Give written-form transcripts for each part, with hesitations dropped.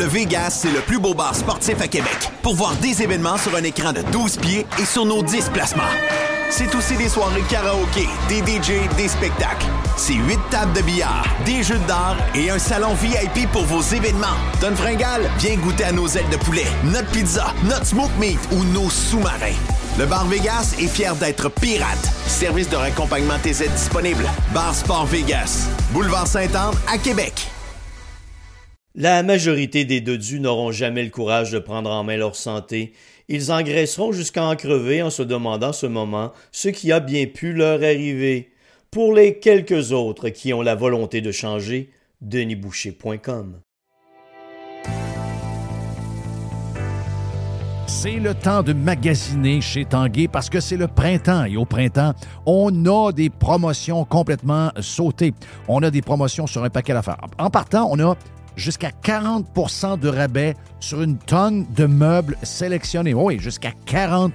Le Vegas, c'est le plus beau bar sportif à Québec. Pour voir des événements sur un écran de 12 pieds et sur nos 10 placements. C'est aussi des soirées karaoké, des DJ, des spectacles. C'est 8 tables de billard, des jeux d'art et un salon VIP pour vos événements. Donne fringale, viens goûter à nos ailes de poulet, notre pizza, notre smoke meat ou nos sous-marins. Le Bar Vegas est fier d'être pirate. Service de raccompagnement TZ disponible. Bar Sport Vegas, boulevard Sainte-Anne à Québec. La majorité des dodus n'auront jamais le courage de prendre en main leur santé. Ils engraisseront jusqu'à en crever en se demandant ce moment ce qui a bien pu leur arriver. Pour les quelques autres qui ont la volonté de changer, denisboucher.com. C'est le temps de magasiner chez Tanguay parce que c'est le printemps. Et au printemps, on a des promotions complètement sautées. On a des promotions sur un paquet d'affaires. En partant, on a jusqu'à 40 de rabais sur une tonne de meubles sélectionnés. Oui, jusqu'à 40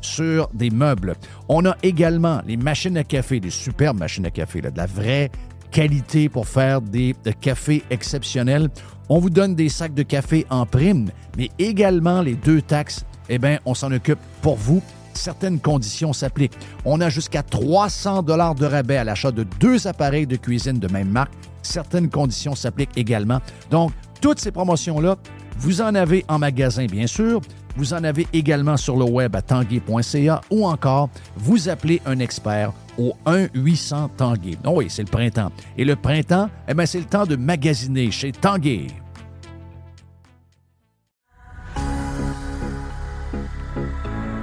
sur des meubles. On a également les machines à café, des superbes machines à café, là, de la vraie qualité pour faire des cafés exceptionnels. On vous donne des sacs de café en prime, mais également les 2 taxes, eh bien, on s'en occupe pour vous. Certaines conditions s'appliquent. On a jusqu'à 300 $ de rabais à l'achat de 2 appareils de cuisine de même marque. Certaines conditions s'appliquent également. Donc, toutes ces promotions-là, vous en avez en magasin, bien sûr. Vous en avez également sur le web à tanguay.ca ou encore, vous appelez un expert au 1-800-TANGUAY. Oh oui, c'est le printemps. Et le printemps, eh bien, c'est le temps de magasiner chez Tanguay.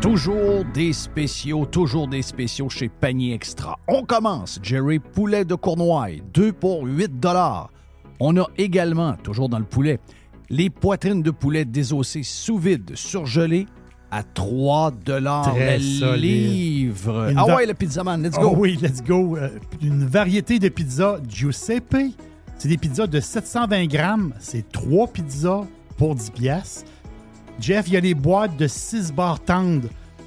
Toujours des spéciaux chez Panier Extra. On commence, Jerry, poulet de Cournoye, 2 pour 8 $. On a également, toujours dans le poulet, les poitrines de poulet désossées sous vide, surgelées, à 3 $ le livre. Ah ouais, le pizzaman, let's go! Oh oui, let's go! Une variété de pizzas Giuseppe. C'est des pizzas de 720 grammes. C'est 3 pizzas pour 10 $. Jeff, il y a les boîtes de 6 bars tendres,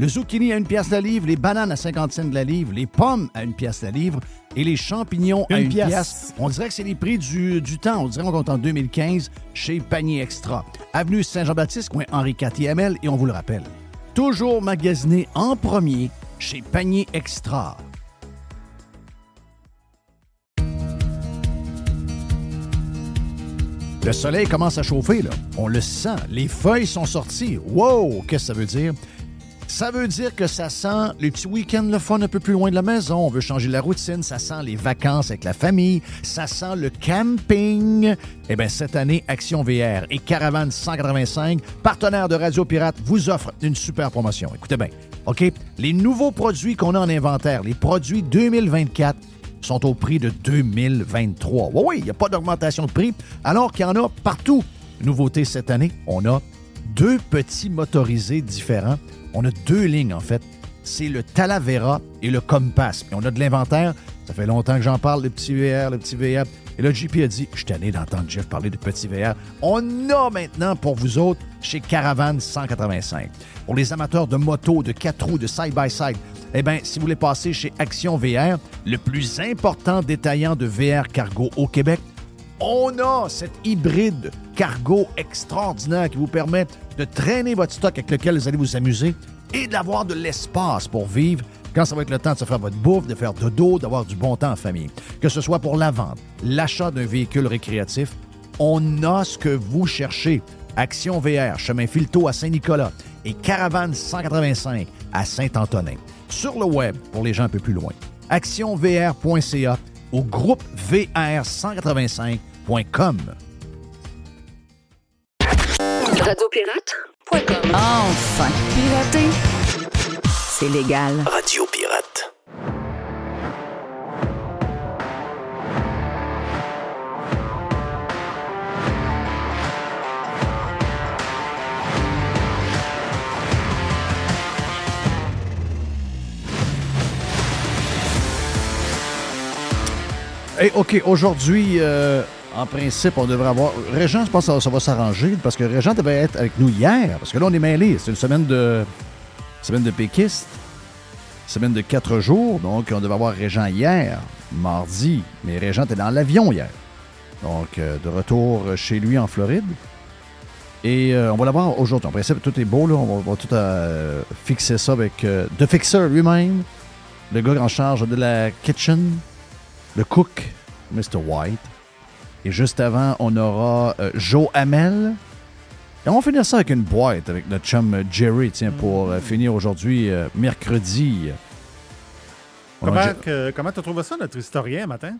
Le zucchini à 1 pièce la livre, les bananes à 50 cents de la livre, les pommes à 1 pièce la livre et les champignons à 1 pièce. On dirait que c'est les prix du temps. On dirait qu'on compte en 2015 chez Panier Extra. Avenue Saint-Jean-Baptiste, coin Henri IVe, et on vous le rappelle. Toujours magasiné en premier chez Panier Extra. Le soleil commence à chauffer, là. On le sent. Les feuilles sont sorties. Wow! Qu'est-ce que ça veut dire? Ça veut dire que ça sent les petits week-ends, le fun un peu plus loin de la maison. On veut changer la routine. Ça sent les vacances avec la famille. Ça sent le camping. Eh bien, cette année, Action VR et Caravane 185, partenaires de Radio Pirate, vous offrent une super promotion. Écoutez bien, OK? Les nouveaux produits qu'on a en inventaire, les produits 2024, sont au prix de 2023. Oui, il n'y a pas d'augmentation de prix, alors qu'il y en a partout. Nouveauté cette année, on a 2 petits motorisés différents. On a 2 lignes, en fait. C'est le Talavera et le Compass. Et on a de l'inventaire. Ça fait longtemps que j'en parle, le petit VR. Et là, JP a dit, je suis tanné d'entendre Jeff parler de petit VR. On a maintenant pour vous autres chez Caravane 185. Pour les amateurs de moto, de 4 roues, de side-by-side, eh bien, si vous voulez passer chez Action VR, le plus important détaillant de VR cargo au Québec, on a cette hybride cargo extraordinaire qui vous permet de traîner votre stock avec lequel vous allez vous amuser et d'avoir de l'espace pour vivre quand ça va être le temps de se faire votre bouffe, de faire dodo, d'avoir du bon temps en famille. Que ce soit pour la vente, l'achat d'un véhicule récréatif, on a ce que vous cherchez. Action VR, chemin Filteau à Saint-Nicolas et Caravane 185 à Saint-Antonin. Sur le web, pour les gens un peu plus loin, actionvr.ca au groupe VR185.com. Radiopirate.com. Enfin, pirater, c'est légal. Radio Pirate. Hey, OK, aujourd'hui, en principe, on devrait avoir... Régent, je pense que ça va s'arranger, parce que Régent devait être avec nous hier, parce que là, on est mêlés. C'est une semaine de péquistes, semaine de 4 jours, donc on devait avoir Régent hier, mardi, mais Régent était dans l'avion hier. Donc, de retour chez lui en Floride. Et on va l'avoir aujourd'hui. En principe, tout est beau, là. On va tout fixer ça avec The Fixer lui-même, le gars en charge de la kitchen, le cook, Mr. White. Et juste avant, on aura Joe Hamel. Et on va finir ça avec une boîte avec notre chum Jerry, tiens, pour finir aujourd'hui, mercredi. Comment tu trouves ça, notre historien, matin?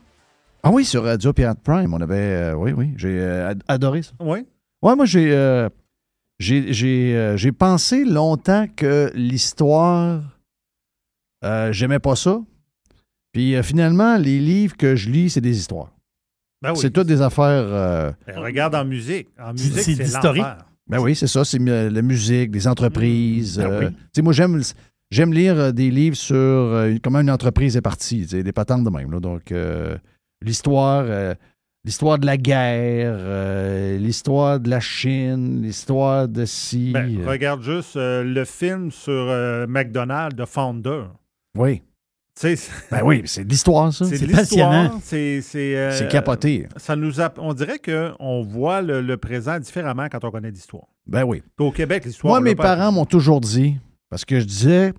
Ah oui, sur Radio Pirate Prime, on avait... oui, j'ai adoré ça. Oui? Oui, moi, j'ai pensé longtemps que l'histoire, j'aimais pas ça. Puis finalement, les livres que je lis, c'est des histoires. Ben oui. C'est toutes des affaires... regarde en musique. En musique, c'est l'historique. Ben oui, c'est ça. C'est la musique, des entreprises. Ben oui. Tu sais, moi, j'aime lire des livres sur comment une entreprise est partie. Des patentes de même. Là. Donc, l'histoire de la guerre, l'histoire de la Chine, l'histoire de si... Ben, regarde juste le film sur McDonald's, The Founder. Oui. Ben oui, c'est de l'histoire, ça. C'est passionnant. C'est capoté. On dirait qu'on voit le présent différemment quand on connaît l'histoire. Ben oui. Au Québec, l'histoire... Moi, mes parents m'ont toujours dit, parce que je disais,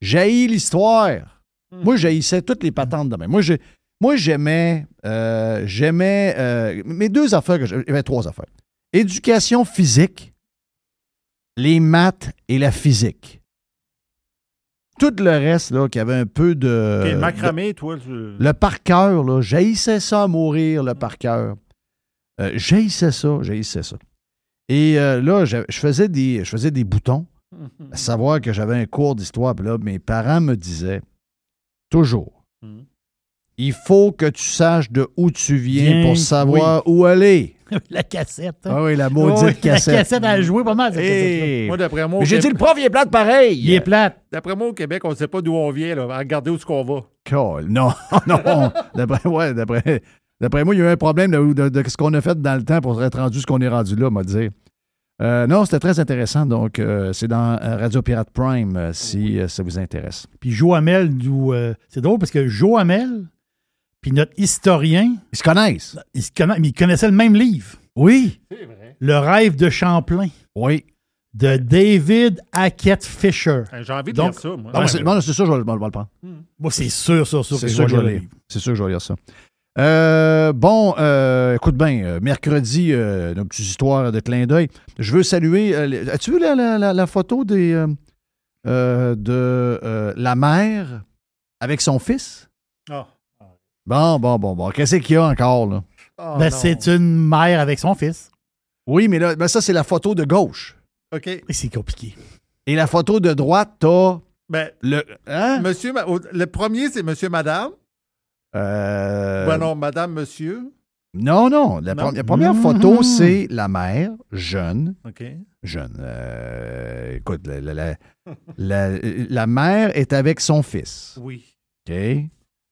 j'haïs l'histoire. Moi, j'haïssais toutes les patentes de même. Moi, j'aimais mes deux affaires, j'avais trois affaires. Éducation physique, les maths et la physique. Tout le reste, là, qui avait un peu de... Okay, macramé, toi. Le par cœur, là. J'haïssais ça à mourir, le par cœur. J'haïssais ça. Et là, je faisais des boutons, à savoir que j'avais un cours d'histoire. Puis là, mes parents me disaient, toujours, il faut que tu saches de où tu viens pour savoir où aller. La cassette. Hein? Ah oui, la maudite cassette. La cassette a joué pas mal, cette cassette. Moi, d'après moi... J'ai dit, le prof, il est plate pareil. Il est plate. D'après moi, au Québec, on ne sait pas d'où on vient. Là. Regardez où est-ce qu'on va. Cool. Non. D'après moi, il y a eu un problème de ce qu'on a fait dans le temps pour être rendu ce qu'on est rendu là, on va dire. Non, c'était très intéressant. Donc, c'est dans Radio Pirate Prime, si ça vous intéresse. Puis Joe Hamel, c'est drôle parce que Joe Hamel... Puis notre historien... Ils se connaissent. Mais ils connaissaient le même livre. Oui. C'est vrai. Le rêve de Champlain. Oui. De David Hackett Fisher. J'ai envie de lire ça, moi. C'est sûr que je vais le prendre. Moi, c'est sûr que je vais le lire. C'est sûr que je vais lire ça. Écoute bien, mercredi, nos petites histoires de clin d'œil. Je veux saluer... as-tu vu la photo de la mère avec son fils? Ah. Bon. Qu'est-ce qu'il y a encore, là? Oh, c'est une mère avec son fils. Oui, mais là, ça, c'est la photo de gauche. OK. Et c'est compliqué. Et la photo de droite, t'as... Monsieur... Le premier, c'est monsieur, madame. Madame, monsieur. Non. La première photo, c'est la mère, jeune. OK. Jeune. Écoute, la mère est avec son fils. Oui. OK.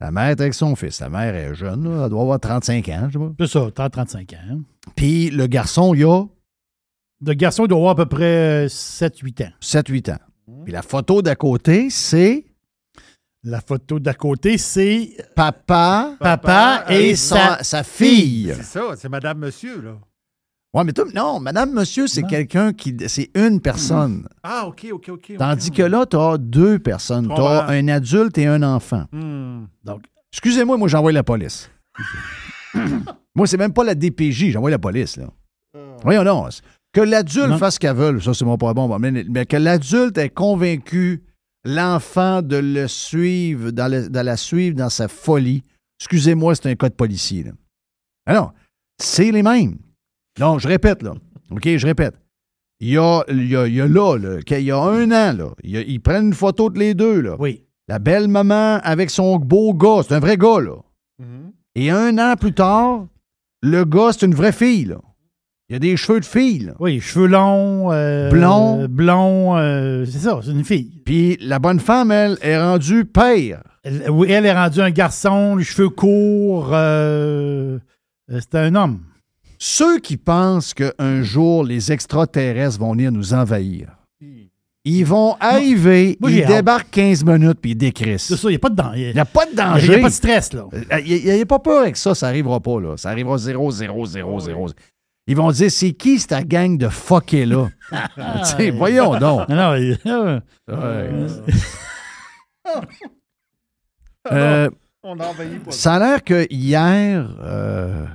La mère est avec son fils. La mère est jeune, là. Elle doit avoir 35 ans, je sais pas. C'est ça, 35 ans. Puis le garçon, il a... Le garçon, il doit avoir à peu près 7-8 ans. Puis la photo d'à côté, c'est... Papa et sa fille. C'est ça, c'est Madame Monsieur, là. Oui, mais Madame Monsieur, c'est quelqu'un qui... C'est une personne. Ah, OK. Tandis que là, t'as deux personnes. T'as un adulte et un enfant. Donc, excusez-moi, moi, j'envoie la police. Moi, c'est même pas la DPJ, j'envoie la police, là. Voyons donc. Que l'adulte fasse ce qu'elle veut, ça, c'est mon pas bon. Mais que l'adulte ait convaincu l'enfant de le suivre, de la suivre dans sa folie. Excusez-moi, c'est un cas de policier, là. Alors, c'est les mêmes. Non, je répète, là. OK, je répète. Il y a 1 an, là, ils prennent une photo de les deux, là. Oui. La belle maman avec son beau gars. C'est un vrai gars, là. Mm-hmm. Et 1 an plus tard, le gars, c'est une vraie fille, là. Il y a des cheveux de fille, là. Oui, cheveux longs. Blonds. C'est ça, c'est une fille. Puis la bonne femme, elle, est rendue père. Oui, elle est rendue un garçon, les cheveux courts. C'était un homme. Ceux qui pensent qu'un jour, les extraterrestres vont venir nous envahir, ils vont arriver, ils débarquent 15 minutes puis ils décrissent. C'est ça, il n'y a pas de danger. Il n'y a pas de danger. Il n'y a pas de stress, là. Il n'y a pas peur avec ça, ça n'arrivera pas, là. Ça arrivera 0, 0, 0, 0. Ils vont dire, c'est qui cette gang de fuckés, là? T'sais, voyons donc. Non, on a envahi pas. Ça a l'air que hier...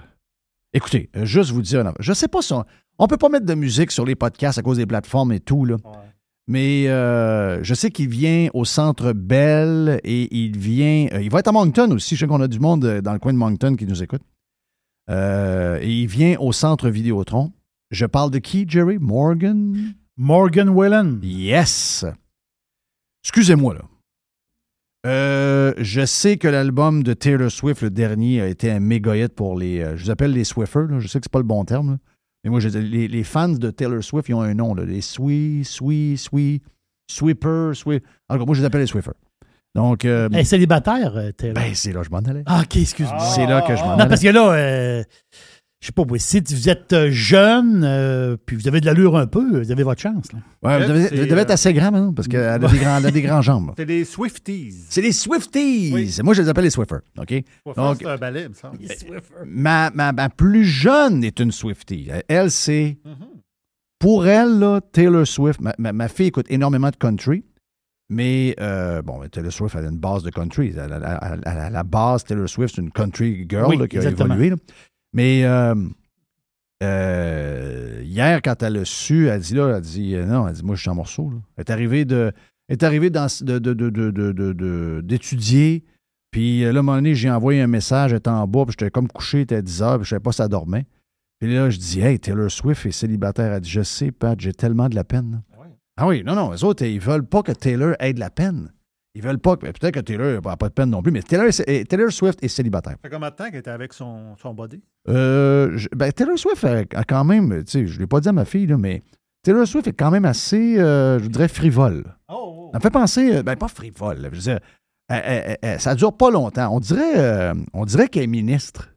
Écoutez, juste vous dire, je sais pas si on peut pas mettre de musique sur les podcasts à cause des plateformes et tout, là. Ouais. Mais je sais qu'il vient au Centre Bell et il va être à Moncton aussi. Je sais qu'on a du monde dans le coin de Moncton qui nous écoute. Et il vient au Centre Vidéotron. Je parle de qui, Jerry? Morgan Whelan. Yes! Excusez-moi, là. Je sais que l'album de Taylor Swift, le dernier, a été un méga hit pour les... je vous appelle les Swiffers, là, je sais que c'est pas le bon terme, là, mais moi, les fans de Taylor Swift, ils ont un nom, là, les Swippers. Alors, moi, je les appelle les Swiffers. Donc... elle est célibataire, Taylor. Ben, c'est là que je m'en allais. Ah, OK, excuse-moi. C'est là que je m'en allais. Non, parce que là, je sais pas, si vous êtes jeune, puis vous avez de l'allure un peu, vous avez votre chance, là. Ouais, vous devez être assez grand maintenant, parce qu'elle a des grandes jambes. C'est des Swifties. C'est des Swifties. Oui. Moi, je les appelle les Swiffers. OK? Donc, c'est un balai, ça. Ma plus jeune est une Swiftie. Elle, c'est... Mm-hmm. Pour elle, là, Taylor Swift, ma fille écoute énormément de country, mais Taylor Swift, elle a une base de country. À la base, Taylor Swift, c'est une country girl, oui, là, qui exactement. A évolué, là. Mais hier, quand elle l'a su, elle dit, moi, je suis en morceaux. Là. Elle est arrivée d'étudier. Puis là, à un moment donné, j'ai envoyé un message, elle était en bas, puis j'étais comme couché, il était à 10 heures, puis je ne savais pas si elle dormait. Puis là, je dis, hey, Taylor Swift est célibataire. Elle dit, je sais, Pat, j'ai tellement de la peine. Ouais. Ah oui, non, les autres, ils ne veulent pas que Taylor ait de la peine. Ils veulent pas. Peut-être que Taylor n'a pas de peine non plus, mais Taylor Swift est célibataire. Ça fait combien de temps qu'elle était avec son body? Taylor Swift a quand même, tu sais, je ne l'ai pas dit à ma fille, là, mais Taylor Swift est quand même assez, je dirais, frivole. Oh. Ça me fait penser, pas frivole, là, je veux dire, ça ne dure pas longtemps. On dirait qu'elle est ministre.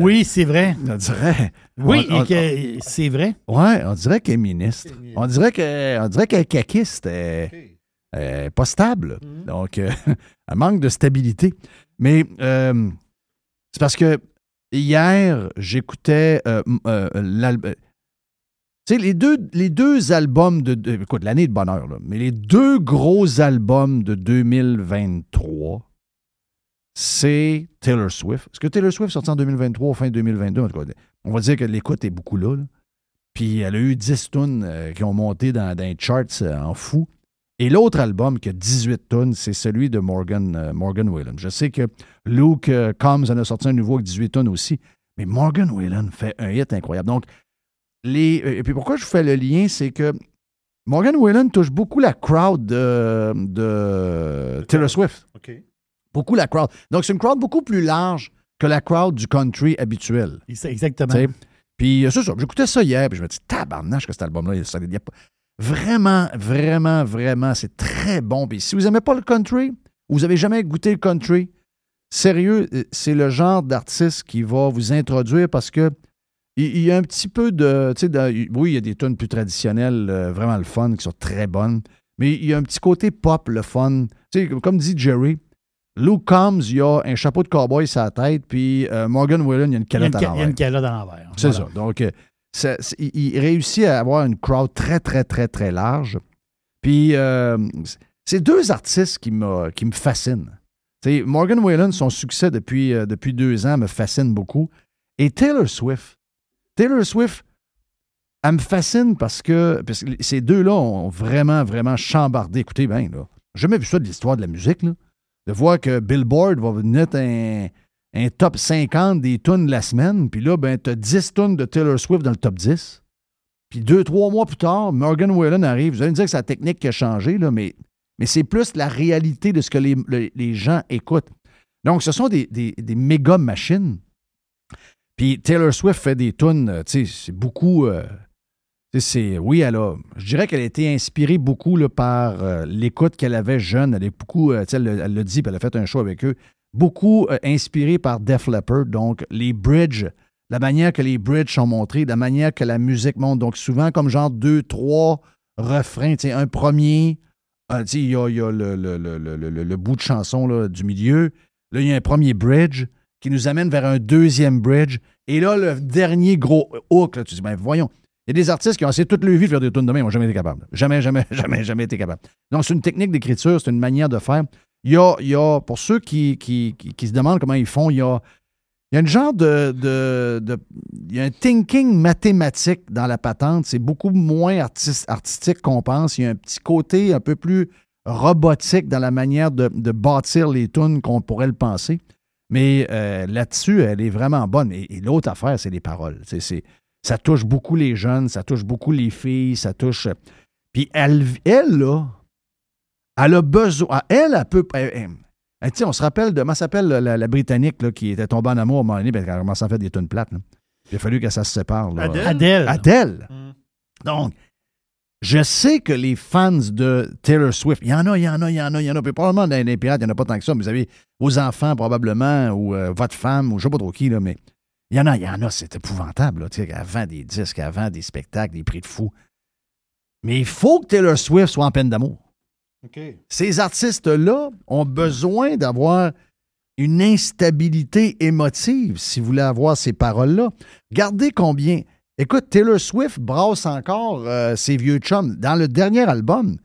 Oui, c'est vrai. On dirait. Oui, c'est vrai. Oui, on dirait qu'elle est ministre. On dirait qu'elle est caquiste. Okay. Pas stable. Mm-hmm. Donc, un manque de stabilité. Mais c'est parce que hier, j'écoutais l'album. Tu sais, les deux albums de. Écoute, l'année de bonheur, là. Mais les deux gros albums de 2023, c'est Taylor Swift. Est-ce que Taylor Swift est sorti en 2023, fin 2022? En tout cas, on va dire que l'écoute est beaucoup là. Puis elle a eu 10 tunes qui ont monté dans les charts en fou. Et l'autre album qui a 18 tonnes, c'est celui de Morgan Whelan. Je sais que Luke Combs en a sorti un nouveau avec 18 tonnes aussi, mais Morgan Whelan fait un hit incroyable. Donc, et puis pourquoi je vous fais le lien, c'est que Morgan Whelan touche beaucoup la crowd de Taylor Swift. Okay. Beaucoup la crowd. Donc, c'est une crowd beaucoup plus large que la crowd du country habituel. Exactement. T'sais? Puis, c'est ça. J'écoutais ça hier, puis je me dis, tabarnache que cet album-là, ça n'est pas... Vraiment, vraiment, vraiment, c'est très bon. Puis si vous n'aimez pas le country, ou vous n'avez jamais goûté le country, sérieux, c'est le genre d'artiste qui va vous introduire parce que il y a un petit peu de... oui, il y a des tunes plus traditionnelles, vraiment le fun, qui sont très bonnes, mais il y a un petit côté pop, le fun. Tu sais, comme dit Jerry, Luke Combs, il a un chapeau de cowboy sur la tête, puis Morgan Whelan, il y a une calotte à l'envers. Il y a une calotte à l'envers. C'est voilà. Ça. Donc... il réussit à avoir une crowd très, très, très, très large. Puis, c'est deux artistes qui me fascinent. T'sais, Morgan Whelan, son succès depuis 2 ans me fascine beaucoup. Et Taylor Swift, elle me fascine parce que ces deux-là ont vraiment, vraiment chambardé. Écoutez bien, là, j'ai jamais vu ça de l'histoire de la musique, là, de voir que Billboard va venir un top 50 des tunes de la semaine, puis là, ben, t'as 10 tunes de Taylor Swift dans le top 10. Puis 2-3 mois plus tard, Morgan Whelan arrive. Vous allez me dire que c'est la technique qui a changé, là, mais c'est plus la réalité de ce que les gens écoutent. Donc, ce sont des méga machines. Puis Taylor Swift fait des tunes, tu sais, c'est beaucoup... Oui, je dirais qu'elle a été inspirée beaucoup là, par l'écoute qu'elle avait jeune. Elle est beaucoup, elle l'a dit, puis elle a fait un show avec eux. Beaucoup inspirée par Def Leppard, donc les bridges, la manière que les bridges sont montrés, la manière que la musique monte. Donc souvent comme genre 2, 3 refrains, un premier, il y a le bout de chanson là, du milieu. Là, il y a un premier bridge qui nous amène vers un deuxième bridge. Et là, le dernier gros hook, là, tu dis, ben voyons. Il y a des artistes qui ont essayé toute leur vie de faire des tunes de main, ils n'ont jamais été capables. Jamais été capables. Donc, c'est une technique d'écriture, c'est une manière de faire. Il y a pour ceux qui se demandent comment ils font, il y a une genre de il y a un thinking mathématique dans la patente. C'est beaucoup moins artistique qu'on pense. Il y a un petit côté un peu plus robotique dans la manière de bâtir les tunes qu'on pourrait le penser. Mais là-dessus, elle est vraiment bonne. Et l'autre affaire, c'est les paroles. Ça touche beaucoup les jeunes, ça touche beaucoup les filles, ça touche... Puis elle a besoin... Elle peut... Tu sais, on se rappelle de... Comment s'appelle la Britannique là, qui était tombée en amour à un moment donné, parce qu'elle a commencé à faire des tunes plates. Là. Il a fallu que ça se sépare. Là. Adèle. Donc, je sais que les fans de Taylor Swift, il y en a. Puis probablement dans les pirates, il n'y en a pas tant que ça, mais vous avez vos enfants probablement, ou votre femme, ou je ne sais pas trop qui, là, mais... Il y en a, c'est épouvantable, là, avant des disques, avant des spectacles, des prix de fou. Mais il faut que Taylor Swift soit en peine d'amour. Okay. Ces artistes-là ont besoin d'avoir une instabilité émotive si vous voulez avoir ces paroles-là. Regardez combien... Écoute, Taylor Swift brasse encore ses vieux chums. Dans le dernier album,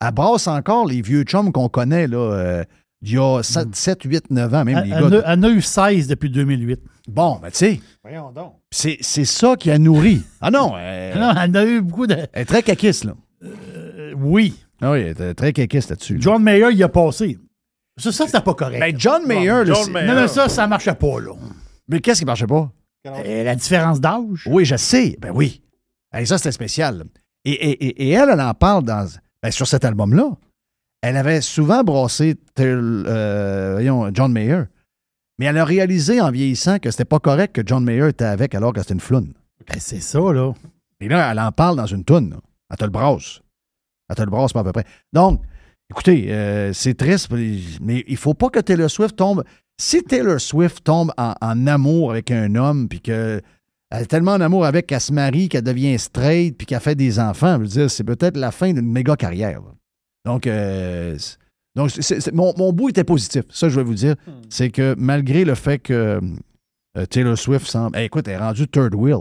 elle brasse encore les vieux chums qu'on connaît, là... il y a 7, 8, 9 ans, même les gars. Elle en a eu 16 depuis 2008. Bon, ben tu sais. Voyons donc. C'est ça qui a nourri. Ah non. Non, elle a eu beaucoup de... Elle est très caquiste, là. Oui. Ah oui, elle est très caquiste là-dessus. Là. John Mayer, il a passé. Ça, c'était pas correct. Ben, John Mayer. Non, mais ça marchait pas, là. Mais qu'est-ce qui marchait pas? La différence d'âge. Oui, je sais. Ben oui. Et ça, c'était spécial. Et elle en parle dans... Ben, sur cet album-là. Elle avait souvent brassé John Mayer, mais elle a réalisé en vieillissant que c'était pas correct que John Mayer était avec alors que c'était une floune. Ben, c'est ça, là. Et là, elle en parle dans une toune. Là. Elle te le brasse. Elle te le brasse pas à peu près. Donc, écoutez, c'est triste, mais il faut pas que Taylor Swift tombe... Si Taylor Swift tombe en amour avec un homme, puis qu'elle est tellement en amour avec qu'elle se marie, qu'elle devient straight, puis qu'elle fait des enfants, je veux dire, c'est peut-être la fin d'une méga carrière, là. Donc mon bout était positif. Ça, je vais vous dire. C'est que malgré le fait que Taylor Swift semble... écoute, elle est rendue third wheel.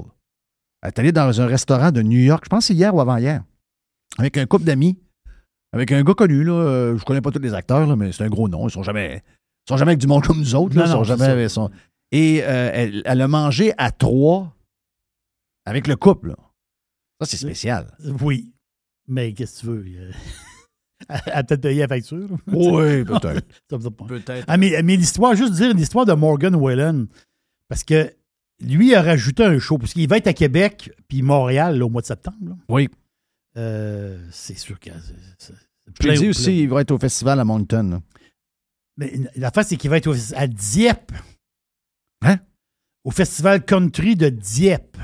Elle est allée dans un restaurant de New York, je pense que c'est hier ou avant-hier, avec un couple d'amis, avec un gars connu. Là, je ne connais pas tous les acteurs, là, mais c'est un gros nom. Ils ne sont jamais avec du monde comme nous autres. Là, non, et elle a mangé à 3 avec le couple. Là. Ça, c'est spécial. Oui, mais qu'est-ce que tu veux? À peut-être payer la facture. Oui, peut-être. peut-être. Ah, mais l'histoire, juste dire l'histoire de Morgan Wallen, parce que lui a rajouté un show, parce qu'il va être à Québec puis Montréal là, au mois de septembre. Là. Oui. C'est sûr que... Je l'ai dit aussi, il va être au festival à Moncton. Là. Mais la face, c'est qu'il va être à Dieppe. Hein? Au festival country de Dieppe.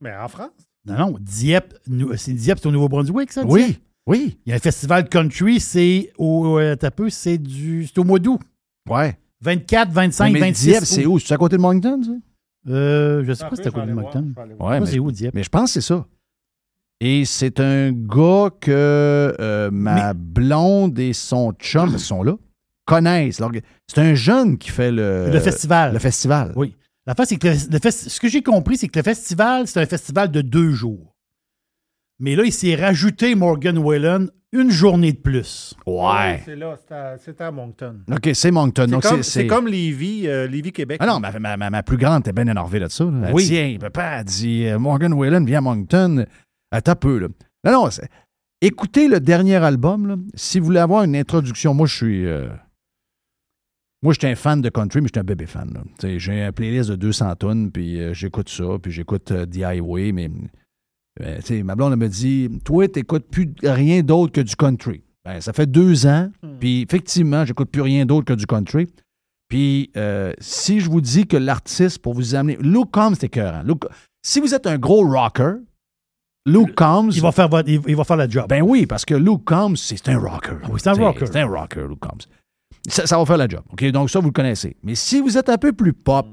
Mais en France? Non, Dieppe, c'est au Nouveau-Brunswick, ça? Oui. Dieppe? Oui. Il y a un festival country, c'est au mois d'août. Ouais. 24, 25, mais 26. Dieppe, c'est où? C'est à côté de Moncton, ça? Je ne sais pas si c'est à côté de Moncton. Ouais, mais c'est où, Dieppe? Mais je pense que c'est ça. Et c'est un gars que ma blonde et son chum, ils sont là, connaissent. C'est un jeune qui fait le festival. Le festival. Oui. La face, c'est que ce que j'ai compris, c'est que le festival, c'est un festival de 2 jours. Mais là, il s'est rajouté, Morgan Wallen, une journée de plus. Ouais. Oui, c'est là, c'est à Moncton. OK, c'est Moncton. C'est comme Lévis-Québec. Ah non, ma plus grande était bien énervée là-dessus. Là. Oui. Tiens, papa, elle dit Morgan Wallen, viens à Moncton. Attends un peu, là. Non, écoutez le dernier album, là. Si vous voulez avoir une introduction, moi, je suis un fan de country, mais je suis un bébé fan. Là. J'ai une playlist de 200 tonnes, puis j'écoute ça, puis j'écoute The Highway, mais... ma blonde elle me dit « Toi, t'écoutes plus rien d'autre que du country. » Ben, ça fait 2 ans, puis effectivement, j'écoute plus rien d'autre que du country. Puis si je vous dis que l'artiste, pour vous amener... Luke Combs, c'est écœurant. Si vous êtes un gros rocker, Luke Combs... Il va faire la job. Ben oui, parce que Luke Combs, c'est un rocker. Ah oui, c'est un rocker, Luke Combs. Ça va faire la job. OK, donc ça, vous le connaissez. Mais si vous êtes un peu plus pop,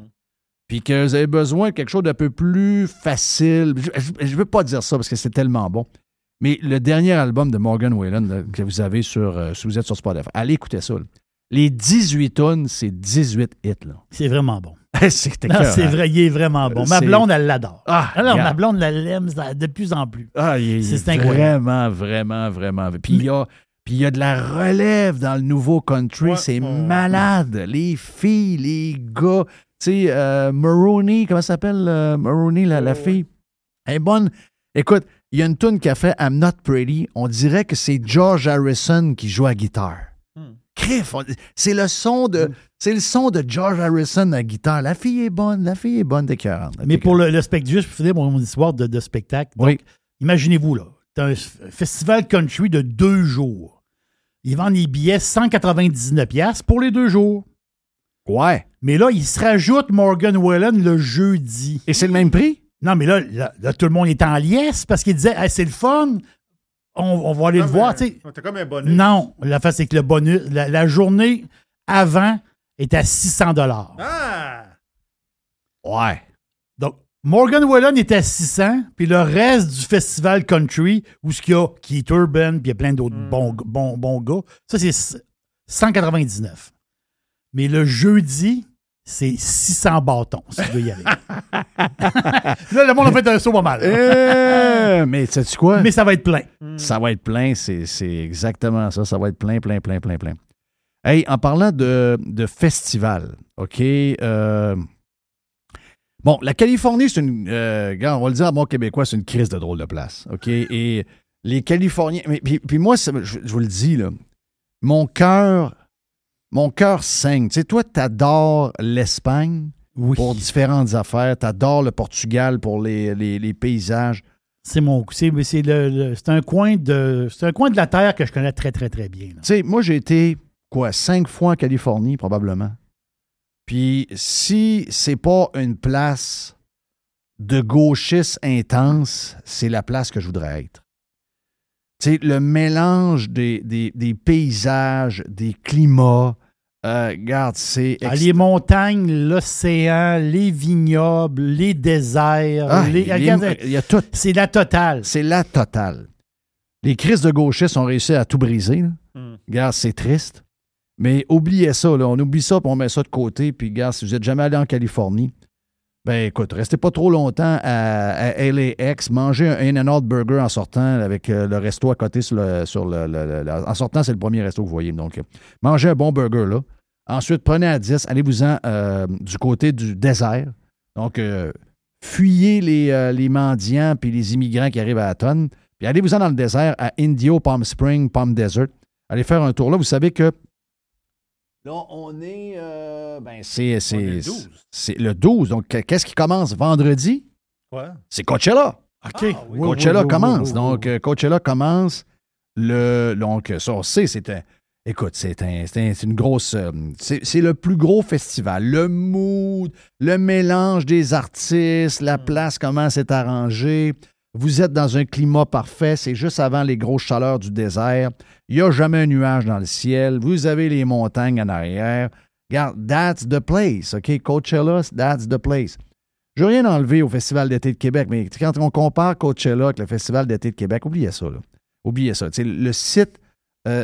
puis que vous avez besoin de quelque chose d'un peu plus facile... Je ne veux pas dire ça, parce que c'est tellement bon. Mais le dernier album de Morgan Wallen là, que vous avez sur... si vous êtes sur Spotify, allez écouter ça. Là. Les 18 tunes, c'est 18 hits. Là. C'est vraiment bon. C'est vrai, il est vraiment bon. Ma blonde, elle l'adore. Ma blonde, elle l'aime de plus en plus. C'est incroyable. Vraiment. Puis il y a de la relève dans le nouveau country. Ouais, c'est malade. Ouais. Les filles, les gars. Tu sais, Maroney, comment ça s'appelle? Maroney, la fille. Elle est bonne. Écoute, il y a une tune qui a fait I'm Not Pretty. On dirait que c'est George Harrison qui joue à la guitare. C'est le son de George Harrison à la guitare. La fille est bonne d'écœurante. Mais pour le spectacle, juste pour finir mon histoire de spectacle, donc, oui. Imaginez-vous, là, c'est un festival country de 2 jours. Ils vendent les billets 199$ pour les 2 jours. Ouais. Mais là, ils se rajoutent Morgan Wallen le jeudi. Et c'est le même prix? Non, mais là tout le monde est en liesse parce qu'ils disaient hey, c'est le fun! On va aller le voir, tu sais. T'as comme un bonus. Non, l'affaire, c'est que le bonus, la journée avant est à 600$. Ah! Ouais. Donc, Morgan Wallen est à 600, puis le reste du festival country, où ce qu'il y a Keith Urban, puis il y a plein d'autres bons gars, ça, c'est 199. Mais le jeudi... C'est 600 bâtons, si tu veux y aller. Là, le monde a fait un saut pas mal. Mais sais-tu quoi? Mais ça va être plein. Ça va être plein, c'est exactement ça. Ça va être plein. Hey, en parlant de festival, OK? Bon, la Californie, c'est une... on va le dire à bon québécois, c'est une crise de drôle de place, OK? Et les Californiens... Puis moi, je vous le dis, là, mon cœur saigne. Tu sais, toi, t'adores l'Espagne pour différentes affaires. T'adores le Portugal pour les paysages. C'est un coin de la terre que je connais très, très, très bien. Tu sais, moi, j'ai été, 5 fois en Californie, probablement. Puis si c'est pas une place de gauchiste intense, c'est la place que je voudrais être. C'est le mélange des paysages, des climats. Regarde, c'est... les montagnes, l'océan, les vignobles, les déserts. Il y a tout. C'est la totale. Les crises de gauchistes ont réussi à tout briser. Regarde, c'est triste. Mais oubliez ça. Là. On oublie ça, puis on met ça de côté. Puis regarde, si vous n'êtes jamais allé en Californie, ben écoute, restez pas trop longtemps à LAX, mangez un In-N-Out Burger en sortant avec le resto à côté en sortant, c'est le premier resto que vous voyez. Donc, mangez un bon burger là. Ensuite, prenez à 10, allez-vous-en du côté du désert. Donc, fuyez les mendiants puis les immigrants qui arrivent à la tonne. Puis allez-vous-en dans le désert à Indio, Palm Springs, Palm Desert. Allez faire un tour là. Vous savez que là, on est... c'est le 12. Donc, qu'est-ce qui commence vendredi? Ouais. C'est Coachella. OK. Ah, oui, Coachella commence. Donc, Coachella commence le... Donc, ça, on sait, c'est un... Écoute, c'est une grosse... C'est le plus gros festival. Le mood, le mélange des artistes, la place, comment c'est arrangé. Vous êtes dans un climat parfait. C'est juste avant les grosses chaleurs du désert. Il n'y a jamais un nuage dans le ciel. Vous avez les montagnes en arrière. Regarde, that's the place. OK, Coachella, that's the place. Je n'ai rien enlevé au Festival d'été de Québec, mais quand on compare Coachella avec le Festival d'été de Québec, oubliez ça. Là. Oubliez ça. T'sais, le site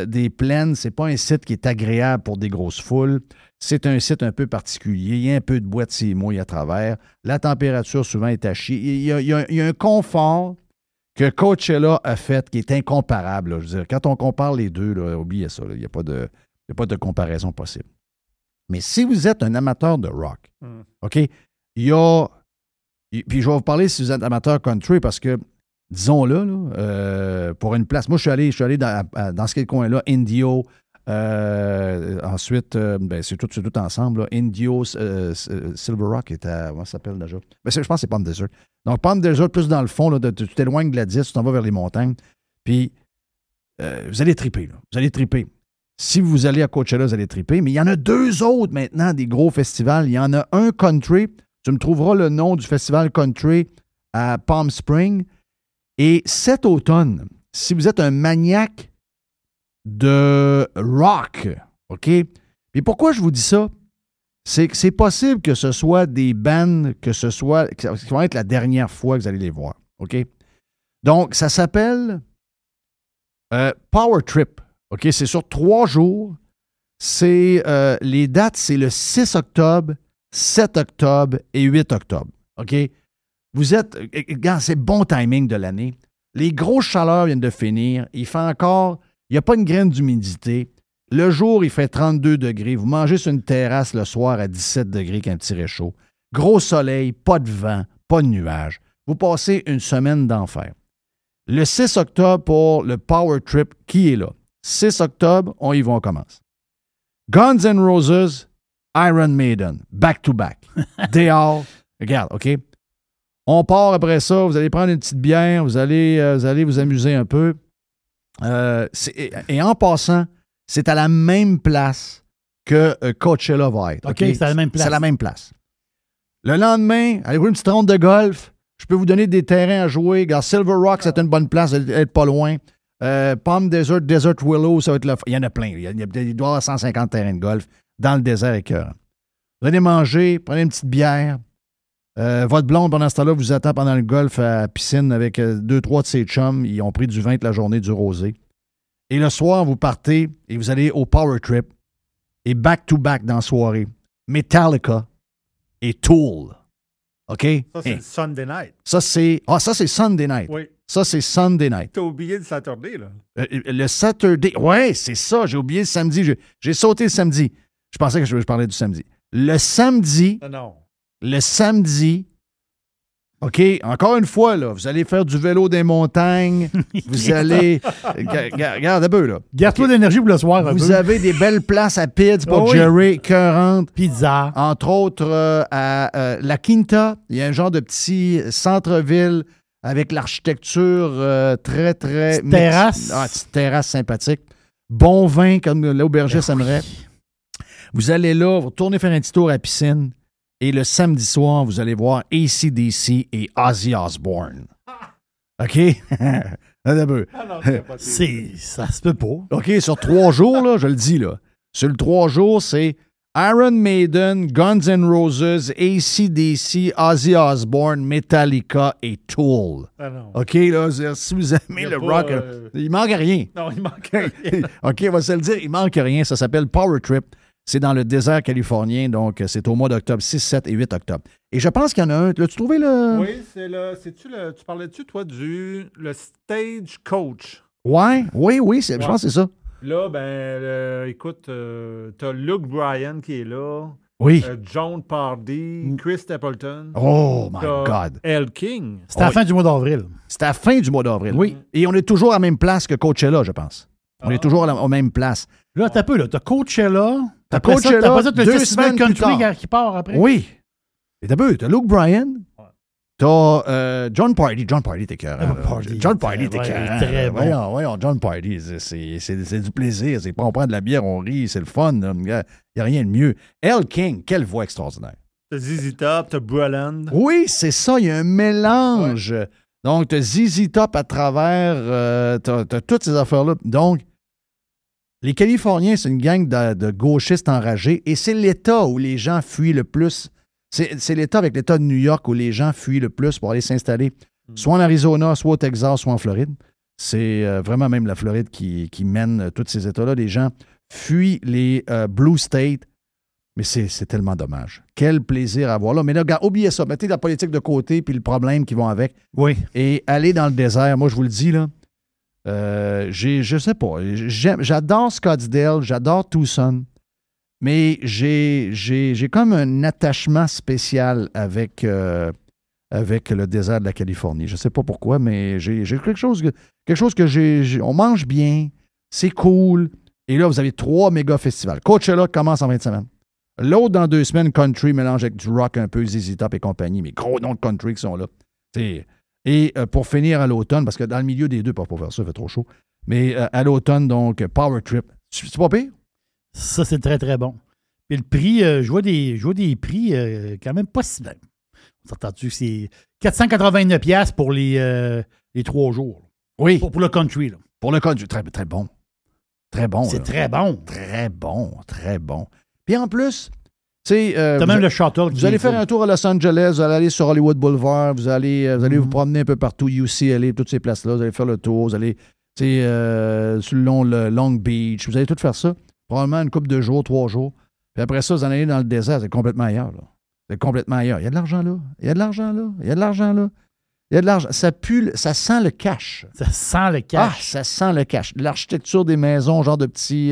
des plaines, c'est pas un site qui est agréable pour des grosses foules. C'est un site un peu particulier. Il y a un peu de bois de six mouilles à travers. La température souvent est à chier. Il y a un confort que Coachella a fait qui est incomparable. Là. Je veux dire, quand on compare les deux, là, oubliez ça. Il n'y a pas de comparaison possible. Mais si vous êtes un amateur de rock, OK, puis je vais vous parler si vous êtes amateur country parce que, disons-le, pour une place, moi je suis allé dans ce coin-là, Indio, ensuite, c'est tout ensemble, là, Indio, Silver Rock est à, comment ça s'appelle déjà? Je pense que c'est Palm Desert. Donc Palm Desert, plus dans le fond, là, tu t'éloignes de la 10, tu t'en vas vers les montagnes, puis vous allez triper, là, vous allez triper. Si vous allez à Coachella, vous allez triper. Mais il y en a 2 autres maintenant, des gros festivals. Il y en a un country. Tu me trouveras le nom du festival country à Palm Springs. Et cet automne, si vous êtes un maniaque de rock, OK? Et pourquoi je vous dis ça? C'est que c'est possible que ce soit des bands, que ça va être la dernière fois que vous allez les voir, OK? Donc, ça s'appelle Power Trip, OK? C'est sur 3 jours. C'est les dates, c'est le 6 octobre, 7 octobre et 8 octobre, OK? Vous êtes, regarde, c'est bon timing de l'année. Les grosses chaleurs viennent de finir. Il fait encore, il n'y a pas une graine d'humidité. Le jour, il fait 32 degrés. Vous mangez sur une terrasse le soir à 17 degrés avec un petit réchaud. Gros soleil, pas de vent, pas de nuages. Vous passez une semaine d'enfer. Le 6 octobre pour le Power Trip qui est là. 6 octobre, on y va, on commence. Guns N' Roses, Iron Maiden, back-to-back. Dehors, regarde, OK? On part après ça, vous allez prendre une petite bière, vous allez vous amuser un peu. Et en passant, c'est à la même place que Coachella va être. OK, c'est à la même place. C'est à la même place. Le lendemain, allez vous une petite ronde de golf. Je peux vous donner des terrains à jouer. Regarde, Silver Rock, c'est une bonne place, elle est pas loin. Palm Desert, Desert Willow, ça va être le. Il y en a plein. Il doit y avoir 150 terrains de golf dans le désert écœurant. Vous allez manger, prenez une petite bière. Votre blonde, pendant ce temps-là, vous attend pendant le golf à la piscine avec 2-3 de ses chums. Ils ont pris du vin toute la journée, du rosé. Et le soir, vous partez et vous allez au Power Trip. Et back-to-back dans la soirée, Metallica et Tool. OK? Ça, c'est Sunday night. Ça, c'est Sunday night. Oui. Ça, c'est Sunday night. T'as oublié le Saturday, là. Le Saturday, ouais, c'est ça. J'ai oublié le samedi. J'ai sauté le samedi. Je pensais que je parlais du samedi. Le samedi. Non. Le samedi, OK, encore une fois, là, vous allez faire du vélo des montagnes, vous allez... Regarde un peu, là. Garde-toi okay. d'énergie pour le soir, un Vous peu. Avez des belles places à Pitts pour oh, Jerry, Current. Pizza. Entre autres, à La Quinta, il y a un genre de petit centre-ville avec l'architecture très, très... Terrasse. Petite terrasse sympathique. Bon vin, comme l'aubergiste aimerait. Vous allez là, vous tournez faire un petit tour à la piscine. Et le samedi soir, vous allez voir AC/DC et Ozzy Osbourne. OK? Ça se peut pas. OK, sur 3 jours, là, je le dis, là. Sur le 3 jours, c'est Iron Maiden, Guns N' Roses, AC/DC, Ozzy Osbourne, Metallica et Tool. Ah non. OK, là, si vous aimez le rock, il manque à rien. Non, il manque à rien. OK, on va se le dire, il manque à rien. Ça s'appelle Power Trip. C'est dans le désert californien, donc c'est au mois d'octobre, 6, 7 et 8 octobre. Et je pense qu'il y en a un. L'as-tu trouvé le... Oui, c'est le... Tu parlais-tu, toi, le Stagecoach? Ouais, oui, je pense que c'est ça. Là, ben, écoute, t'as Luke Bryan qui est là. Oui. John Pardee, Chris Stapleton. Oh my God. L. King. C'était à la fin du mois d'avril. Oui. Et on est toujours à la même place que Coachella, je pense. On est toujours à la même place. Là, t'as peu, là. T'as Coachella... T'as Coachella, 2 semaines country qui part après. Oui. Et t'as Luke Bryan. T'as John Pardee. John Pardee, t'es cœur. John Pardee, t'es cœur. Très bon. Voyons, John Pardee, c'est du plaisir. C'est pas on prend de la bière, on rit, c'est le fun. Il n'y a rien de mieux. L. King, quelle voix extraordinaire. T'as ZZ Top, t'as Breland. Oui, c'est ça, il y a un mélange. Ouais. Donc, t'as ZZ Top à travers, t'as toutes ces affaires-là. Donc, les Californiens, c'est une gang de gauchistes enragés et c'est l'État où les gens fuient le plus. C'est l'État avec l'État de New York où les gens fuient le plus pour aller s'installer, soit en Arizona, soit au Texas, soit en Floride. C'est vraiment même la Floride qui mène tous ces États-là. Les gens fuient les Blue States, mais c'est tellement dommage. Quel plaisir à avoir là. Mais là, regarde, oubliez ça. Mettez la politique de côté puis le problème qui vont avec. Oui. Et allez dans le désert. Moi, je vous le dis, là. Je sais pas. J'adore Scottsdale, j'adore Tucson, mais j'ai comme un attachement spécial avec le désert de la Californie. Je sais pas pourquoi, mais j'ai quelque chose que on mange bien, c'est cool. Et là, vous avez 3 méga festivals. Coachella commence en fin de semaine. L'autre dans 2 semaines, country mélange avec du rock un peu, ZZ Top et compagnie, mais gros noms de country qui sont là. C'est... Et pour finir à l'automne, parce que dans le milieu des deux, pas pour faire ça, il fait trop chaud, mais à l'automne, donc, Power Trip. C'est pas pire? Ça, c'est très, très bon. Puis le prix, je vois des prix quand même pas si bien. On s'entend-tu que c'est 489$ pour les les 3 jours. Là. Oui. Pour le country. Là. Pour le country. Très, très bon. Très bon. C'est là. Très bon. Très bon. Très bon. Puis en plus, tu sais. T'as même le shuttle. Vous allez faire un tour à Los Angeles, vous allez aller sur Hollywood Boulevard, vous allez vous promener un peu partout, UCLA, toutes ces places-là, vous allez faire le tour, vous allez, tu sais, sur le long Long Beach, vous allez tout faire ça. Probablement une couple de jours, 3 jours. Puis après ça, vous en allez dans le désert, c'est complètement ailleurs, là. C'est complètement ailleurs. Il y a de l'argent là. Il y a de l'argent là. Il y a de l'argent là. Il y a de l'argent. Ça pue, ça sent le cash. Ça sent le cash. Ah, ça sent le cash. L'architecture des maisons, genre de petits...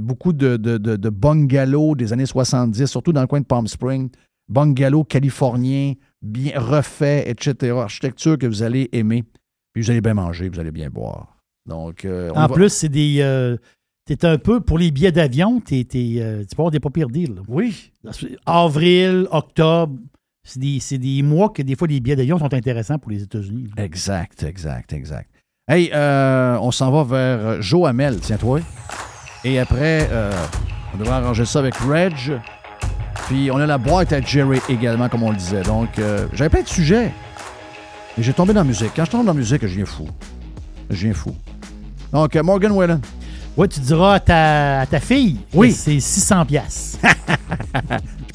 beaucoup de bungalows des années 70, surtout dans le coin de Palm Springs. Bungalows californiens, bien refaits, etc. Architecture que vous allez aimer. Puis vous allez bien manger, vous allez bien boire. Donc, plus, c'est des... T'es un peu, pour les billets d'avion, tu peux avoir des pas pires deals. Là. Oui. Avril, octobre, c'est des mois que des fois les billets d'avion sont intéressants pour les États-Unis. Là. Exact. Hey, on s'en va vers Joe Hamel, tiens-toi. Et après, on devrait arranger ça avec Reg. Puis on a la boîte à Jerry également, comme on le disait. Donc, j'avais plein de sujets. Mais j'ai tombé dans la musique. Quand je tombe dans la musique, je viens fou. Donc, Morgan Wallen. Oui, tu diras à ta fille oui. Que c'est $600. Je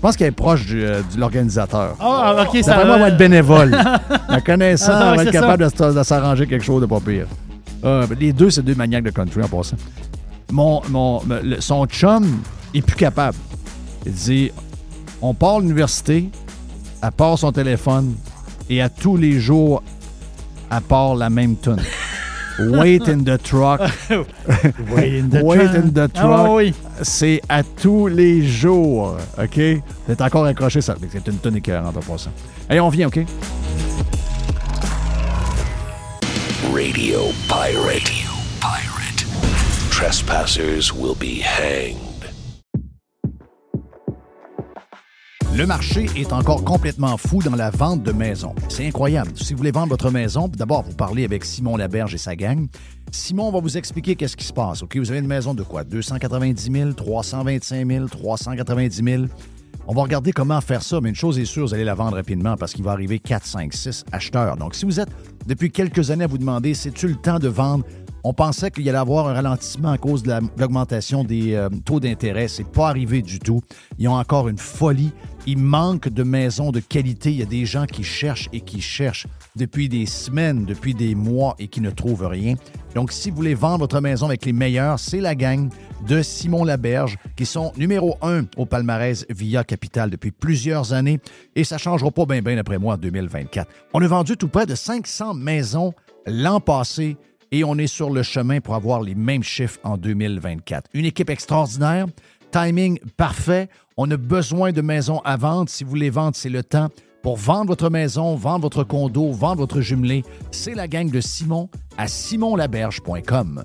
pense qu'elle est proche de l'organisateur. Ah, oh, OK, ça va. Elle va être bénévole. La connaissance, elle va être capable de s'arranger quelque chose de pas pire. Les deux, c'est deux maniaques de country en passant. Son chum est plus capable. Il dit, on part à l'université, elle part son téléphone et à tous les jours, elle part la même tune. Wait in the truck. Wait in the truck. Ah, oui. C'est à tous les jours. OK? T'es encore accroché, ça. C'est une tonne écœurante en passant. Allez, on vient, OK? Radio Pirate. Trespassers will be hanged. Le marché est encore complètement fou dans la vente de maisons. C'est incroyable. Si vous voulez vendre votre maison, d'abord, vous parlez avec Simon Laberge et sa gang. Simon va vous expliquer qu'est-ce qui se passe. OK, vous avez une maison de quoi? 290 000, 325 000, 390 000. On va regarder comment faire ça, mais une chose est sûre, vous allez la vendre rapidement parce qu'il va arriver 4, 5, 6 acheteurs. Donc, si vous êtes depuis quelques années à vous demander, c'est-tu le temps de vendre? On pensait qu'il y allait avoir un ralentissement à cause de l'augmentation des taux d'intérêt. C'est pas arrivé du tout. Ils ont encore une folie. Il manque de maisons de qualité. Il y a des gens qui cherchent depuis des semaines, depuis des mois et qui ne trouvent rien. Donc, si vous voulez vendre votre maison avec les meilleurs, c'est la gang de Simon Laberge qui sont numéro 1 au palmarès Via Capital depuis plusieurs années et ça ne changera pas bien, bien après moi en 2024. On a vendu tout près de 500 maisons l'an passé et on est sur le chemin pour avoir les mêmes chiffres en 2024. Une équipe extraordinaire, timing parfait. On a besoin de maisons à vendre. Si vous voulez vendre, c'est le temps. Pour vendre votre maison, vendre votre condo, vendre votre jumelé, c'est la gang de Simon à simonlaberge.com.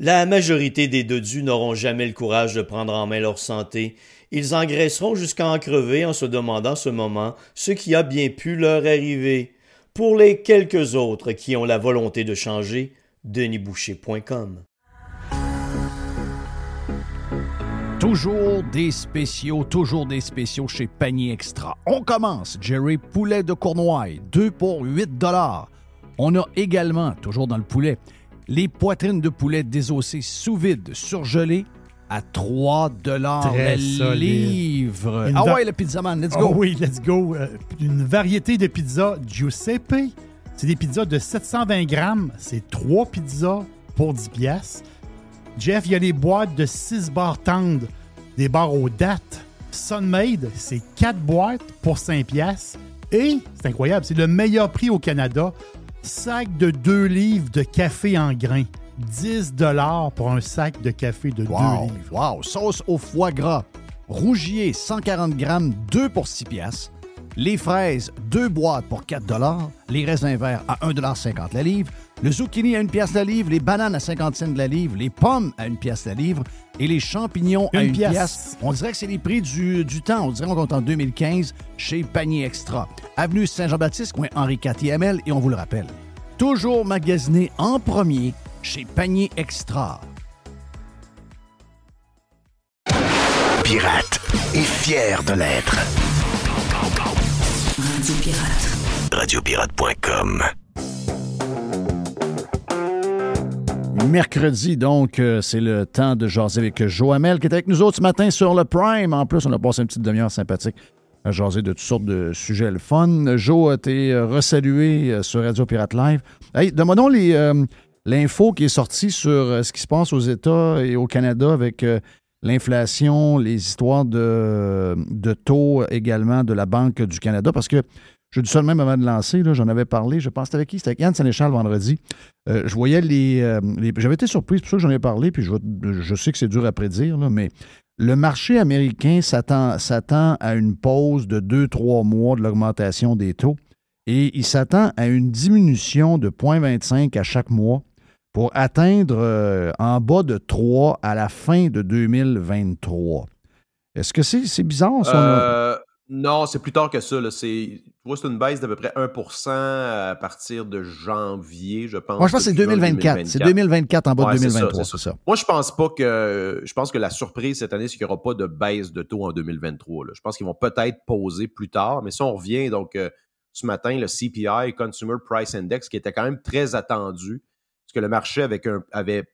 La majorité des dodus n'auront jamais le courage de prendre en main leur santé. Ils engraisseront jusqu'à en crever en se demandant ce moment ce qui a bien pu leur arriver. Pour les quelques autres qui ont la volonté de changer, denisboucher.com. Toujours des spéciaux chez Panier Extra. On commence, Jerry, poulet de Cournoye, 2 pour $8. On a également, toujours dans le poulet, les poitrines de poulet désossées sous vide, surgelées, à $3 le livre. Ah ouais, le pizza man, let's go! Oh oui, let's go! Une variété de pizzas Giuseppe. C'est des pizzas de 720 grammes. C'est 3 pizzas pour $10. Jeff, il y a les boîtes de 6 bars tendres, des bars aux dattes. Sunmade, c'est 4 boîtes pour $5. Et, c'est incroyable, c'est le meilleur prix au Canada. Sac de 2 livres de café en grains. $10 pour un sac de café de 2 livres. Wow! Sauce au foie gras. Rougier, 140 grammes, 2 pour $6. les fraises, 2 boîtes pour 4 $, les raisins verts à 1,50 $ la livre, le zucchini à 1 pièce la livre, les bananes à 50 cents la livre, les pommes à 1 pièce la livre et les champignons à 1 pièce. On dirait que c'est les prix du temps. On dirait qu'on compte en 2015 chez Panier Extra. Avenue Saint-Jean-Baptiste, coin Henri IV-IML, et on vous le rappelle, toujours magasiné en premier chez Panier Extra. Pirate est fier de l'être. Radio Pirate. Radiopirate.com. Mercredi, donc, c'est le temps de jaser avec Joamel, qui est avec nous autres ce matin sur le Prime. En plus, on a passé une petite demi-heure sympathique à jaser de toutes sortes de sujets le fun. Jo, t'es resalué sur Radio Pirate Live. Hey, demandons l'info qui est sortie sur ce qui se passe aux États et au Canada avec l'inflation, les histoires de taux également de la Banque du Canada, parce que j'ai dit ça même avant de lancer, là, j'en avais parlé, je pense, c'était avec qui? C'était avec Yann Sénéchal vendredi. Je voyais j'avais été surpris, c'est pour ça que j'en ai parlé, puis je sais que c'est dur à prédire, là, mais le marché américain s'attend à une pause de 2-3 mois de l'augmentation des taux, et il s'attend à une diminution de 0,25 à chaque mois pour atteindre en bas de 3 à la fin de 2023. Est-ce que c'est bizarre? Ça, non, c'est plus tard que ça. Là. C'est une baisse d'à peu près 1% à partir de janvier, je pense. Moi, je pense que c'est 2024. C'est 2024 en bas de 2023. C'est ça. Moi, je pense pas que... Je pense que la surprise cette année, c'est qu'il n'y aura pas de baisse de taux en 2023. Là. Je pense qu'ils vont peut-être poser plus tard. Mais si on revient, donc, ce matin, le CPI, Consumer Price Index, qui était quand même très attendu, parce que le marché avait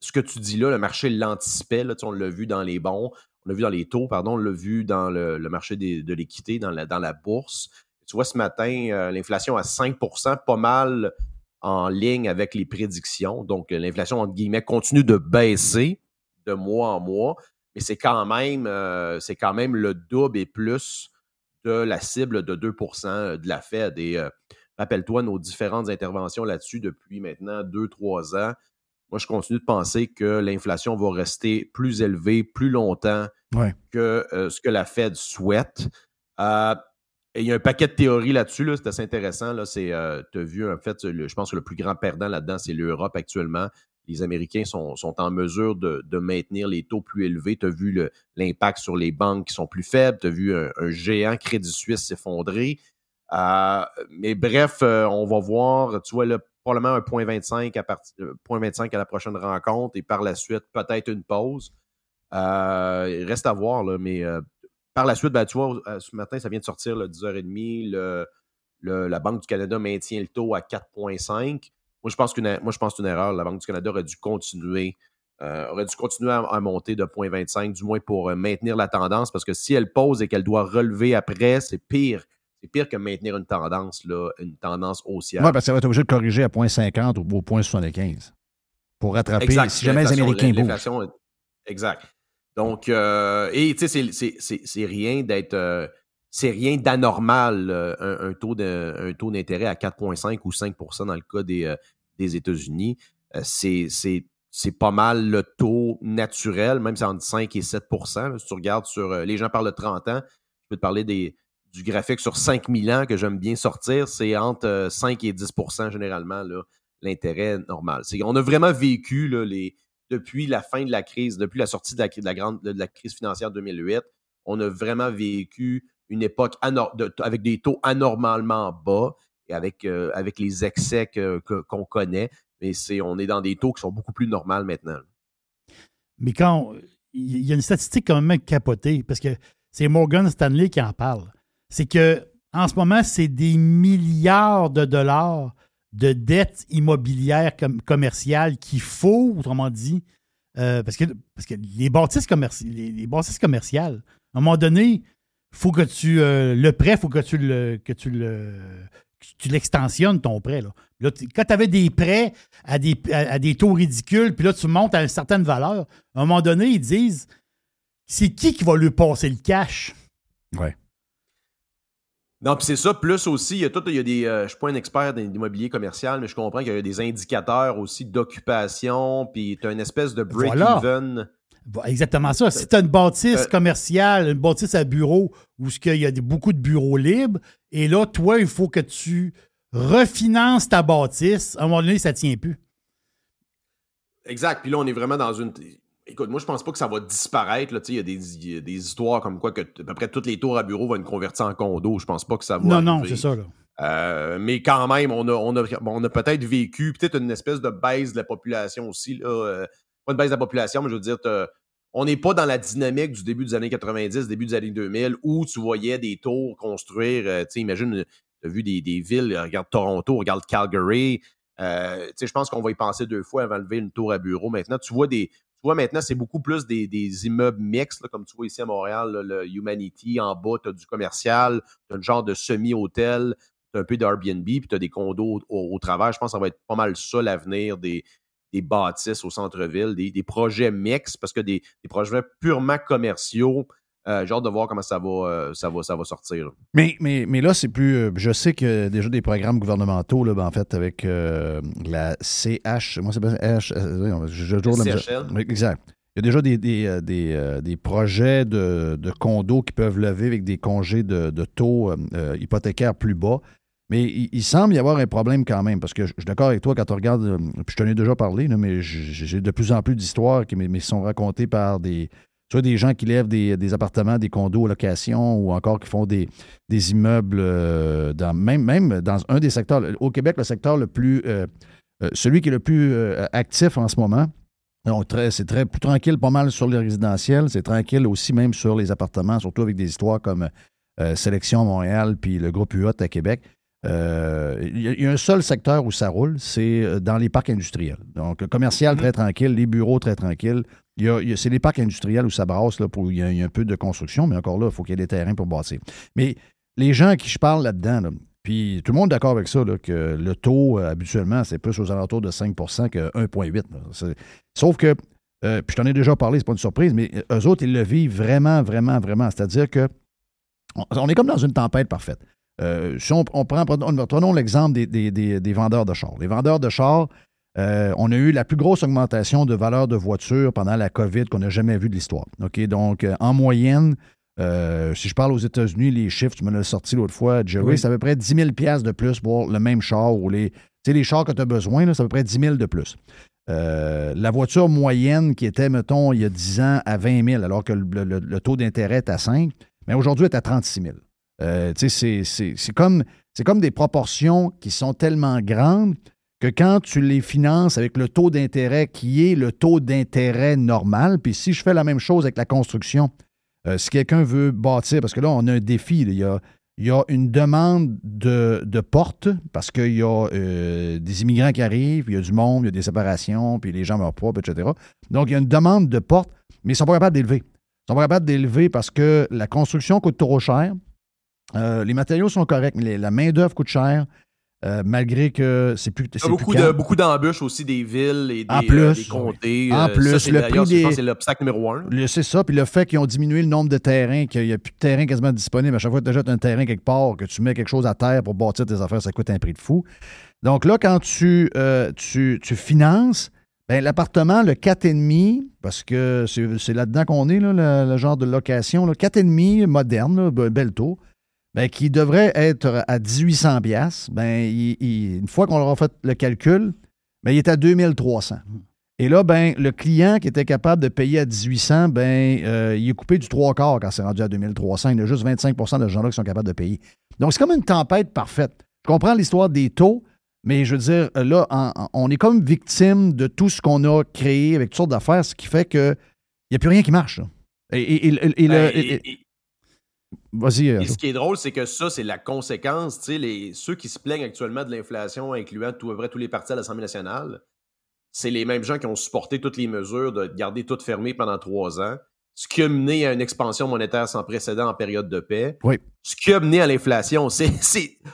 ce que tu dis là, le marché l'anticipait. Là, on l'a vu dans les bons, on l'a vu dans les taux, pardon, on l'a vu dans le marché de l'équité, dans la bourse. Tu vois, ce matin, l'inflation à 5 %, pas mal en ligne avec les prédictions. Donc, l'inflation, entre guillemets, continue de baisser de mois en mois, mais c'est quand même le double et plus de la cible de 2 % de la Fed. Et rappelle-toi nos différentes interventions là-dessus depuis maintenant 2-3 ans. Moi, je continue de penser que l'inflation va rester plus élevée, plus longtemps que ce que la Fed souhaite. Et il y a un paquet de théories là-dessus. Là, c'est assez intéressant. Là, tu as vu, en fait, je pense que le plus grand perdant là-dedans, c'est l'Europe actuellement. Les Américains sont en mesure de maintenir les taux plus élevés. Tu as vu l'impact sur les banques qui sont plus faibles. Tu as vu un géant Crédit Suisse s'effondrer. Mais bref, on va voir, tu vois, là, probablement un 0,25 à la prochaine rencontre et par la suite, peut-être une pause. Il reste à voir, là, mais par la suite, ben, tu vois, ce matin, ça vient de sortir, là, 10h30, la Banque du Canada maintient le taux à 4,5. Moi, je pense qu'une erreur. La Banque du Canada aurait dû continuer à monter de 0,25, du moins pour maintenir la tendance, parce que si elle pause et qu'elle doit relever après, c'est pire. C'est pire que maintenir une tendance, là, une tendance haussière. Oui, parce ben, que ça va être obligé de corriger à 0,50 ou au 0,75 pour rattraper si jamais les Américains bougent. Exact. Donc, et tu sais, c'est rien d'être... c'est rien d'anormal, un taux d'intérêt à 4,5 ou 5 % dans le cas des États-Unis. C'est pas mal le taux naturel, même si entre 5 et 7 %. Là, si tu regardes sur... les gens parlent de 30 ans. Je peux te parler du graphique sur 5000 ans que j'aime bien sortir, c'est entre 5 et 10 % généralement, là, l'intérêt normal. On a vraiment vécu, là, depuis la fin de la crise, depuis la sortie de la crise financière 2008, on a vraiment vécu une époque avec des taux anormalement bas et avec les excès qu'on connaît. Mais on est dans des taux qui sont beaucoup plus normaux maintenant. Mais il y a une statistique quand même capotée, parce que c'est Morgan Stanley qui en parle. C'est que en ce moment, c'est des milliards de dollars de dettes immobilières commerciales qu'il faut, autrement dit, parce que les bâtisses commerciales, à un moment donné, faut que tu le prêt, faut que tu l'extensionnes, ton prêt. Là, quand tu avais des prêts à des taux ridicules, puis là, tu montes à une certaine valeur, à un moment donné, ils disent, c'est qui va lui passer le cash? Oui. Non, puis c'est ça, plus aussi, il y a des. Je ne suis pas un expert d'immobilier commercial, mais je comprends qu'il y a des indicateurs aussi d'occupation, puis tu as une espèce de break-even. Voilà. Bon, exactement ça. Si tu as une bâtisse commerciale, une bâtisse à bureau où il y a beaucoup de bureaux libres, et là, toi, il faut que tu refinances ta bâtisse. À un moment donné, ça ne tient plus. Exact. Puis là, on est vraiment dans une... Écoute, moi, je pense pas que ça va disparaître. Là. Il y a des histoires comme quoi que à peu près toutes les tours à bureaux vont être converties en condos. Je pense pas que ça va arriver. Non, c'est ça, là. Mais quand même, on a peut-être vécu peut-être une espèce de baisse de la population aussi. Là. Pas une baisse de la population, mais je veux dire, on n'est pas dans la dynamique du début des années 90, début des années 2000, où tu voyais des tours construire. Imagine, tu as vu des villes, regarde Toronto, regarde Calgary. Je pense qu'on va y penser deux fois avant de lever une tour à bureau. Maintenant, maintenant, c'est beaucoup plus des immeubles mixtes, là, comme tu vois ici à Montréal, là, le Humanity, en bas, tu as du commercial, tu as un genre de semi-hôtel, tu as un peu d'Airbnb, puis tu as des condos au travers. Je pense que ça va être pas mal ça, l'avenir des bâtisses au centre-ville, des projets mixtes, parce que des projets purement commerciaux. J'ai hâte de voir comment ça va sortir. Mais là, c'est plus... je sais que déjà des programmes gouvernementaux, là, en fait, avec la CH... Moi, c'est pas CH... CHL. Oui, exact. Il y a déjà des projets de condos qui peuvent lever avec des congés de taux hypothécaires plus bas. Mais il semble y avoir un problème quand même, parce que je suis d'accord avec toi quand on regarde... puis je t'en ai déjà parlé, là, mais j'ai de plus en plus d'histoires qui me sont racontées par des... Soit des gens qui lèvent des appartements, des condos aux locations ou encore qui font des immeubles même dans un des secteurs. Au Québec, le secteur le plus... celui qui est le plus actif en ce moment. Donc, c'est très plus tranquille pas mal sur les résidentiels. C'est tranquille aussi même sur les appartements, surtout avec des histoires comme Sélection Montréal puis le groupe UHOT à Québec. Il y a un seul secteur où ça roule, c'est dans les parcs industriels. Donc, le commercial, très tranquille, les bureaux, très tranquilles. C'est les parcs industriels où ça brasse, là, où il y a un peu de construction, mais encore là, il faut qu'il y ait des terrains pour bâtir. Mais les gens à qui je parle là-dedans, là, puis tout le monde est d'accord avec ça, là, que le taux, habituellement, c'est plus aux alentours de 5 % que 1,8 %. Sauf que, puis je t'en ai déjà parlé, c'est pas une surprise, mais eux autres, ils le vivent vraiment, vraiment, vraiment. C'est-à-dire que on est comme dans une tempête parfaite. Si prenons l'exemple des vendeurs de chars. Les vendeurs de chars, on a eu la plus grosse augmentation de valeur de voitures pendant la COVID qu'on n'a jamais vue de l'histoire. Okay? Donc, en moyenne, si je parle aux États-Unis, les chiffres, tu me l'as sorti l'autre fois, Jerry, oui. C'est à peu près 10 000 $ de plus pour le même char. Ou les chars que tu as besoin, là, c'est à peu près 10 000 $ de plus. La voiture moyenne qui était, mettons, il y a 10 ans à 20 000 $, alors que le taux d'intérêt est à 5 $, mais aujourd'hui, elle est à 36 000 $. C'est comme des proportions qui sont tellement grandes que quand tu les finances avec le taux d'intérêt qui est le taux d'intérêt normal, puis si je fais la même chose avec la construction, si quelqu'un veut bâtir, parce que là, on a un défi, là, il y a une demande de porte parce qu'il y a des immigrants qui arrivent, il y a du monde, il y a des séparations, puis les gens meurent pas, etc. Donc, il y a une demande de porte, mais ils ne sont pas capables d'élever. Ils ne sont pas capables d'élever parce que la construction coûte trop cher. Les matériaux sont corrects, mais la main-d'œuvre coûte cher, malgré que c'est plus. Il y a beaucoup d'embûches aussi des villes et des comtés. En plus, ça, c'est l'obstacle numéro un. C'est ça, puis le fait qu'ils ont diminué le nombre de terrains, qu'il n'y a plus de terrain quasiment disponible. À chaque fois que tu achètes un terrain quelque part, que tu mets quelque chose à terre pour bâtir tes affaires, ça coûte un prix de fou. Donc là, quand tu finances, ben, l'appartement, le 4,5, parce que c'est là-dedans qu'on est, là, le genre de location, là, 4,5 moderne, là, bel taux. Bien, qui devrait être à 1800 $, bien, une fois qu'on aura fait le calcul, bien, il est à 2300. Et là, bien, le client qui était capable de payer à 1800, bien, il est coupé du 3/4 quand c'est rendu à 2300. Il y a juste 25 % de gens-là qui sont capables de payer. Donc, c'est comme une tempête parfaite. Je comprends l'histoire des taux, mais je veux dire, là, on est comme victime de tout ce qu'on a créé avec toutes sortes d'affaires, ce qui fait qu'il n'y a plus rien qui marche. Là. Et ce qui est drôle, c'est que ça, c'est la conséquence. Tu sais, ceux qui se plaignent actuellement de l'inflation, incluant à peu près tous les partis à l'Assemblée nationale, c'est les mêmes gens qui ont supporté toutes les mesures de garder tout fermé pendant 3 ans, ce qui a mené à une expansion monétaire sans précédent en période de paix. Oui. Ce qui a mené à l'inflation, c'est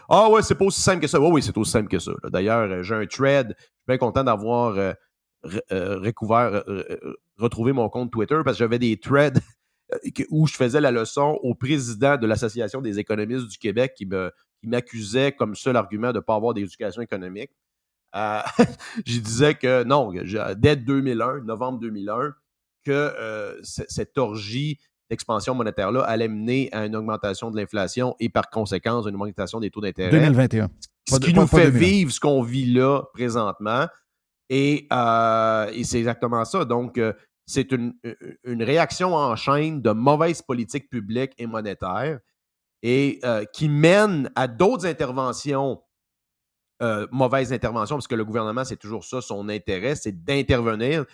pas aussi simple que ça. Oh, oui, c'est aussi simple que ça. Là. D'ailleurs, j'ai un thread. Je suis bien content d'avoir retrouvé mon compte Twitter parce que j'avais des threads où je faisais la leçon au président de l'Association des économistes du Québec qui m'accusait comme seul argument de ne pas avoir d'éducation économique. Je disais que non, dès 2001, novembre 2001, que cette orgie d'expansion monétaire-là allait mener à une augmentation de l'inflation et par conséquence, une augmentation des taux d'intérêt. 2021. Ce qui nous fait vivre ce qu'on vit là présentement. Et c'est exactement ça. Donc, c'est une réaction en chaîne de mauvaise politique publique et monétaire et qui mène à d'autres interventions, mauvaises interventions, parce que le gouvernement, c'est toujours ça, son intérêt, c'est d'intervenir.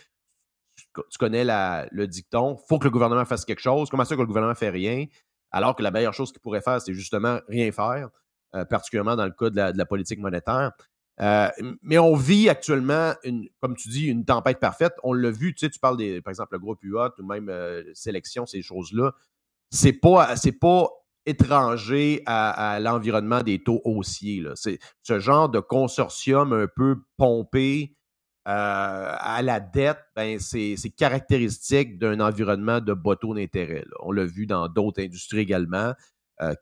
Tu connais le dicton, il faut que le gouvernement fasse quelque chose. Comment ça que le gouvernement ne fait rien, alors que la meilleure chose qu'il pourrait faire, c'est justement rien faire, particulièrement dans le cas de la politique monétaire. Mais on vit actuellement, comme tu dis, une tempête parfaite. On l'a vu, tu parles par exemple le groupe UHOT ou même Sélection, ces choses-là. C'est pas étranger à l'environnement des taux haussiers, là. C'est ce genre de consortium un peu pompé à la dette, ben c'est caractéristique d'un environnement de bas taux d'intérêt, là. On l'a vu dans d'autres industries également.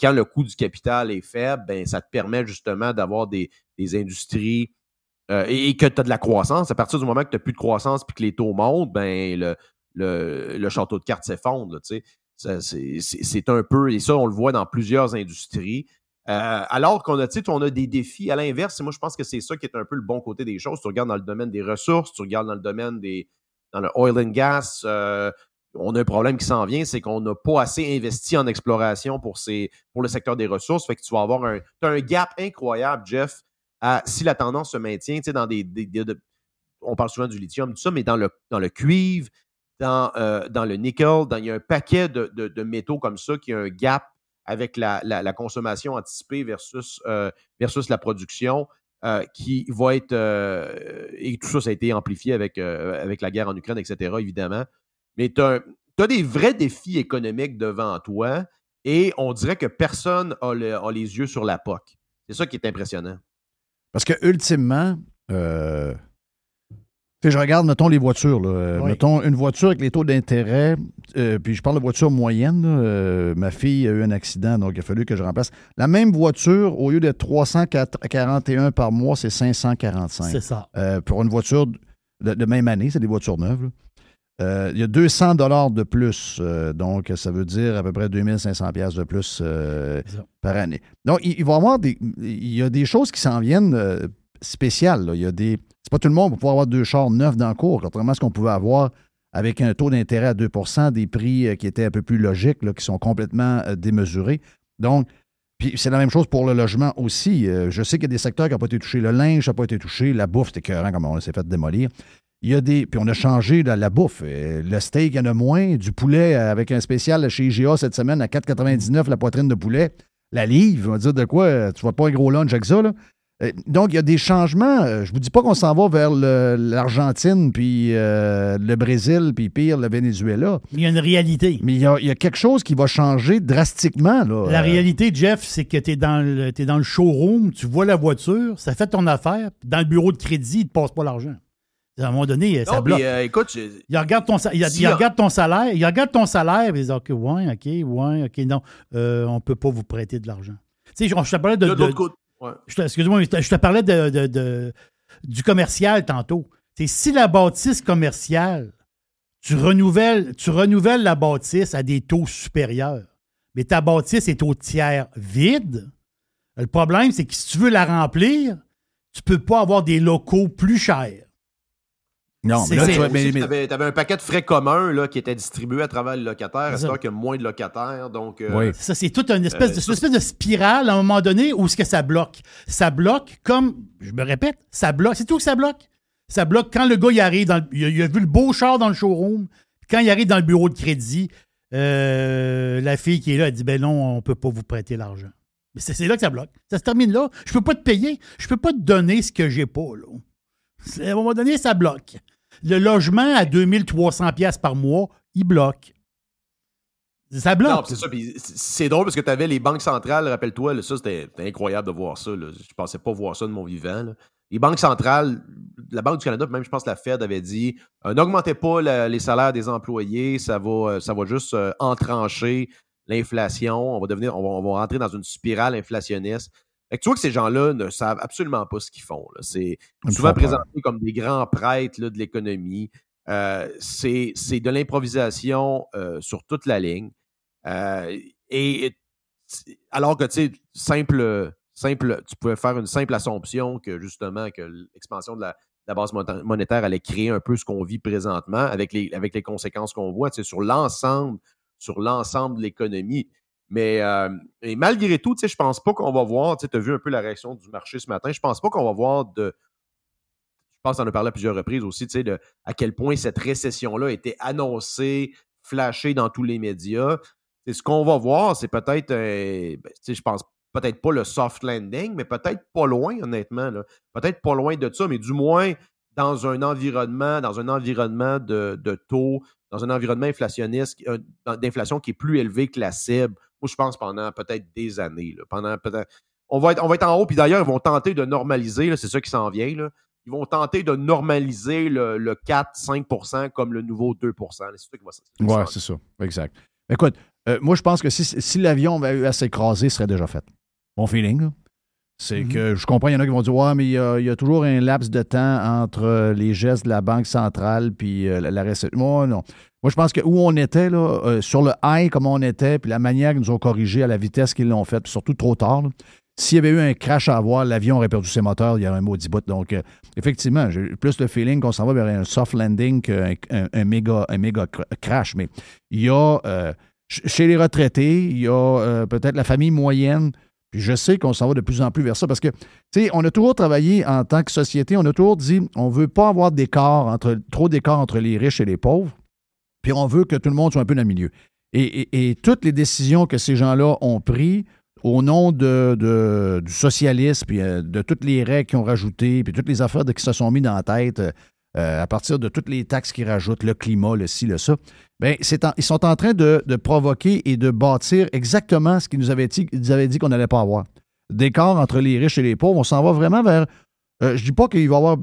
Quand le coût du capital est faible, ben ça te permet justement d'avoir des industries et que tu as de la croissance. À partir du moment que tu n'as plus de croissance et que les taux montent, ben le château de cartes s'effondre. C'est un peu, et ça on le voit dans plusieurs industries. Alors qu'on a des défis à l'inverse, et moi je pense que c'est ça qui est un peu le bon côté des choses. Tu regardes dans le domaine des ressources, tu regardes dans le domaine dans le oil and gas, on a un problème qui s'en vient, c'est qu'on n'a pas assez investi en exploration pour le secteur des ressources. Fait que tu vas avoir un gap incroyable, Jeff, si la tendance se maintient, tu sais, dans on parle souvent du lithium, tout ça, mais dans le cuivre, dans le nickel, il y a un paquet de métaux comme ça qui a un gap avec la consommation anticipée versus la production qui va être... et tout ça a été amplifié avec la guerre en Ukraine, etc., évidemment. Mais tu as des vrais défis économiques devant toi et on dirait que personne a les yeux sur la POC. C'est ça qui est impressionnant. Parce que, ultimement, je regarde, mettons, les voitures, là. Oui. Mettons, une voiture avec les taux d'intérêt, puis je parle de voiture moyenne, là, ma fille a eu un accident, donc il a fallu que je remplace. La même voiture, au lieu d'être 341 par mois, c'est 545. C'est ça. Pour une voiture de même année, c'est des voitures neuves, là. Il y a 200 $ de plus, donc ça veut dire à peu près 2500 $ de plus par année. Donc, il y a des choses qui s'en viennent spéciales, là. C'est pas tout le monde qui va pouvoir avoir deux chars neufs dans le cours, contrairement à ce qu'on pouvait avoir avec un taux d'intérêt à 2 %, des prix qui étaient un peu plus logiques, là, qui sont complètement démesurés. Donc, puis c'est la même chose pour le logement aussi. Je sais qu'il y a des secteurs qui n'ont pas été touchés. Le linge n'a pas été touché. La bouffe, c'est écœurant comme on s'est fait démolir. Puis on a changé la bouffe. Le steak, il y en a moins. Du poulet avec un spécial chez IGA cette semaine à 4,99 la poitrine de poulet. La livre, on va dire de quoi? Tu ne vois pas un gros lunch avec ça, là. Donc, il y a des changements. Je ne vous dis pas qu'on s'en va vers l'Argentine, puis le Brésil, puis pire, le Venezuela. Il y a une réalité. Mais il y a quelque chose qui va changer drastiquement, là. La réalité, Jeff, c'est que tu es dans le showroom, tu vois la voiture, ça fait ton affaire. Dans le bureau de crédit, il ne te passe pas l'argent. À un moment donné, ça bloque. Écoute, il regarde ton salaire, il dit « OK, non, on ne peut pas vous prêter de l'argent. » Tu sais, je te parlais du commercial tantôt. T'sais, si la bâtisse commerciale, tu renouvelles la bâtisse à des taux supérieurs, mais ta bâtisse est au tiers vide, le problème, c'est que si tu veux la remplir, tu ne peux pas avoir des locaux plus chers. Non, mais là, tu avais un paquet de frais communs là, qui était distribué à travers le locataire, à savoir qu'il y a moins de locataires. Donc, oui. Ça, c'est toute une espèce de spirale à un moment donné où ce que ça bloque. Ça bloque comme, je me répète, ça bloque. C'est tout que ça bloque. Ça bloque quand le gars il arrive, il a vu le beau char dans le showroom, quand il arrive dans le bureau de crédit, la fille qui est là, elle dit « Ben non, on ne peut pas vous prêter l'argent. » Mais c'est là que ça bloque. Ça se termine là. Je ne peux pas te payer. Je ne peux pas te donner ce que j'ai pas, là. À un moment donné, ça bloque. Le logement à 2300 $ par mois, il bloque. Ça bloque. Non, c'est ça. Puis c'est drôle parce que tu avais les banques centrales, rappelle-toi, là, ça c'était incroyable de voir ça, là. Je pensais pas voir ça de mon vivant, là. Les banques centrales, la Banque du Canada, même je pense la Fed avait dit n'augmentez pas les salaires des employés, ça va juste entrancher l'inflation, on va rentrer dans une spirale inflationniste. Fait que tu vois que ces gens-là ne savent absolument pas ce qu'ils font, là. C'est souvent présenté comme des grands prêtres là, de l'économie. C'est de l'improvisation sur toute la ligne. Et alors que, tu sais, tu pouvais faire une simple assumption que, justement, que l'expansion de la base monétaire allait créer un peu ce qu'on vit présentement avec les conséquences qu'on voit, tu sais, sur l'ensemble de l'économie. Mais malgré tout, tu sais, je pense pas qu'on va voir, tu sais, tu as vu un peu la réaction du marché ce matin, je pense pas qu'on va voir je pense qu'on en a parlé à plusieurs reprises aussi, tu sais, à quel point cette récession-là a été annoncée, flashée dans tous les médias. Et ce qu'on va voir, c'est peut-être, tu sais, je pense peut-être pas le soft landing, mais peut-être pas loin, honnêtement, là. Peut-être pas loin de ça, mais du moins dans un environnement de taux, dans un environnement inflationniste, d'inflation qui est plus élevé que la cible. Moi, je pense pendant peut-être des années, là, on va être en haut, puis d'ailleurs, ils vont tenter de normaliser, là, c'est ça qui s'en vient, là. Ils vont tenter de normaliser le 4-5 % comme le nouveau 2 %. Oui, c'est ça. Exact. Écoute, moi, je pense que si l'avion avait eu à s'écraser, il serait déjà fait. Mon feeling, là. C'est que je comprends, il y en a qui vont dire « Ouais, mais il y a toujours un laps de temps entre les gestes de la Banque centrale puis la récession. » Moi, non. Moi, je pense que où on était, là, sur le high comme on était, puis la manière qu'ils nous ont corrigé à la vitesse qu'ils l'ont fait, puis surtout trop tard, là. S'il y avait eu un crash à avoir, l'avion aurait perdu ses moteurs, il y aurait un maudit bout. Donc, effectivement, j'ai plus le feeling qu'on s'en va vers un soft landing qu'un méga crash. Mais il y a, chez les retraités, il y a peut-être la famille moyenne. Puis je sais qu'on s'en va de plus en plus vers ça parce que, tu sais, on a toujours travaillé en tant que société, on a toujours dit, on ne veut pas avoir trop d'écart entre les riches et les pauvres. Puis on veut que tout le monde soit un peu dans le milieu. Et toutes les décisions que ces gens-là ont prises, au nom du socialisme, puis de toutes les règles qu'ils ont rajoutées, puis toutes les affaires qui se sont mises dans la tête, à partir de toutes les taxes qu'ils rajoutent, le climat, le ci, le ça, bien, ils sont en train de provoquer et de bâtir exactement ce qu'ils nous avaient dit qu'on n'allait pas avoir. D'écart entre les riches et les pauvres, on s'en va vraiment vers... je ne dis pas qu'il va y avoir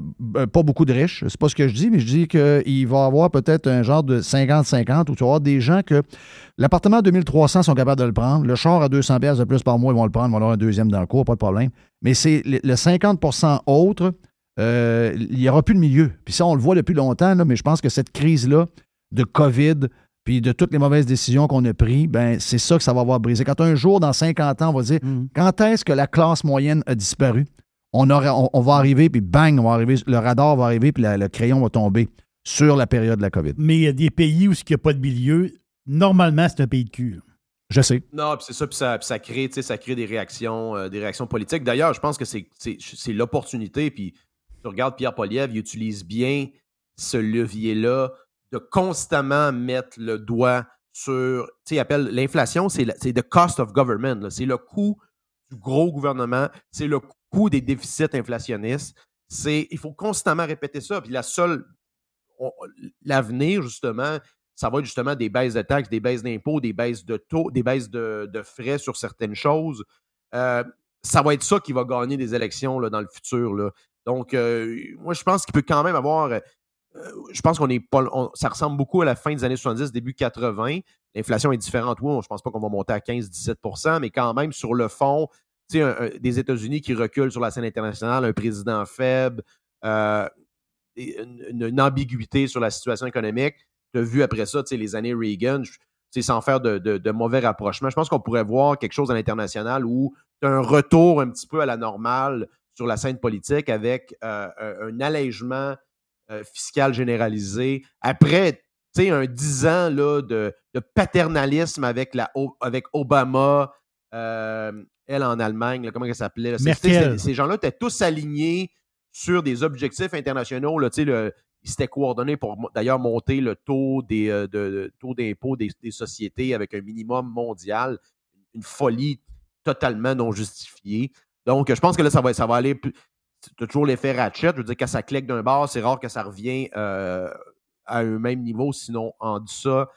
pas beaucoup de riches, c'est pas ce que je dis, mais je dis qu'il va y avoir peut-être un genre de 50-50 où tu vas avoir des gens que l'appartement à 2300 sont capables de le prendre, le char à 200 pièces de plus par mois, ils vont le prendre, ils vont avoir un deuxième dans le cours, pas de problème. Mais c'est le 50% autre, il n'y aura plus de milieu. Puis ça, on le voit depuis longtemps, là, mais je pense que cette crise-là de COVID puis de toutes les mauvaises décisions qu'on a prises, ben c'est ça que ça va avoir brisé. Quand un jour, dans 50 ans, on va dire quand est-ce que la classe moyenne a disparu? On va arriver, puis bang, on va arriver, le radar va arriver, puis le crayon va tomber sur la période de la COVID. Mais il y a des pays où il n'y a pas de milieu. Normalement, c'est un pays de cul. Je sais. Non, puis c'est ça, puis ça crée des réactions politiques. D'ailleurs, je pense que c'est l'opportunité, puis tu regardes Pierre Poilievre, il utilise bien ce levier-là de constamment mettre le doigt sur, tu sais, il appelle l'inflation, c'est the cost of government, là. C'est le coût du gros gouvernement, c'est le coût des déficits inflationnistes. Il faut constamment répéter ça. Puis l'avenir, justement, ça va être justement des baisses de taxes, des baisses d'impôts, des baisses de taux, des baisses de frais sur certaines choses. Ça va être ça qui va gagner des élections là, dans le futur, là. Donc, moi, je pense qu'il peut quand même avoir... je pense qu'on est pas... ça ressemble beaucoup à la fin des années 70, début 80. L'inflation est différente. Oui, je pense pas qu'on va monter à 15-17 %, mais quand même, sur le fond... des États-Unis qui reculent sur la scène internationale, un président faible, une ambiguïté sur la situation économique. Tu as vu après ça les années Reagan, sans faire de mauvais rapprochements. Je pense qu'on pourrait voir quelque chose à l'international où tu as un retour un petit peu à la normale sur la scène politique avec un allègement fiscal généralisé. Après, un 10 ans là, de paternalisme avec Obama, elle en Allemagne, là, comment elle s'appelait? Là, ces gens-là étaient tous alignés sur des objectifs internationaux. Là, ils s'étaient coordonnés pour d'ailleurs monter le taux taux d'impôt des sociétés avec un minimum mondial. Une folie totalement non justifiée. Donc, je pense que là, ça va aller plus. Tu as toujours l'effet ratchet. Je veux dire, quand ça claque d'un bord, c'est rare que ça revient à un même niveau, sinon en deçà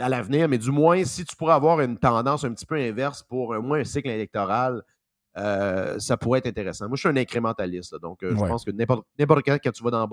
à l'avenir, mais du moins, si tu pourrais avoir une tendance un petit peu inverse pour au moins un cycle électoral, ça pourrait être intéressant. Moi, je suis un incrémentaliste, là, donc je pense que n'importe quand tu vas dans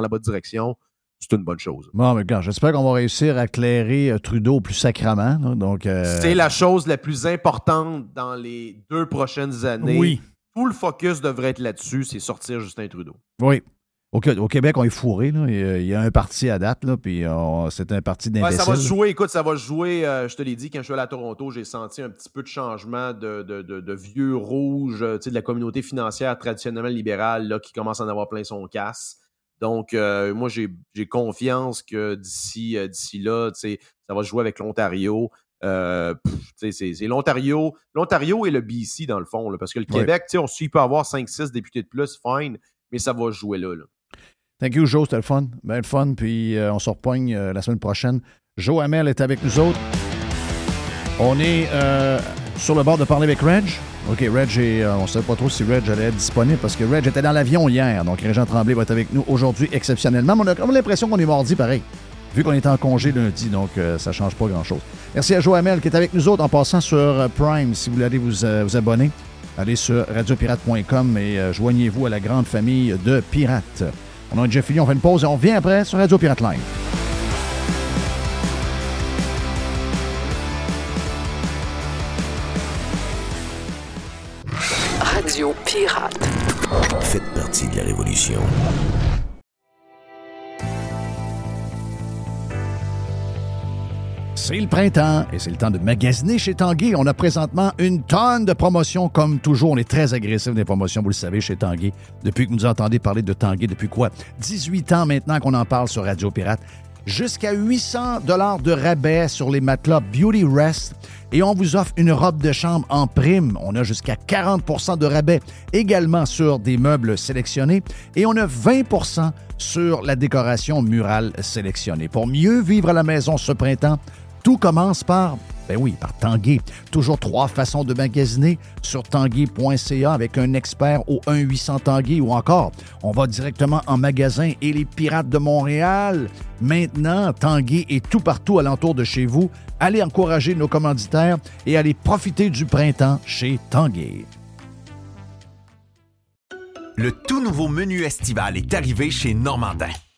la bonne direction, c'est une bonne chose. Bon, mais regarde, j'espère qu'on va réussir à éclairer Trudeau plus sacrament. Là, donc, c'est la chose la plus importante dans les 2 prochaines années. Oui. Tout le focus devrait être là-dessus, c'est sortir Justin Trudeau. Oui. Au Québec, on est fourré. Il y a un parti à date, là, puis c'est un parti d'imbécile. Ça va se jouer. Écoute, ça va se jouer. Je te l'ai dit, quand je suis allé à Toronto, j'ai senti un petit peu de changement de vieux rouge, tu sais, de la communauté financière traditionnellement libérale là, qui commence à en avoir plein son casse. Donc, moi, j'ai confiance que d'ici là, tu sais, ça va se jouer avec l'Ontario. C'est l'Ontario. L'Ontario et le BC, dans le fond, là, parce que le Québec, tu sais, il peut avoir 5-6 députés de plus, fine, mais ça va se jouer là. Thank you, Joe, c'était le fun. Bien le fun, puis on se repogne la semaine prochaine. Joe Hamel est avec nous autres. On est sur le bord de parler avec Reg. OK, Reg, on ne savait pas trop si Reg allait être disponible parce que Reg était dans l'avion hier. Donc, Régent Tremblay va être avec nous aujourd'hui exceptionnellement. Mais on a l'impression qu'on est mardi pareil, vu qu'on est en congé lundi, donc ça ne change pas grand-chose. Merci à Joe Hamel qui est avec nous autres en passant sur Prime. Si vous voulez vous abonner, allez sur radiopirate.com et joignez-vous à la grande famille de Pirates. On a déjà fini, on fait une pause et on revient après sur Radio Pirate Live. Radio Pirate. Faites partie de la révolution. C'est le printemps et c'est le temps de magasiner chez Tanguy. On a présentement une tonne de promotions comme toujours. On est très agressif des promotions, vous le savez, chez Tanguy. Depuis que vous nous entendez parler de Tanguy, depuis quoi? 18 ans maintenant qu'on en parle sur Radio Pirate. Jusqu'à 800 $ de rabais sur les matelas Beauty Rest. Et on vous offre une robe de chambre en prime. On a jusqu'à 40 % de rabais également sur des meubles sélectionnés. Et on a 20 % sur la décoration murale sélectionnée. Pour mieux vivre à la maison ce printemps, tout commence par Tanguay. Toujours 3 façons de magasiner sur tanguay.ca avec un expert au 1-800-TANGUAY ou encore, on va directement en magasin et les Pirates de Montréal. Maintenant, Tanguay est tout partout alentour de chez vous. Allez encourager nos commanditaires et allez profiter du printemps chez Tanguay. Le tout nouveau menu estival est arrivé chez Normandin.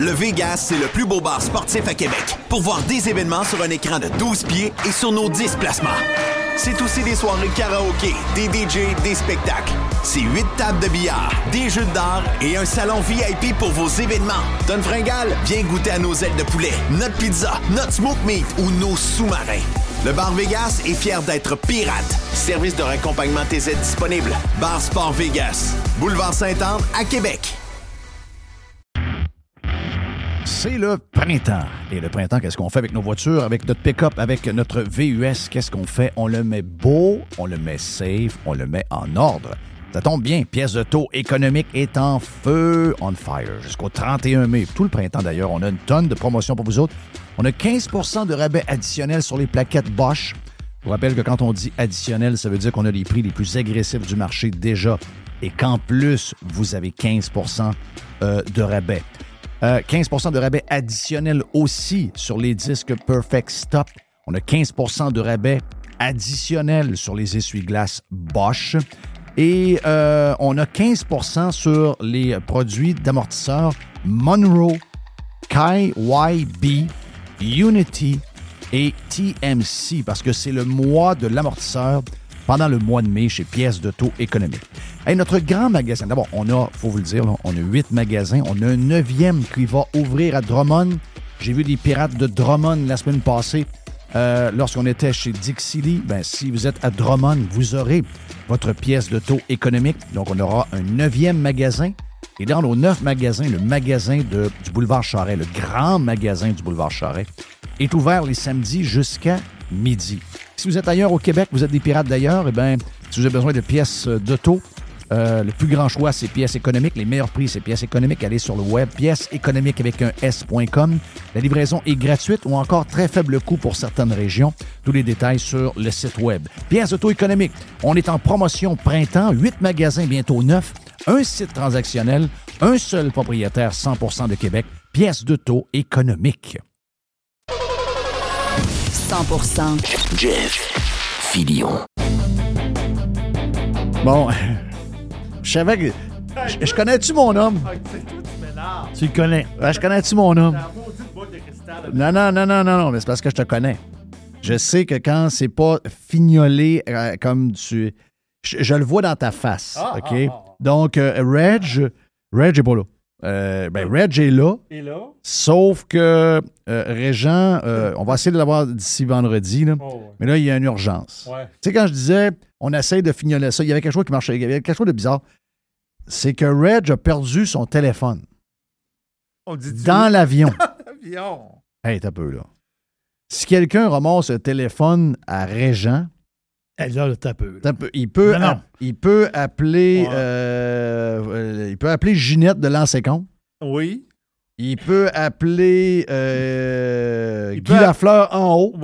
Le Vegas, c'est le plus beau bar sportif à Québec. Pour voir des événements sur un écran de 12 pieds et sur nos 10 placements. C'est aussi des soirées karaoké, des DJ, des spectacles. C'est 8 tables de billard, des jeux d'art et un salon VIP pour vos événements. Donne fringale, viens goûter à nos ailes de poulet, notre pizza, notre smoke meat ou nos sous-marins. Le Bar Vegas est fier d'être pirate. Service de raccompagnement TZ disponible. Bar Sport Vegas, boulevard Sainte-Anne à Québec. C'est le printemps. Et le printemps, qu'est-ce qu'on fait avec nos voitures, avec notre pick-up, avec notre VUS? Qu'est-ce qu'on fait? On le met beau, on le met safe, on le met en ordre. Ça tombe bien, pièce de taux économique est en feu, on fire, jusqu'au 31 mai. Tout le printemps, d'ailleurs, on a une tonne de promotions pour vous autres. On a 15 % de rabais additionnels sur les plaquettes Bosch. Je vous rappelle que quand on dit additionnel, ça veut dire qu'on a les prix les plus agressifs du marché déjà. Et qu'en plus, vous avez 15 % de rabais. 15 % de rabais additionnel aussi sur les disques Perfect Stop. On a 15 % de rabais additionnel sur les essuie-glaces Bosch. Et on a 15 % sur les produits d'amortisseurs Monroe, KYB, Unity et TMC parce que c'est le mois de l'amortisseur pendant le mois de mai chez Pièces de taux économique. Et notre grand magasin, d'abord, faut vous le dire, là, on a 8 magasins. On a un 9e qui va ouvrir à Drummond. J'ai vu des pirates de Drummond la semaine passée lorsqu'on était chez Dixili. Ben, si vous êtes à Drummond, vous aurez votre pièce de taux économique. Donc, on aura un 9e magasin. Et dans nos 9 magasins, le magasin du boulevard Charest, le grand magasin du boulevard Charest, est ouvert les samedis jusqu'à midi. Si vous êtes ailleurs au Québec, vous êtes des pirates d'ailleurs, eh bien, si vous avez besoin de pièces d'auto, le plus grand choix, c'est pièces économiques. Les meilleurs prix, c'est pièces économiques. Allez sur le web, pièces économiques avec un S.com. La livraison est gratuite ou encore très faible coût pour certaines régions. Tous les détails sur le site web. Pièces auto économiques. On est en promotion printemps, 8 magasins, bientôt 9, un site transactionnel, un seul propriétaire, 100 % de Québec. Pièces d'auto économiques. 100% Jeff Fillion. Bon, je savais que... Je connais-tu mon homme? Tu le connais. Je connais-tu mon homme? Non, mais c'est parce que je te connais. Je sais que quand c'est pas fignolé comme tu... Je le vois dans ta face, OK? Donc, Reg est pas là. Reg est là. Sauf que Régent, on va essayer de l'avoir d'ici vendredi, là. Oh, ouais. Mais là, il y a une urgence. Ouais. Tu sais, quand je disais, on essaye de fignoler ça, il y avait quelque chose qui marchait, il y avait quelque chose de bizarre. C'est que Reg a perdu son téléphone. On dit dans l'avion. Hey, t'as peu, là. Si quelqu'un ramasse le téléphone à Régent, il peut appeler Ginette de Lansécon. Oui. Il peut appeler Guy Lafleur en haut.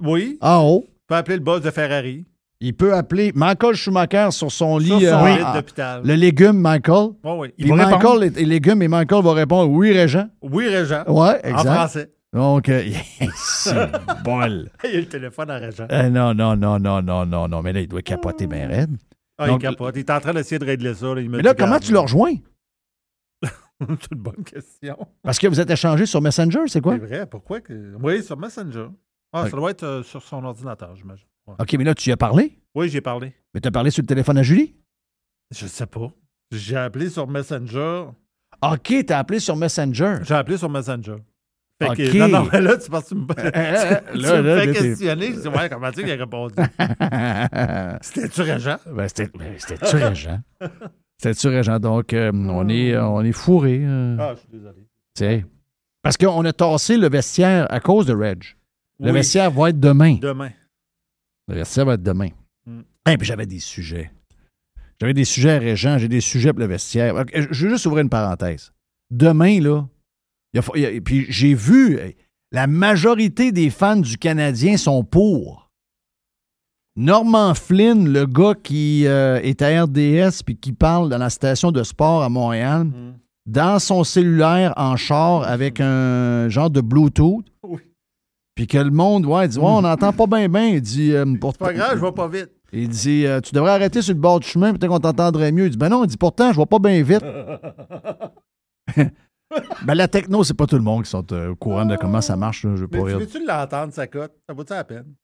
Oui. En haut. Il peut appeler le boss de Ferrari. Il peut appeler Michael Schumacher sur son lit d'hôpital. Le légume, Michael. Oh, oui. Il va Michael les légumes et Michael va répondre oui, Régent. Oui, Régent. Oui, exact. En français. Donc, c'est bol. Il y a le téléphone à Régent. Non. Mais là, il doit capoter bien raide. Ah, donc, il capote. Il est en train d'essayer de régler ça. Là. Il me mais là, comment tu le rejoins? C'est une bonne question. Parce que vous êtes échangé sur Messenger, c'est quoi? C'est vrai, pourquoi? Oui, sur Messenger. Ah, okay. Ça doit être sur son ordinateur, j'imagine. Ouais. OK, mais là, tu y as parlé? Oui, j'y ai parlé. Mais tu as parlé sur le téléphone à Julie? Je sais pas. J'ai appelé sur Messenger. OK, t'as appelé sur Messenger. J'ai appelé sur Messenger. Fait okay. Que, non, mais là, tu penses que tu me fais questionner. Je dis, ouais, comment tu qu'il a répondu? C'était-tu Régent? Ben, c'était-tu Régent? C'était-tu Régent? Donc, on est fourré. Ah, je suis désolé. T'sais, parce qu'on a tassé le vestiaire à cause de Reg. Le vestiaire va être demain. Le vestiaire va être demain. Hey, puis j'avais des sujets. J'avais des sujets à Régent, j'ai des sujets pour le vestiaire. Je veux juste ouvrir une parenthèse. Demain, là, puis j'ai vu, la majorité des fans du Canadien sont pour. Norman Flynn, le gars qui est à RDS puis qui parle dans la station de sport à Montréal, dans son cellulaire en char avec un genre de Bluetooth. Oui. Puis que le monde, dit, on n'entend pas bien. Il dit, c'est pas grave, je vais pas vite. Il dit, tu devrais arrêter sur le bord du chemin, peut-être qu'on t'entendrait mieux. Il dit, ben non, il dit, pourtant, je vais pas bien vite. Ben, la techno, c'est pas tout le monde qui sont au courant de comment ça marche. Là, je veux pas rire. Veux-tu l'entendre, sa cote? Ça vaut-tu la peine?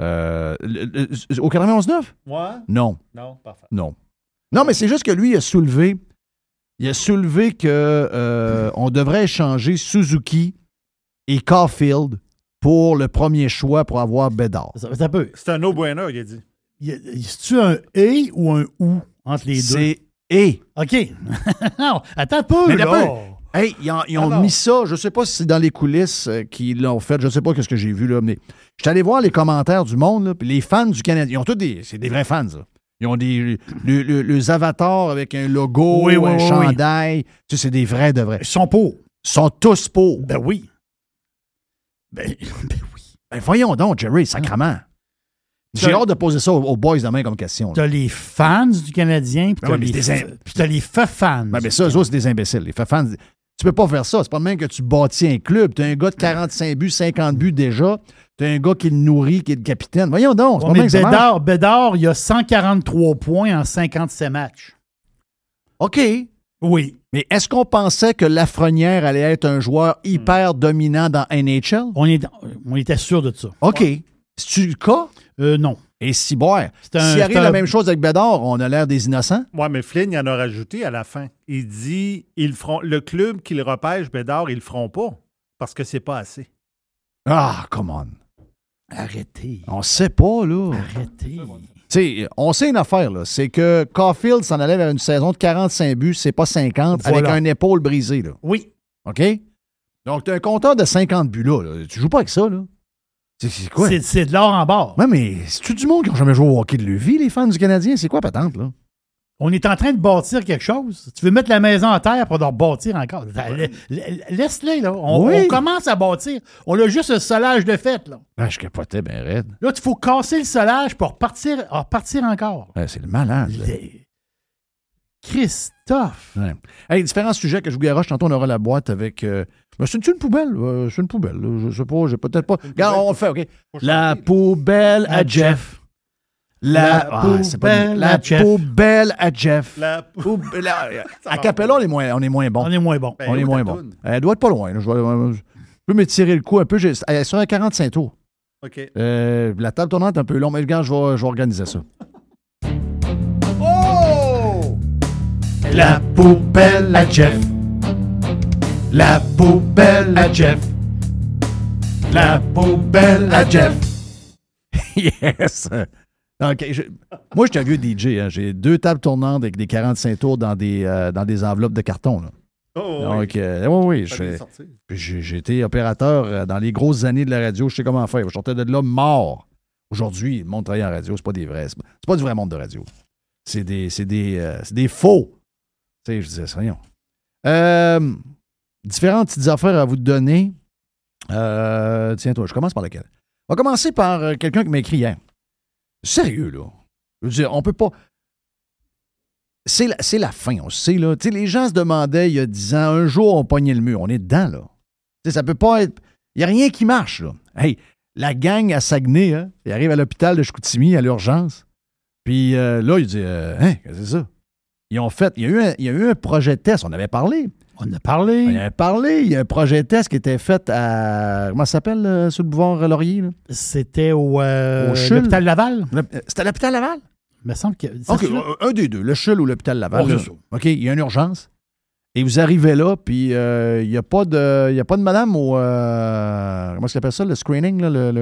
Au 41-9? Ouais. Non. Non, parfait. Non, mais c'est juste que lui, il a soulevé qu'on devrait échanger Suzuki et Caulfield pour le premier choix pour avoir Bédard. Ça peut. C'est un no-brainer, il a dit. C'est-tu un « et » ou un « ou » entre les deux? C'est « et ». OK. Non, attends un peu, Hey, ils ont mis ça, je sais pas si c'est dans les coulisses qu'ils l'ont fait, je sais pas ce que j'ai vu, là, mais je suis allé voir les commentaires du monde, là, puis les fans du Canadien, ils ont tous c'est des vrais fans, là. Ils ont les avatars avec un logo, un chandail, tu sais, c'est des vrais de vrais. Ils sont pour. Ils sont tous pour. Ben oui. Ben oui. Ben voyons donc, Jerry, sacrement. J'ai hâte de poser ça aux boys demain comme question. Là. T'as les fans du Canadien, puis t'as les fans. Ben ça, eux autres, c'est des imbéciles, les fans. Tu peux pas faire ça. C'est pas même que tu bâtis un club. T'as un gars de 45 buts, 50 buts déjà. T'as un gars qui le nourrit, qui est le capitaine. Voyons donc. C'est pas que Bédard, il a 143 points en 57 matchs. OK. Oui. Mais est-ce qu'on pensait que Lafrenière allait être un joueur hyper dominant dans NHL? On était sûr de ça. OK. Ouais. C'est-tu le cas? Non. Et si boire. S'il arrive la même chose avec Bédard, on a l'air des innocents. Oui, mais Flynn, il en a rajouté à la fin. Il dit le club qui le repêche, Bédard, ils le feront pas parce que c'est pas assez. Ah, come on. Arrêtez. On sait pas, là. Arrêtez. T'sais, on sait une affaire, là. C'est que Caulfield s'en allait vers une saison de 45 buts, c'est pas 50, voilà. Avec un épaule brisée, là. Oui. OK? Donc, t'as un compteur de 50 buts, là. Tu joues pas avec ça, là. C'est quoi? C'est de l'or en barre. Oui, mais c'est-tu du monde qui n'a jamais joué au hockey de leur vie, les fans du Canadien? C'est quoi patente, là? On est en train de bâtir quelque chose. Tu veux mettre la maison en terre pour leur bâtir encore. Laisse-les, là. On commence à bâtir. On a juste le solage de fête, là. Ben, je capotais bien raide. Là, il faut casser le solage pour repartir encore. Ben, c'est le malade. Christophe! Ouais. Hey, différents sujets que je vous garoche. Tantôt, on aura la boîte avec... c'est une poubelle. C'est une poubelle. Je sais pas, j'ai peut-être pas... Regarde, on le fait, OK? La poubelle à Jeff. La poubelle à Jeff. La poubelle à Jeff. À Capella, on est moins bon. On est moins bon. Elle doit être pas loin. Je peux m'étirer le coup un peu. Elle est sur un 45 tours. OK. La table tournante est un peu longue. Mais regarde, je vais organiser ça. La poubelle à Jeff. La poubelle à Jeff. La poubelle à Jeff. Yes! Okay, moi, je suis un vieux DJ. Hein. J'ai 2 tables tournantes avec des 45 tours dans des enveloppes de carton. Là. Oh, donc, oui. Oui. J'ai été opérateur dans les grosses années de la radio. Je sais comment faire. Je sortais de là mort. Aujourd'hui, le monde travaille en radio. C'est pas des vrais. C'est pas du vrai monde de radio. C'est des faux. Tu sais, je disais ça, voyons. Différentes petites affaires à vous donner. Tiens-toi, je commence par laquelle? On va commencer par quelqu'un qui m'a écrit hier. Sérieux, là. Je veux dire, on peut pas... C'est la fin, on sait, là. Tu sais, les gens se demandaient il y a 10 ans, un jour, on pognait le mur. On est dedans, là. Tu sais, ça peut pas être... Il n'y a rien qui marche, là. Hey, la gang à Saguenay, hein, ils arrivent à l'hôpital de Chicoutimi, à l'urgence. Puis là, il dit, hein, qu'est-ce que c'est ça? Ils ont fait... Il y a eu un projet de test, on avait parlé. Il y a un projet de test qui était fait à... Comment ça s'appelle, sur le boulevard Laurier? Là? C'était au l'hôpital Laval? C'était à l'hôpital Laval? Il me semble que... OK, un des deux, le CHUL ou l'hôpital Laval. OK, il y a une urgence. Et vous arrivez là, puis il n'y a pas de madame au... comment est-ce qu'on appelle ça, le screening? Là,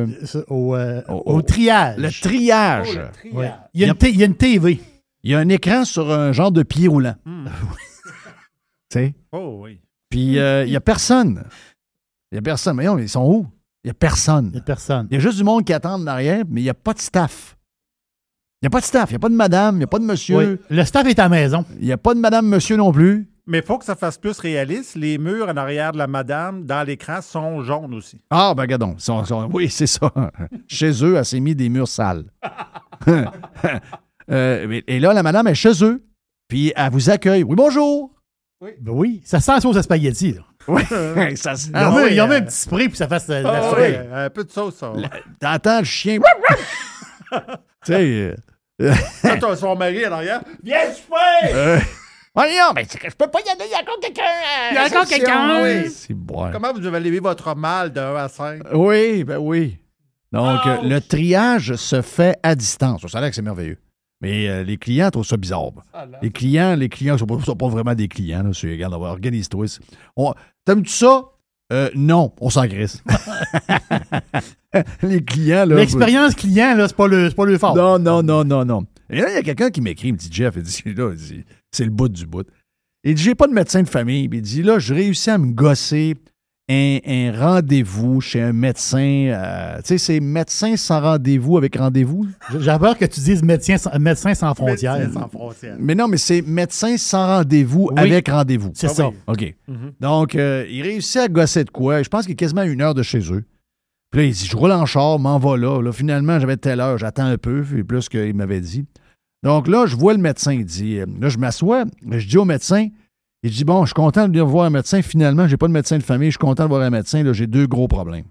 au triage. Le triage. Oh, ouais. Il y a une TV. Il y a un écran sur un genre de pied roulant. Mm. Tu sais? Oh oui. Puis il n'y a personne. Mais non, ils sont où? Il n'y a personne. Il y a juste du monde qui attend en arrière, mais il n'y a pas de staff. Il n'y a pas de madame, il n'y a pas de monsieur. Oui. Le staff est à la maison. Il n'y a pas de madame, monsieur non plus. Mais il faut que ça fasse plus réaliste. Les murs en arrière de la madame, dans l'écran, sont jaunes aussi. Ah, ben, gadon. Oui, c'est ça. Chez eux, elle s'est mis des murs sales. Et là, la madame est chez eux, puis elle vous accueille. Oui, bonjour. Oui. Ben oui, ça sent la sauce à spaghetti, là. Oui, ça sent. Ils ont mis un petit spray, puis ça fasse la sauce. Oui. Un peu de sauce, ça. T'entends le chien. Tu sais. Quand t'as son mari en arrière, viens souper! Voyons, mais je peux pas y aller, il y a encore quelqu'un. Oui. C'est bon. Comment vous avez levé votre mal de 1 à 5? Oui, ben oui. Donc, le triage se fait à distance. Ça a l'air que c'est merveilleux. Mais les clients trouvent ça bizarre. Ah, les clients sont pas vraiment des clients. Là, regarde, on va organiser tout ça. T'aimes-tu ça? Non, on s'en crisse. Les clients, là. L'expérience client, là, c'est pas le fort. Non. Et là, il y a quelqu'un qui m'écrit, il me dit, Jeff, il dit, c'est le bout du bout. Il dit, j'ai pas de médecin de famille. Il dit, là, je réussis à me gosser un rendez-vous chez un médecin. Tu sais, c'est médecin sans rendez-vous avec rendez-vous. J'ai peur que tu dises médecin sans frontières. Médecin sans frontières. Mais non, mais c'est médecin sans rendez-vous avec rendez-vous. C'est ça. OK. Mm-hmm. Donc, il réussit à gosser de quoi? Je pense qu'il est quasiment à 1 heure de chez eux. Puis là, il dit, je roule en char, m'en va là. Là, finalement, j'avais telle heure, j'attends un peu, puis plus qu'il m'avait dit. Donc là, je vois le médecin, il dit, là, je m'assois, je dis au médecin, il dit, bon, je suis content de venir voir un médecin, finalement, j'ai pas de médecin de famille, je suis content de voir un médecin, là, j'ai 2 gros problèmes.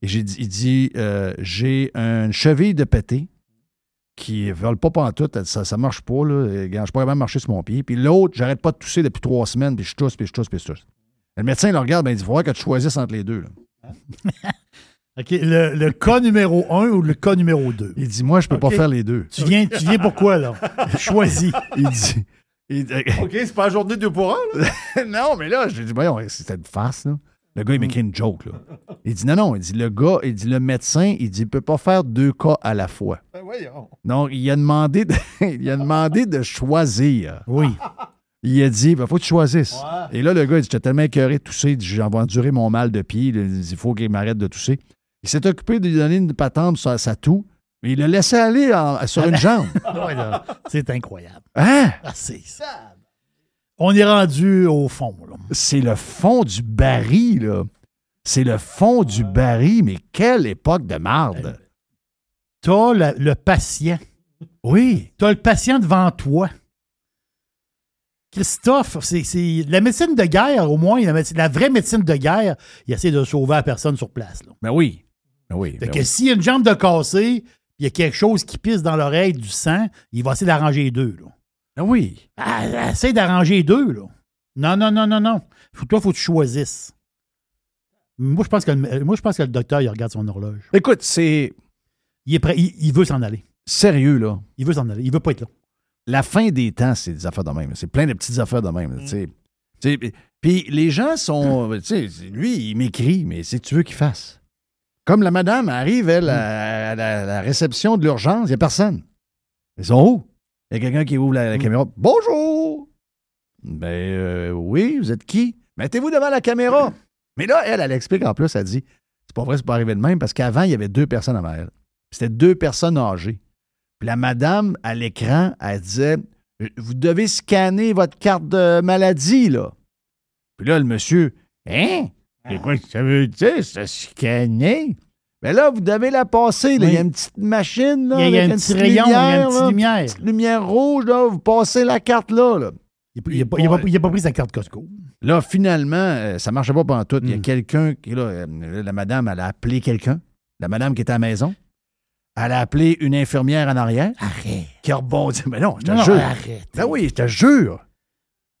Et il dit, j'ai une cheville de pété qui ne vole pas pantoute, ça ne marche pas, là, je peux pas vraiment marcher sur mon pied. Puis l'autre, j'arrête pas de tousser depuis 3 semaines, puis je tousse. Le médecin, il regarde, ben, il dit, il faudra que tu choisisses entre les deux, là. OK, le cas numéro 1 ou le cas numéro 2? Il dit, moi, je peux pas faire les deux. Tu viens pourquoi, là? Choisis. Il dit OK, c'est pas la journée de 2 pour 1, là? Non, mais là, je lui dis, voyons, c'était de face, là. Le gars, il m'écrit une joke, là. Il dit, non, il dit, le médecin, il peut pas faire 2 cas à la fois. Ben voyons. Donc, il a demandé de choisir. Oui. Il a dit, ben, faut que tu choisisses. Ouais. Et là, le gars, il dit, j'étais tellement écœuré de tousser, j'ai enduré mon mal de pied, il faut qu'il m'arrête de tousser. Il s'est occupé de lui donner une patente sur sa toux, mais il l'a laissé aller sur une jambe. Ouais, là, c'est incroyable. Hein? Ah, c'est ça. On est rendu au fond. Là. C'est le fond du baril, là. Mais quelle époque de marde. T'as le patient. Oui. T'as le patient devant toi. Christophe, c'est la médecine de guerre, au moins, la vraie médecine de guerre, il essaie de sauver la personne sur place. Là. Ben oui. Ben oui. Fait ben que oui. S'il y a une jambe de cassée, il y a quelque chose qui pisse dans l'oreille, du sang, il va essayer d'arranger les deux. Là. Ben oui. Ah, essaie d'arranger les deux. Là. Non. Toi, faut que tu choisisses. Moi, je pense que le docteur, il regarde son horloge. Écoute, c'est... Il est prêt, il veut s'en aller. Sérieux, là. Il veut s'en aller. Il veut pas être là. La fin des temps, c'est des affaires de même. C'est plein de petites affaires de même. Puis les gens sont... Lui, il m'écrit, mais c'est tu veux qu'il fasse. Comme la madame arrive, elle, à la réception de l'urgence, il n'y a personne. Ils sont où? Il y a quelqu'un qui ouvre la caméra. « Bonjour! » « Ben oui, vous êtes qui? »« Mettez-vous devant la caméra! » Mais là, elle explique en plus, elle dit « C'est pas vrai, c'est pas arrivé de même, parce qu'avant, il y avait deux personnes avant elle. » C'était deux personnes âgées. Puis la madame, à l'écran, elle disait « Vous devez scanner votre carte de maladie, là. » Puis là, le monsieur « Hein? C'est quoi que ça veut dire, ça, scanner? » Mais là, vous devez la passer. Là. Oui. Il y a une petite machine, là. Il y a un petit rayon, il y a une petite lumière. Une petite lumière rouge, là. Vous passez la carte, là. Là. Il n'a pas pris sa carte Costco. Là, finalement, ça ne marchait pas pantoute. Il y a quelqu'un qui, là, la madame, elle a appelé quelqu'un. La madame qui était à la maison. Elle a appelé une infirmière en arrière. Arrête. Qui a rebondi. Mais non, je te jure. Arrête. Ben oui, je te jure.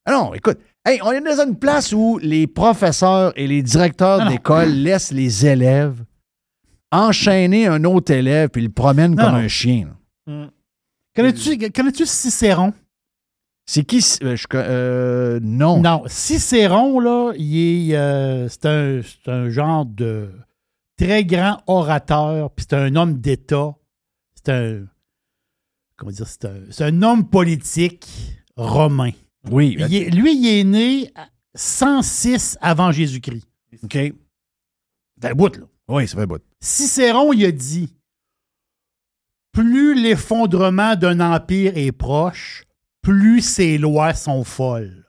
Ah non, écoute. Hey, on est dans une place où les professeurs et les directeurs d'école laissent les élèves enchaîner un autre élève puis le promènent comme un chien. Connais-tu Cicéron? C'est qui? Non. Non, Cicéron, là, c'est un genre de... très grand orateur, puis c'est un homme d'État, c'est un homme politique romain. Oui. Lui, il est né 106 avant Jésus-Christ. OK. C'est un bout, là. Oui, c'est un bout. Cicéron, il a dit « Plus l'effondrement d'un empire est proche, plus ses lois sont folles. »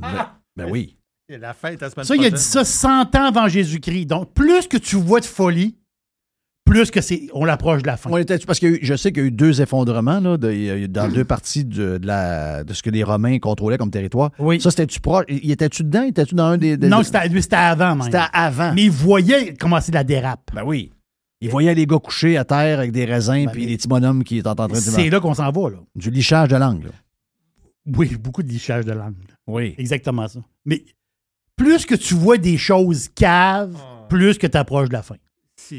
Ben oui. La fête la semaine prochaine. Il a dit ça 100 ans avant Jésus-Christ. Donc, plus que tu vois de folie, plus que on l'approche de la fin. Parce que je sais qu'il y a eu deux effondrements là, dans deux parties de ce que les Romains contrôlaient comme territoire. Oui. Ça, c'était-tu proche? Il était-tu dedans? Était-tu dans un des... Non, c'était avant, même. C'était avant. Mais il voyait commencer la dérape. Ben oui. Il voyait les gars couchés à terre avec des raisins puis des petits bonhommes qui étaient en train de... C'est là qu'on s'en va, là. Du lichage de langue, là. Oui, beaucoup de lichage de langue. Oui. Exactement ça. Mais... plus que tu vois des choses caves, plus que tu approches de la fin.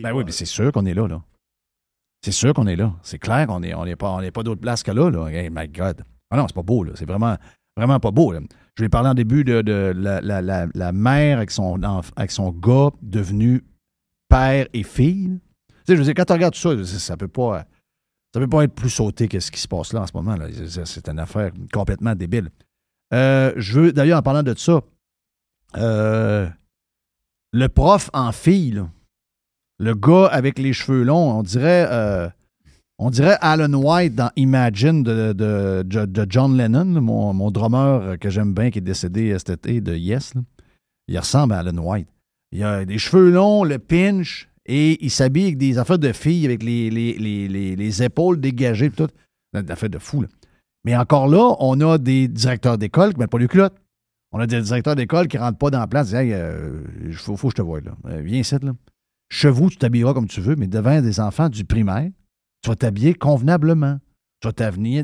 Ben oui, mais c'est sûr qu'on est là, là. C'est sûr qu'on est là. C'est clair qu'on n'est pas d'autre place que là, là. Hey, my God. Ah non, c'est pas beau, là. C'est vraiment, vraiment pas beau, là. Je lui ai parlé en début de la mère avec son gars devenu père et fille. Tu sais, je veux dire, quand tu regardes tout ça, ça peut pas être plus sauté que ce qui se passe là en ce moment, là. C'est une affaire complètement débile. Je veux, d'ailleurs, en parlant de ça, le prof en fille, là. Le gars avec les cheveux longs, on dirait Alan White dans Imagine de John Lennon, là, mon drummer que j'aime bien qui est décédé cet été de Yes. Là. Il ressemble à Alan White. Il a des cheveux longs, le pinch, et il s'habille avec des affaires de filles, avec les épaules dégagées, tout. Des affaires de fou, là. Mais encore là, on a des directeurs d'école qui ne mettent pas les culottes. On a des directeurs d'école qui ne rentrent pas dans la place et disent « Hey, faut que je te voie, là. Viens ici, là. Chevaux, tu t'habilleras comme tu veux, mais devant des enfants du primaire, tu vas t'habiller convenablement. Tu vas t'habiller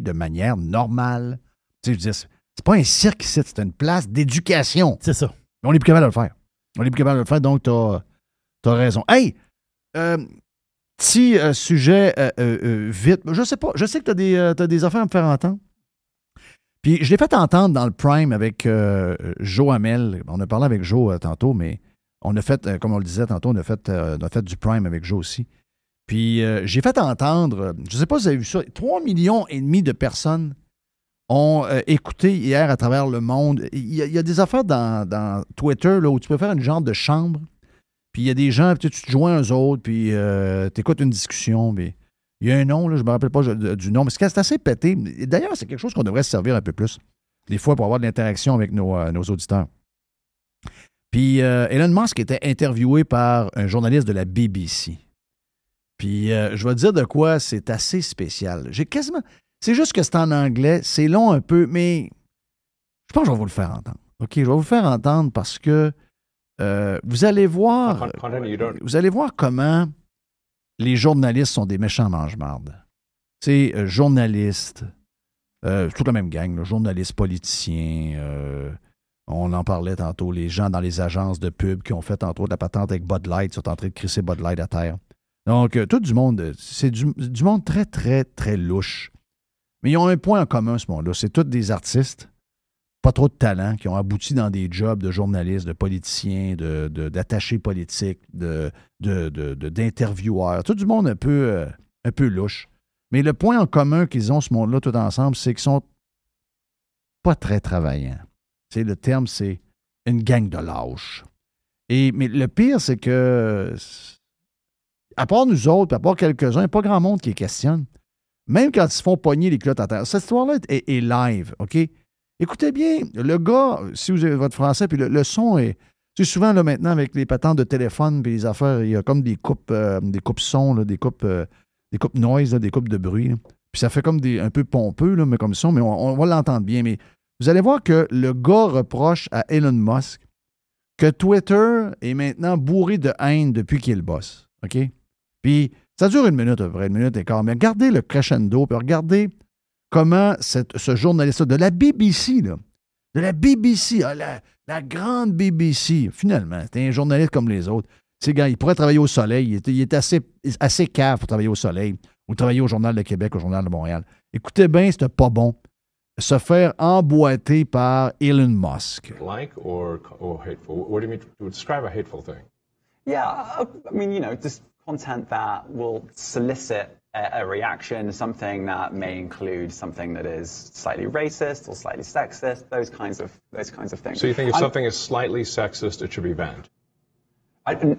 de manière normale. » Tu sais, je veux dire, c'est pas un cirque ici, c'est une place d'éducation. C'est ça. Mais on n'est plus capable de le faire. On n'est plus capable de le faire, donc t'as raison. Hey! Petit sujet vite. Je sais pas. Je sais que t'as des affaires à me faire entendre. Puis je l'ai fait entendre dans le Prime avec Joe Hamel. On a parlé avec Joe tantôt, mais on a fait, comme on le disait tantôt, on a fait du Prime avec Joe aussi. Puis j'ai fait entendre, je ne sais pas si vous avez vu ça, 3,5 millions de personnes ont écouté hier à travers le monde. Il y a des affaires dans Twitter là, où tu peux faire une genre de chambre, puis il y a des gens, puis tu te joins aux autres, puis tu écoutes une discussion, puis... Il y a un nom, là, je ne me rappelle pas du nom, mais c'est assez pété. D'ailleurs, c'est quelque chose qu'on devrait se servir un peu plus, des fois, pour avoir de l'interaction avec nos auditeurs. Puis Elon Musk était interviewé par un journaliste de la BBC. Puis je vais te dire de quoi c'est assez spécial. C'est juste que c'est en anglais, c'est long un peu, mais Je pense que je vais vous le faire entendre. OK, je vais vous le faire entendre parce que vous allez voir. Vous allez voir comment les journalistes sont des méchants mange-mardes. Tu sais, journalistes, toute la même gang, là, journalistes, politiciens, on en parlait tantôt, les gens dans les agences de pub qui ont fait tantôt de la patente avec Bud Light, sont en train de crisser Bud Light à terre. Donc, tout du monde, c'est du monde très, très, très louche. Mais ils ont un point en commun, ce monde-là. C'est tous des artistes, pas trop de talent, qui ont abouti dans des jobs de journalistes, de politiciens, d'attachés politiques, d'intervieweurs. Tout du monde un peu louche. Mais le point en commun qu'ils ont, ce monde-là, tout ensemble, c'est qu'ils sont pas très travaillants. C'est, le terme, c'est une gang de lâches. Mais le pire, c'est que... À part nous autres, à part quelques-uns, pas grand monde qui les questionne. Même quand ils se font pogner les culottes à terre. Cette histoire-là est live, OK? Écoutez bien, le gars, si vous avez votre français, puis le son est... Tu sais, souvent, là, maintenant, avec les patentes de téléphone puis les affaires, il y a comme des coupes son, là, des coupes noise, là, des coupes de bruit. Là. Puis ça fait comme un peu pompeux, là, mais comme son, mais on va l'entendre bien. Mais vous allez voir que le gars reproche à Elon Musk que Twitter est maintenant bourré de haine depuis qu'il est le boss, OK? Puis, ça dure une minute à peu près, une minute et quart, mais regardez le crescendo, puis regardez comment ce journaliste-là, de la BBC, là, la grande BBC, finalement, c'est un journaliste comme les autres. Ces gars, il pourrait travailler au Soleil, il est assez cave pour travailler au Soleil, ou travailler au Journal de Québec, au Journal de Montréal. Écoutez bien, c'était pas bon. Se faire emboîter par Elon Musk. Like or hateful? What do you mean to describe a hateful thing? Yeah, I mean, you know, just content that will solicit a reaction, something that may include something that is slightly racist or slightly sexist, those kinds of things. So you think if something is slightly sexist, it should be banned?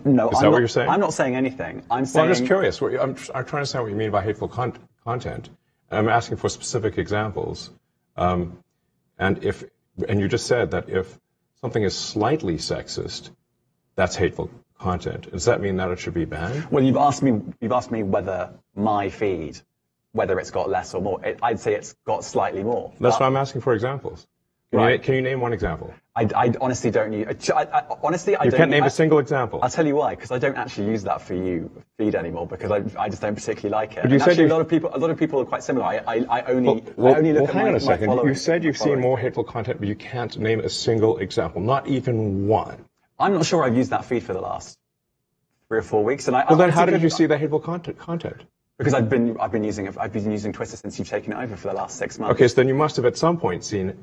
No, is that what you're saying? I'm not saying anything. I'm saying. Well, I'm just curious. I'm trying to understand what you mean by hateful content. I'm asking for specific examples. And you just said that if something is slightly sexist, that's hateful content. Does that mean that it should be banned? Well, you've asked me whether my feed, whether it's got less or more. I'd say it's got slightly more. That's why I'm asking for examples. Right. Can you name one example? I honestly don't need. I honestly don't. You can't name a single example. I'll tell you why, because I don't actually use that for you feed anymore, because I just don't particularly like it. But you said actually, a lot of people are quite similar. I only look at my following. You said you've seen more hateful content, but you can't name a single example, not even one. I'm not sure I've used that feed for the last 3 or 4 weeks, and I. Well, then how did you see the hateful content? Because I've been using Twitter since you've taken it over for the last 6 months. Okay, so then you must have at some point seen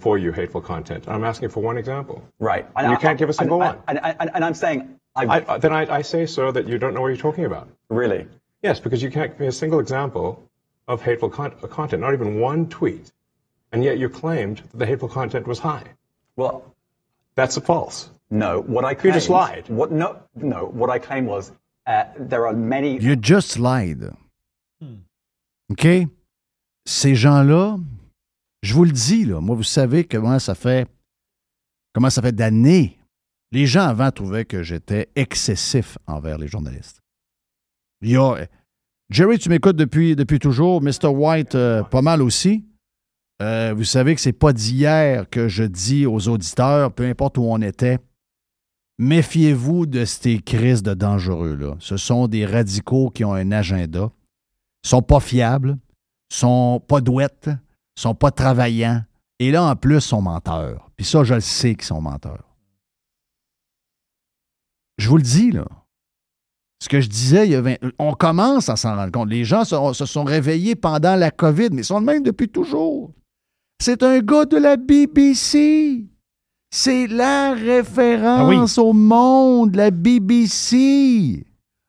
for you hateful content. I'm asking for one example. Right. And you can't give a single one. And I'm saying... I say, sir, that you don't know what you're talking about. Really? Yes, because you can't give me a single example of hateful content, not even one tweet. And yet you claimed that the hateful content was high. Well... That's false. No, what I claimed... You just lied. No, what I claimed was... there are many... You just lied. OK? Ces gens-là, je vous le dis, là, moi, vous savez comment ça fait d'années. Les gens avant trouvaient que j'étais excessif envers les journalistes. Jerry, tu m'écoutes depuis toujours. Mr. White, pas mal aussi. Vous savez que c'est pas d'hier que je dis aux auditeurs, peu importe où on était, méfiez-vous de ces crises de dangereux-là. Ce sont des radicaux qui ont un agenda, sont pas fiables, sont pas douettes, sont pas travaillants, et là, en plus, sont menteurs. Puis ça, je le sais qu'ils sont menteurs. Je vous le dis, là. Ce que je disais, on commence à s'en rendre compte. Les gens se sont réveillés pendant la COVID, mais ils sont de même depuis toujours. C'est un gars de la BBC. C'est la référence au monde, la BBC.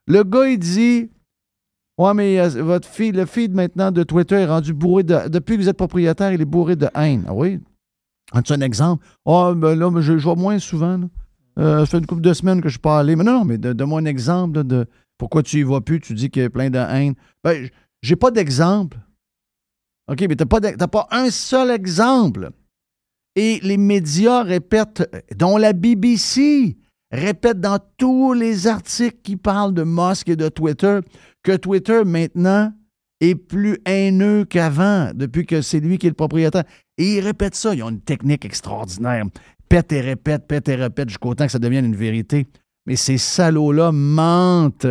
Le gars, il dit, « Ouais, mais le feed maintenant de Twitter est rendu bourré de... Depuis que vous êtes propriétaire, il est bourré de haine. » Ah oui? C'est un exemple. « Ah, ben là, je vois moins souvent. Là. Ça fait une couple de semaines que je suis pas allé. » Mais non, mais donne-moi un exemple là, de pourquoi tu y vas plus, tu dis qu'il y a plein de haine. Ben, j'ai pas d'exemple. OK, mais t'as pas un seul exemple. Et les médias répètent, dont la BBC répète dans tous les articles qui parlent de Musk et de Twitter, que Twitter maintenant est plus haineux qu'avant, depuis que c'est lui qui est le propriétaire. Et ils répètent ça. Ils ont une technique extraordinaire. Pète et répète jusqu'au temps que ça devienne une vérité. Mais ces salauds-là mentent.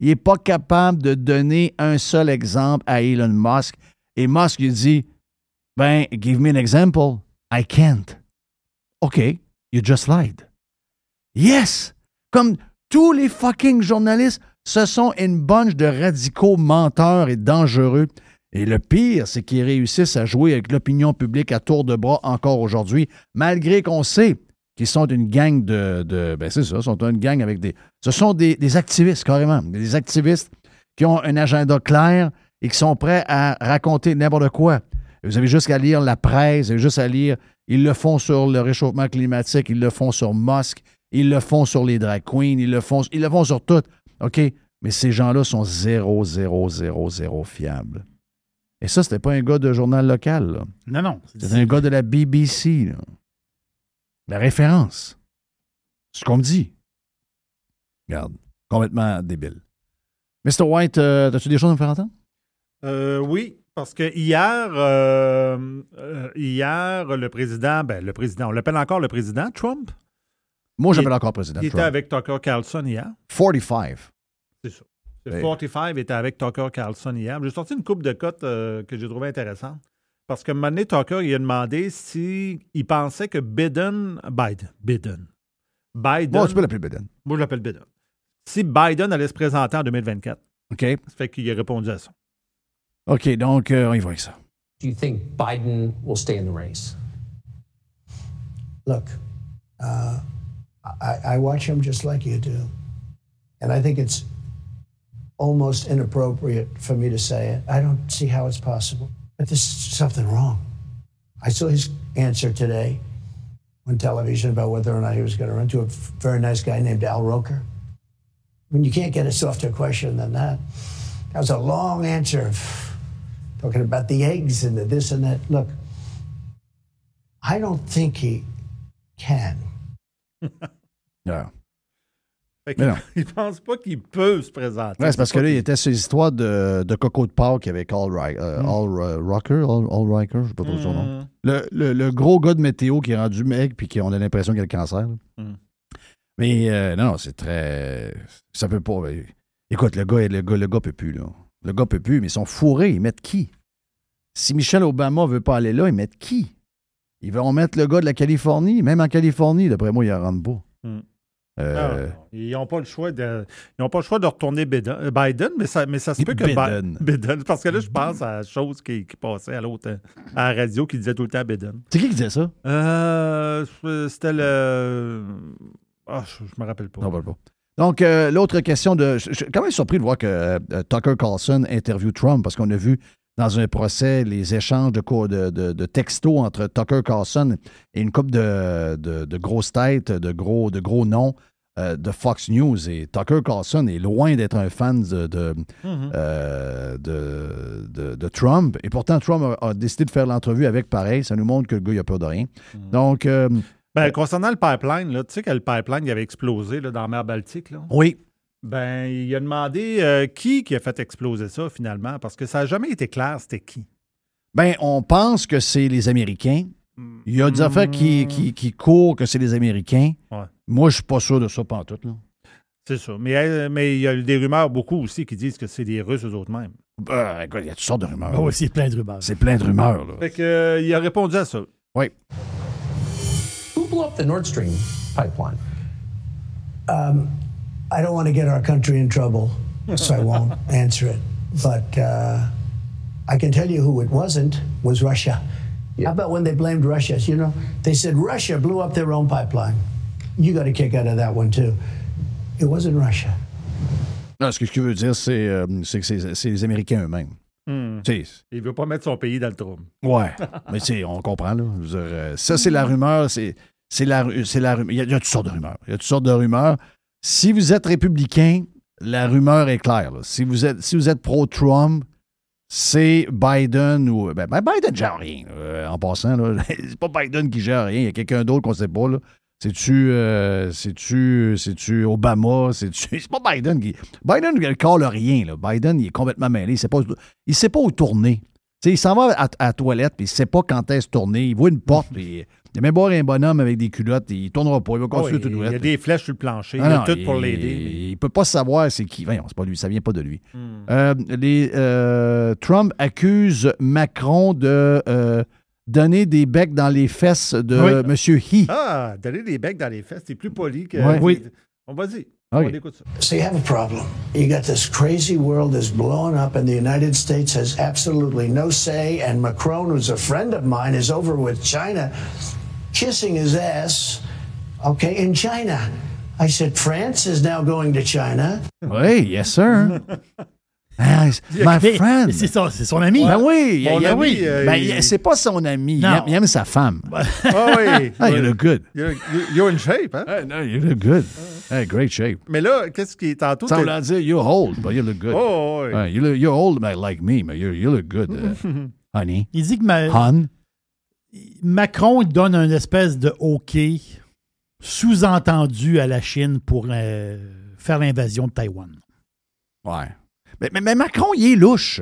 Il n'est pas capable de donner un seul exemple à Elon Musk. Et Musk, il dit, « Ben, give me an example. I can't. » OK, you just lied. Yes! Comme tous les fucking journalistes, ce sont une bunch de radicaux menteurs et dangereux. Et le pire, c'est qu'ils réussissent à jouer avec l'opinion publique à tour de bras encore aujourd'hui, malgré qu'on sait qu'ils sont une gang ben c'est ça, sont une gang avec des... Ce sont des activistes, carrément. Des activistes qui ont un agenda clair et qui sont prêts à raconter n'importe quoi. Vous avez juste à lire la presse, vous avez juste à lire... Ils le font sur le réchauffement climatique, ils le font sur Musk, ils le font sur les drag queens, ils le font sur tout. OK? Mais ces gens-là sont 0 fiables. Et ça, c'était pas un gars de journal local. Là. Non, non. C'était un gars de la BBC. Là. La référence. C'est ce qu'on me dit. Regarde. Complètement débile. Mr. White, as-tu des choses à me faire entendre? Oui, parce que hier, le président, on l'appelle encore le président, Trump? Moi, j'appelle encore président Trump. Il était avec Tucker Carlson hier. 45. C'est ça. Le 45 était avec Tucker Carlson hier. J'ai sorti une coupe de cotes que j'ai trouvée intéressante. Parce que un moment donné, Tucker, il a demandé s'il pensait que Biden. Moi, tu peux l'appeler Biden. Moi, je l'appelle Biden. Si Biden allait se présenter en 2024. OK. Ça fait qu'il a répondu à ça. OK, donc, on y va avec ça. Do you think Biden will stay in the race? Look, I watch him just like you do. And I think it's almost inappropriate for me to say it. I don't see how it's possible. But there's something wrong. I saw his answer today on television about whether or not he was going to run to a very nice guy named Al Roker. I mean, you can't get a softer question than that. That was a long answer, talking about the eggs and the this and that. Look, I don't think he can. Yeah. Il pense pas qu'il peut se présenter. Ouais, c'est parce que là, il était sur les histoires de Coco de Pâques avec All Riker, je ne sais pas trop son nom. Le gros gars de météo qui est rendu mec puis qu'on a l'impression qu'il a le cancer. Mais non, c'est très... Ça peut pas... Mais... Écoute, le gars peut plus, là. Le gars peut plus, mais ils sont fourrés. Ils mettent qui? Si Michelle Obama veut pas aller là, ils mettent qui? Ils vont mettre le gars de la Californie. Même en Californie, d'après moi, il en rentre pas. Non, ils n'ont pas le choix de retourner Biden, mais ça se peut que Biden, parce que là je pense à la chose qui passait à l'autre à la radio qui disait tout le temps Biden. C'est qui disait ça? C'était le... Ah, je me rappelle pas. Non, pas. Donc l'autre question de... Je suis quand même surpris de voir que Tucker Carlson interview Trump, parce qu'on a vu dans un procès les échanges de textos entre Tucker Carlson et une couple de grosses têtes, de gros noms de Fox News. Et Tucker Carlson est loin d'être un fan de Trump. Et pourtant, Trump a décidé de faire l'entrevue avec pareil. Ça nous montre que le gars, il a peur de rien. Donc... concernant le pipeline, là, tu sais que le pipeline avait explosé là, dans la mer Baltique. Là? Oui. Ben, il a demandé qui a fait exploser ça, finalement, parce que ça n'a jamais été clair, c'était qui. Ben, on pense que c'est les Américains. Il y a des affaires qui courent que c'est les Américains. Ouais. Moi, je ne suis pas sûr de ça pantoute, là. C'est sûr. Mais il y a des rumeurs, beaucoup aussi, qui disent que c'est des Russes eux-mêmes. Ben, écoute, il y a toutes sortes de rumeurs. Oui, c'est plein de rumeurs. C'est plein de rumeurs, là. Fait qu'il a répondu à ça. Oui. Who blew up the Nord Stream pipeline? I don't want to get our country in trouble, so I won't answer it. But I can tell you who it was Russia. Yeah. How about when they blamed Russia? You know, they said Russia blew up their own pipeline. You got a kick out of that one, too. It wasn't Russia. Non, ce que je veux dire, c'est les Américains eux-mêmes. Il veut pas mettre son pays dans le trouble. Ouais, mais tu sais, on comprend, là. Je veux dire, ça, c'est la rumeur, c'est la rumeur. Il y a toutes sortes de rumeurs. Si vous êtes républicain, la rumeur est claire. Là. Si vous êtes pro-Trump, c'est Biden ou... Ben Biden ne gère rien, en passant. Là. C'est pas Biden qui gère rien. Il y a quelqu'un d'autre qu'on ne sait pas. Là. C'est-tu Obama? C'est pas Biden qui... Biden ne colle rien. Là. Biden, il est complètement mêlé. Il ne sait pas où tourner. Tu sais, il s'en va à la toilette, puis il ne sait pas quand est-ce tourner. Il voit une porte, puis il va même boire un bonhomme avec des culottes, il ne tournera pas, il va continuer tout droit. Il y a des flèches sur le plancher, il y a tout pour l'aider. Il ne peut pas savoir c'est qui. Voyons, c'est pas lui, ça vient pas de lui. Trump accuse Macron de donner des becs dans les fesses de M. He. Ah, donner des becs dans les fesses, c'est plus poli que... Oui. On va dire. Okay. So you have a problem. You got this crazy world that's blowing up and the United States has absolutely no say, and Macron, who's a friend of mine, is over with China, kissing his ass, okay, in China. I said, France is now going to China. Oui, yes, sir. Ah, my friend. C'est son ami. Ben oui. C'est pas son ami. Il aime sa femme. Oui. Ah, you look good. You're in shape, hein? No, you look good. Hey, great shape. Mais là, qu'est-ce qui est tantôt? Ça voulait dire, you're old, but you look good. Oh, oui. You're old, but like me, but you look good, honey. Il dit que Macron donne une espèce de hockey sous-entendu à la Chine pour faire l'invasion de Taïwan. Ouais. Mais Macron, il est louche.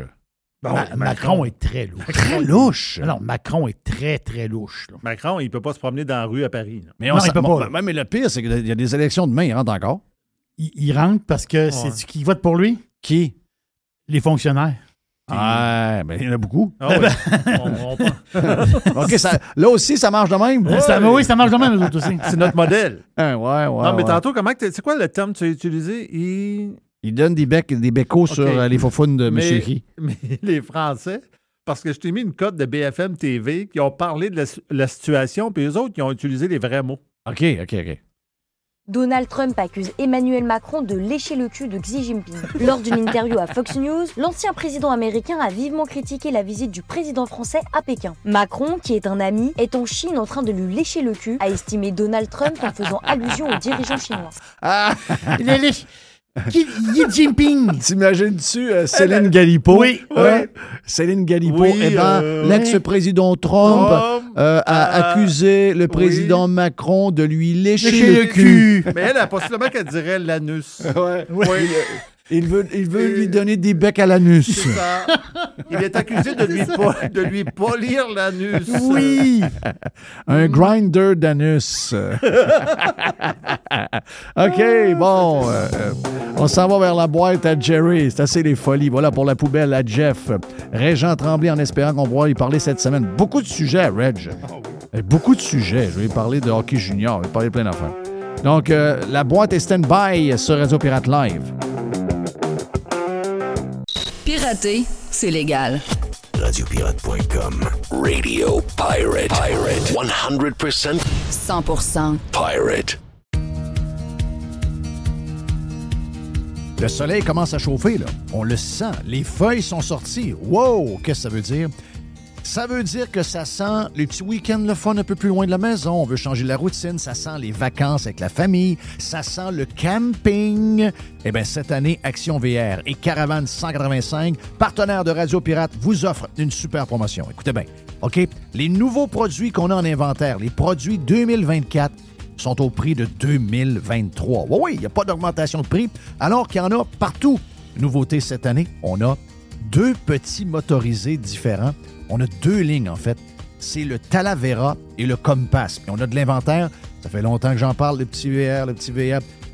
Bon, Macron est très louche. Très louche. Non, Macron est très, très louche. Là. Macron, il ne peut pas se promener dans la rue à Paris. Là. Mais il peut pas. Mais le pire, c'est qu'il y a des élections demain, il rentre encore. Il rentre parce que c'est qui vote pour lui? Qui? Les fonctionnaires. Ah, ben il y en a beaucoup. Ah, oui. on OK, là aussi, ça marche de même. Ouais. Ça marche de même, nous autres aussi. C'est notre modèle. Mais tantôt, c'est quoi le terme que tu as utilisé? Il donne des becos sur les faufounes de M. Hi. Mais les Français, parce que je t'ai mis une cote de BFM TV, qui ont parlé de la situation, puis eux autres, ils ont utilisé les vrais mots. OK. Donald Trump accuse Emmanuel Macron de lécher le cul de Xi Jinping. Lors d'une interview à Fox News, l'ancien président américain a vivement critiqué la visite du président français à Pékin. Macron, qui est un ami, est en Chine en train de lui lécher le cul, a estimé Donald Trump en faisant allusion aux dirigeants chinois. Ah, il est léché. Xi Jinping. T'imagines-tu Céline Galipeau? Oui. Céline Galipeau, l'ex-président Trump a accusé le président Macron de lui lécher le cul. Mais elle a possiblement qu'elle dirait l'anus. Oui. Il veut lui donner des becs à l'anus. C'est ça. Il est accusé de lui polir l'anus. Oui. Un grinder d'anus. OK, bon. On s'en va vers la boîte à Jerry. C'est assez les folies. Voilà pour la poubelle à Jeff. Régent Tremblay, en espérant qu'on pourra y parler cette semaine. Beaucoup de sujets, Reg. Beaucoup de sujets. Je vais parler de hockey junior. Je vais parler plein d'affaires. Donc, la boîte est stand-by sur Radio Pirate Live. Pirater, c'est légal. Radiopirate.com. Radio Pirate. Pirate. 100%. 100%. Pirate. Le soleil commence à chauffer, là. On le sent. Les feuilles sont sorties. Wow! Qu'est-ce que ça veut dire? Ça veut dire que ça sent les petits week-ends, le fun un peu plus loin de la maison. On veut changer la routine. Ça sent les vacances avec la famille. Ça sent le camping. Eh bien, cette année, Action VR et Caravane 185, partenaires de Radio Pirate, vous offrent une super promotion. Écoutez bien, OK? Les nouveaux produits qu'on a en inventaire, les produits 2024, sont au prix de 2023. Oui, il n'y a pas d'augmentation de prix, alors qu'il y en a partout. Nouveauté cette année, on a 2 petits motorisés différents. On a 2 lignes, en fait. C'est le Talavera et le Compass. Puis on a de l'inventaire. Ça fait longtemps que j'en parle, le petit VR.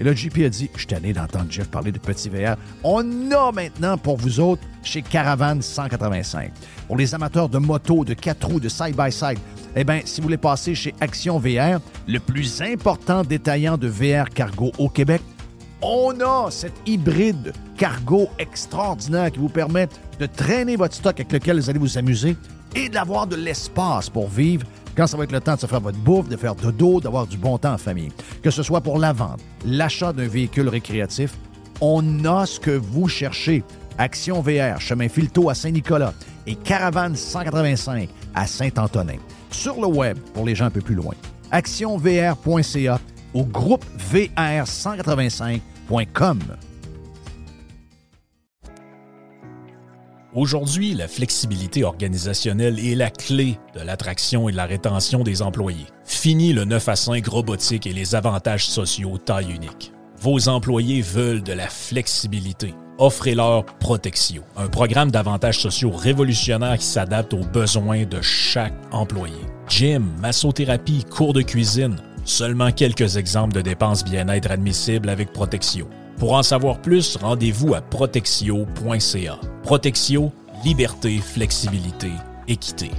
Et là, JP a dit, je suis tanné d'entendre Jeff parler de petit VR. On a maintenant pour vous autres chez Caravane 185. Pour les amateurs de moto, de 4 roues, de side-by-side, eh bien, si vous voulez passer chez Action VR, le plus important détaillant de VR cargo au Québec, on a cet hybride cargo extraordinaire qui vous permet de traîner votre stock avec lequel vous allez vous amuser et d'avoir de l'espace pour vivre quand ça va être le temps de se faire votre bouffe, de faire dodo, d'avoir du bon temps en famille. Que ce soit pour la vente, l'achat d'un véhicule récréatif, on a ce que vous cherchez. Action VR, chemin Filteau à Saint-Nicolas et Caravane 185 à Saint-Antonin. Sur le web, pour les gens un peu plus loin, actionvr.ca au groupe VR185.com. Aujourd'hui, la flexibilité organisationnelle est la clé de l'attraction et de la rétention des employés. Fini le 9 à 5 robotique et les avantages sociaux taille unique. Vos employés veulent de la flexibilité. Offrez-leur Protexio, un programme d'avantages sociaux révolutionnaire qui s'adapte aux besoins de chaque employé. Gym, massothérapie, cours de cuisine, seulement quelques exemples de dépenses bien-être admissibles avec Protexio. Pour en savoir plus, rendez-vous à protexio.ca. Protexio, liberté, flexibilité, équité.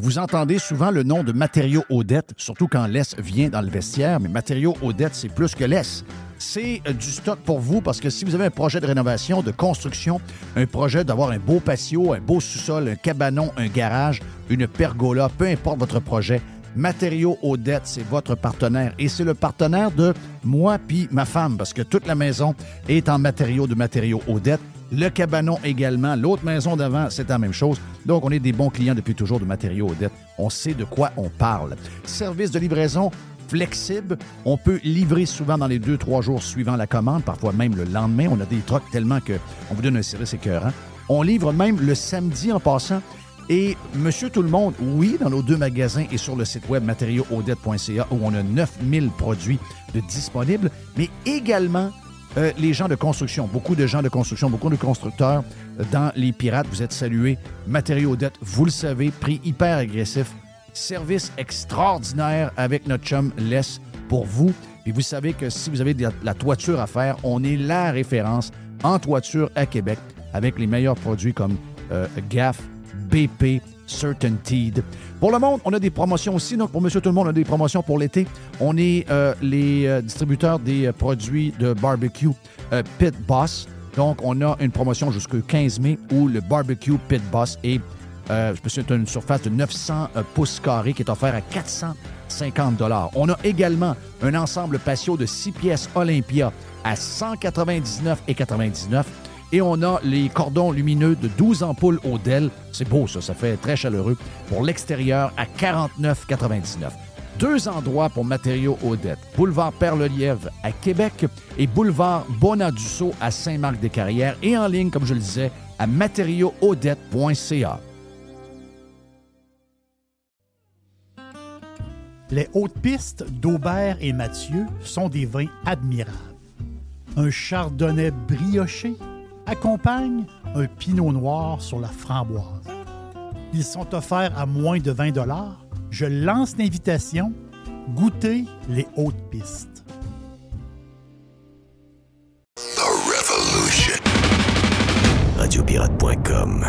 Vous entendez souvent le nom de matériaux Odette, surtout quand l'S vient dans le vestiaire, mais matériaux Odette, c'est plus que l'S. C'est du stock pour vous parce que si vous avez un projet de rénovation, de construction, un projet d'avoir un beau patio, un beau sous-sol, un cabanon, un garage, une pergola, peu importe votre projet, Matériaux Odette, c'est votre partenaire et c'est le partenaire de moi puis ma femme parce que toute la maison est en matériaux de Matériaux Odette. Le cabanon également. L'autre maison d'avant, c'est la même chose. Donc, on est des bons clients depuis toujours de Matériaux Odette. On sait de quoi on parle. Service de livraison flexible. On peut livrer souvent dans les 2-3 jours suivant la commande, parfois même le lendemain. On a des trocs tellement qu'on vous donne un service écœurant. On livre même le samedi en passant. Et Monsieur Tout-le-Monde, oui, dans nos 2 magasins et sur le site web matériauxodette.ca où on a 9000 produits de disponibles, mais également... les gens de construction, beaucoup de gens de construction, beaucoup de constructeurs dans les Pirates, vous êtes salués. Matériaux Odette, vous le savez, prix hyper agressif. Service extraordinaire avec notre chum Les pour vous. Puis vous savez que si vous avez de la toiture à faire, on est la référence en toiture à Québec avec les meilleurs produits comme GAF, BP, CertainTeed. Pour le monde, on a des promotions aussi. Donc, pour Monsieur Tout-le-Monde, on a des promotions pour l'été. On est les distributeurs des produits de barbecue Pit Boss. Donc, on a une promotion jusqu'au 15 mai où le barbecue Pit Boss est c'est une surface de 900 pouces carrés qui est offerte à 450 $. On a également un ensemble patio de 6 pièces Olympia à 199,99 $. Et on a les cordons lumineux de 12 ampoules Odelle. C'est beau, ça fait très chaleureux. Pour l'extérieur, à 49,99 $. 2 endroits pour Matériaux Odette. Boulevard Perle-Lièvre à Québec et boulevard Bonadusseau à Saint-Marc-des-Carrières. Et en ligne, comme je le disais, à matériauxodette.ca. Les hautes pistes d'Aubert et Mathieu sont des vins admirables. Un chardonnay brioché accompagne un pinot noir sur la framboise. Ils sont offerts à moins de 20 $. Je lance l'invitation. Goûtez les hautes pistes. The Revolution. Radiopirate.com.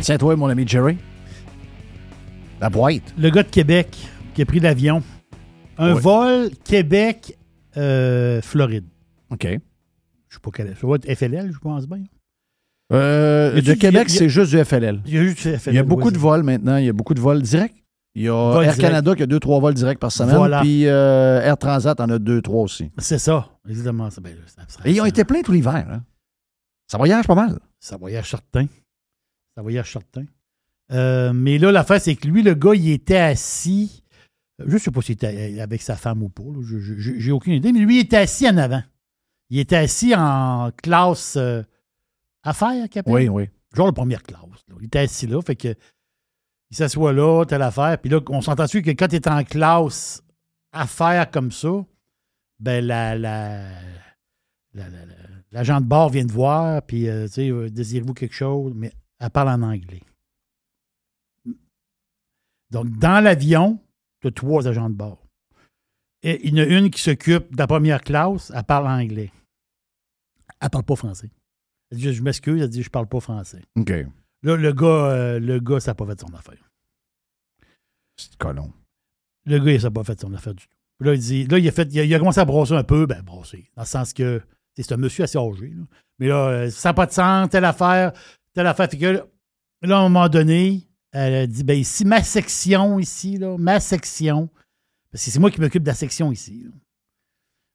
C'est toi, mon ami Jerry. La boîte. Le gars de Québec qui a pris l'avion. Un vol Québec-Floride. OK. Je sais pas quel est. Ça va être FLL, je pense bien. De Québec, c'est juste du FLL. Il y a juste du FLL. Il y a beaucoup de vols maintenant. Il y a beaucoup de vols directs. Il y a Air Canada qui a 2-3 vols directs par semaine. Voilà. Puis Air Transat en a 2-3 aussi. C'est ça. Exactement. Ça, ben, ça. Et ils ont été pleins tout l'hiver. Hein? Ça voyage pas mal. Ça voyage certain. Mais là, l'affaire, c'est que lui, le gars, il était assis... Je ne sais pas s'il était avec sa femme ou pas. Là. J'ai aucune idée. Mais lui, il était assis en avant. Il était assis en classe affaires, capitaine. Oui, oui. Genre la première classe. Là. Il était assis là. Fait que il s'assoit là, telle affaire. Puis là, on s'entend sûr que quand tu es en classe affaires comme ça, ben l'agent de bord vient te voir. Puis, tu sais, désirez-vous quelque chose? Mais elle parle en anglais. Donc, dans l'avion... Tu as 3 agents de bord. Et il y en a une qui s'occupe de la première classe, elle parle anglais. Elle ne parle pas français. Elle dit, je m'excuse, elle dit, je ne parle pas français. OK. Là, le gars ça n'a pas fait son affaire. C'est colon. Le gars, ça n'a pas fait son affaire du tout. Là, il dit, là, il a commencé à brosser un peu, ben brosser, dans le sens que c'est un monsieur assez âgé. Là. Mais là, ça n'a pas de sens, telle affaire. Fait que là, à un moment donné... Elle a dit, bien ici, ma section, parce que c'est moi qui m'occupe de la section ici.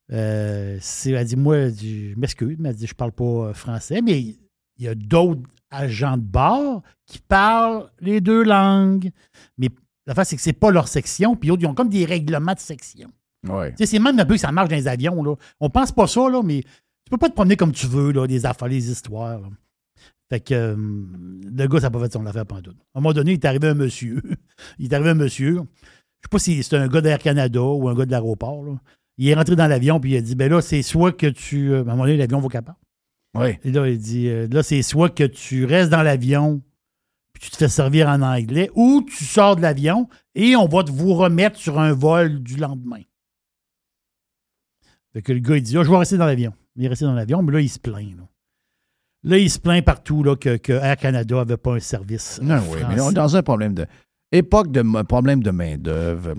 Elle dit, moi, je m'excuse, mais elle dit, je parle pas français, mais il y a d'autres agents de bord qui parlent les 2 langues. Mais la face, c'est que c'est pas leur section, puis ils ont comme des règlements de section. Ouais. Tu sais, c'est même un peu que ça marche dans les avions. Là. On pense pas ça, là, mais tu peux pas te promener comme tu veux, là, des affaires, les histoires. Là. Fait que le gars, ça n'a pas fait son affaire pendant tout. À un moment donné, il est arrivé un monsieur. Je ne sais pas si c'est un gars d'Air Canada ou un gars de l'aéroport. Là. Il est rentré dans l'avion puis il a dit, ben là, c'est soit que tu... À un moment donné, l'avion va capable. Oui. Et là, il dit, là, c'est soit que tu restes dans l'avion puis tu te fais servir en anglais ou tu sors de l'avion et on va vous remettre sur un vol du lendemain. Fait que le gars, il dit, oh, je vais rester dans l'avion. Il est resté dans l'avion, mais là, il se plaint, là. Là, il se plaint partout là, que Air Canada n'avait pas un service. Non, oui, mais on est dans un problème de. Époque de problème de main-d'œuvre.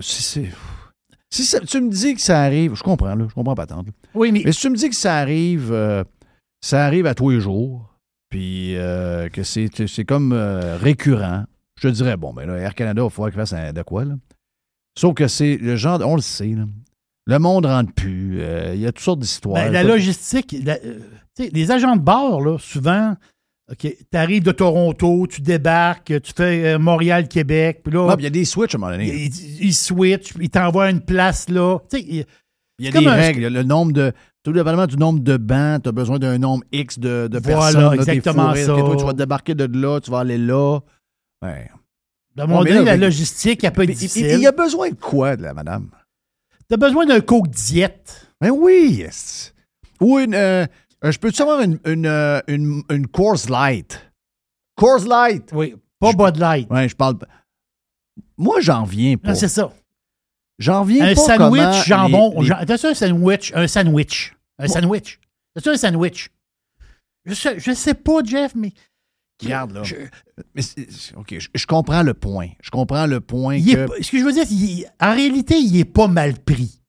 Si tu me dis que ça arrive. Je comprends, là. Je comprends pas tant. Oui, mais. Mais si tu me dis que ça arrive à tous les jours, puis que c'est comme récurrent, je te dirais, bon, ben là, Air Canada, il faudra qu'il fasse de quoi, là. Sauf que c'est le genre. On le sait, là. Le monde ne rentre plus. Il y a toutes sortes d'histoires. Ben, la logistique, les agents de bord, là, souvent, okay, tu arrives de Toronto, tu débarques, tu fais Montréal-Québec. Il y a des switches à un moment donné. Ils switchent, ils t'envoient une place là. Il y a des règles. Le nombre de. Tout dépendamment du nombre de bancs, tu as besoin d'un nombre X de personnes. Voilà, exactement là, ça. Toi, tu vas débarquer de là, tu vas aller là. Ouais. À un moment donné, la logistique, elle peut être difficile. Il y a besoin de quoi, de la madame? T'as besoin d'un coke diète. Ben oui. Yes. Ou une. Je peux-tu avoir une Coors Light? Coors Light. Oui. Pas Bud Light. Oui, je parle. Moi, j'en viens pas. Non, c'est ça. J'en viens un pas. Sandwich, comment jambon, les... T'as-tu un sandwich, un sandwich. T'as-tu un sandwich? Je sais pas, Jeff, mais. Regarde, là. Je comprends le point. Ce que je veux dire, en réalité, il n'est pas mal pris.